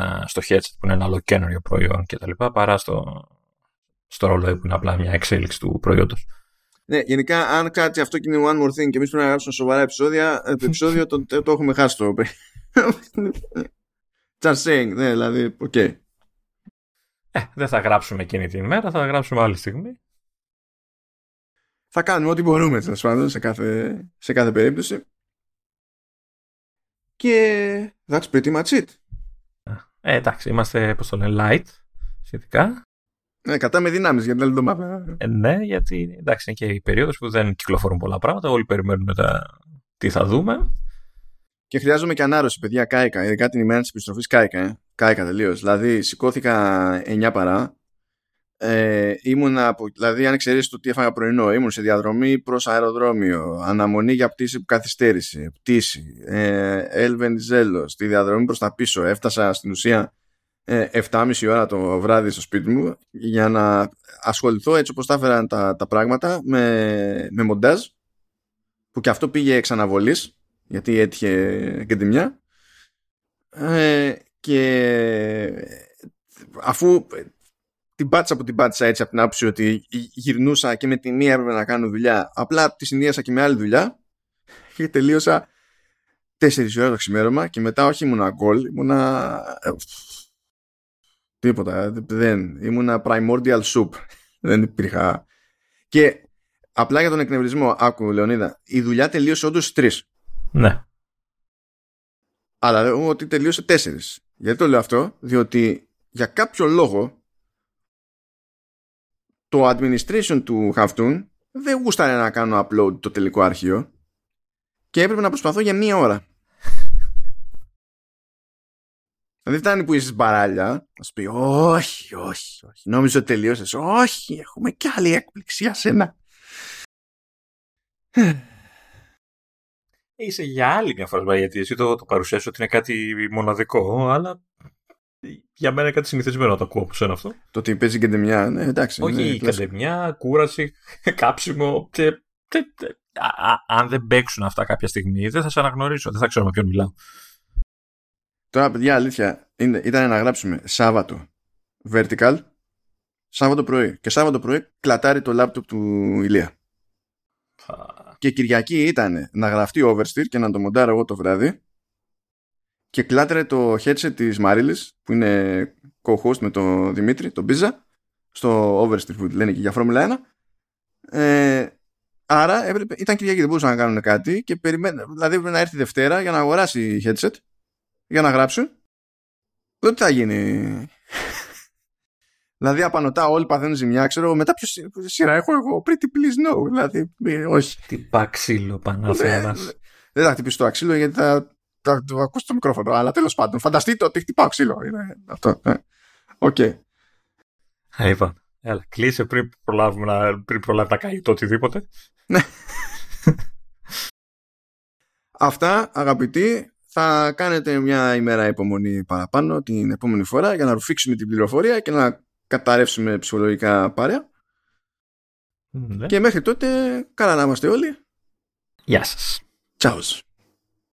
headset που είναι ένα άλλο καινούριο προϊόν κτλ. Παρά στο ρολόι που είναι απλά μια εξέλιξη του προϊόντος. Ναι, γενικά αν κάτι αυτό και είναι one more thing και εμείς πρέπει να γράψουμε σοβαρά επεισόδια, το επεισόδιο το έχουμε χάσει το. Just saying, ναι, δηλαδή, οκ. Okay. Δεν θα γράψουμε εκείνη την ημέρα, θα γράψουμε άλλη στιγμή. Θα κάνουμε ό,τι μπορούμε σε κάθε περίπτωση. Και that's pretty much it. Εντάξει, είμαστε πως το λένε light σχετικά. Κατά με δυνάμεις για την άλλη εβδομάδα. Ναι, γιατί εντάξει είναι και η περίοδος που δεν κυκλοφορούν πολλά πράγματα. Όλοι περιμένουν τι θα δούμε. Και χρειάζομαι και ανάρρωση, παιδιά, κάηκα. Ειδικά την ημέρα της επιστροφής κάηκα. Κάηκα τελείως. Δηλαδή σηκώθηκα 9 παρά. Δηλαδή αν εξαιρέσεις το τι έφαγα πρωινό, ήμουν σε διαδρομή προς αεροδρόμιο, αναμονή για πτήση που καθυστέρησε, πτήση Ελβενιζέλο, στη διαδρομή προς τα πίσω, έφτασα στην ουσία 7,5 ώρα το βράδυ στο σπίτι μου για να ασχοληθώ έτσι όπως τα έφεραν τα πράγματα με μοντάζ που και αυτό πήγε εξ αναβολής γιατί έτυχε και τη μια και αφού την πάτησα από την πάτησα έτσι από την άποψη ότι γυρνούσα και με τη μία έπρεπε να κάνω δουλειά. Απλά τη συνδύασα και με άλλη δουλειά και τελείωσα 4 ώρα το ξημέρωμα και μετά όχι ήμουνα γκολ, ήμουνα τίποτα, δεν. Ήμουνα primordial soup. Δεν υπήρχα. Και απλά για τον εκνευρισμό, άκου Λεωνίδα, η δουλειά τελείωσε όντως στις 3. Ναι. Αλλά λέω ότι τελείωσε 4. Γιατί το λέω αυτό, διότι για κάποιο λόγο το administration του Χαφτούν δεν γούσταρε να κάνω upload το τελικό αρχείο και έπρεπε να προσπαθώ για μία ώρα. Δεν φτάνει που είσαι μπαράλια, να σου πει όχι, νόμιζα τελείωσες. Όχι, έχουμε κι άλλη έκπληξη για σένα. Είσαι για άλλη μια φορά, γιατί εσύ το παρουσιάζεις ότι είναι κάτι μοναδικό, αλλά... Για μένα είναι κάτι συνηθισμένο να το ακούω από σένα αυτό. Το ότι παίζει καντεμιά, ναι, εντάξει. Όχι, ναι, καντεμιά, κούραση, κάψιμο. Αν δεν παίξουν αυτά κάποια στιγμή, δεν θα σε αναγνωρίσω, δεν θα ξέρω με ποιον μιλάω. Τώρα, παιδιά, αλήθεια ήταν να γράψουμε Σάββατο vertical, Σάββατο πρωί. Και Σάββατο πρωί κλατάρει το λάπτοπ του Ηλία. Και Κυριακή ήταν να γραφτεί oversteer και να το μοντάρω εγώ το βράδυ. Και κλάτρε το headset της Μαρίλης που είναι co-host με τον Δημήτρη, τον Πίζα, στο Oversteer που λένε και για Φόρμουλα 1. Άρα ήταν Κυριακή, δεν μπορούσαν να κάνουν κάτι και περιμένουν. Δηλαδή πρέπει να έρθει Δευτέρα για να αγοράσει headset για να γράψουν Δεν θα γίνει. Δηλαδή απανωτά όλοι παθαίνουν ζημιά, ξέρω. Μετά ποιο σειρά έχω εγώ? Pretty please no. Δηλαδή όχι. Τυπά ξύλο πανάφερας. Δεν θα χτυπήσω το αξύλο γιατί θα ακούσω το μικρόφωνο. Αλλά τέλος πάντων φανταστείτε ότι χτυπάω ξύλο. Αυτό. Οκ. Είπα. Έλα, κλείσε πριν προλάβει να κάνει το οτιδήποτε. Ναι. Αυτά, αγαπητοί, θα κάνετε μια ημέρα υπομονή παραπάνω την επόμενη φορά για να ρουφήξουμε την πληροφορία και να καταρρεύσουμε ψυχολογικά παρέα. Ναι. Και μέχρι τότε, καλά να είμαστε όλοι. Γεια σας. Τσάους.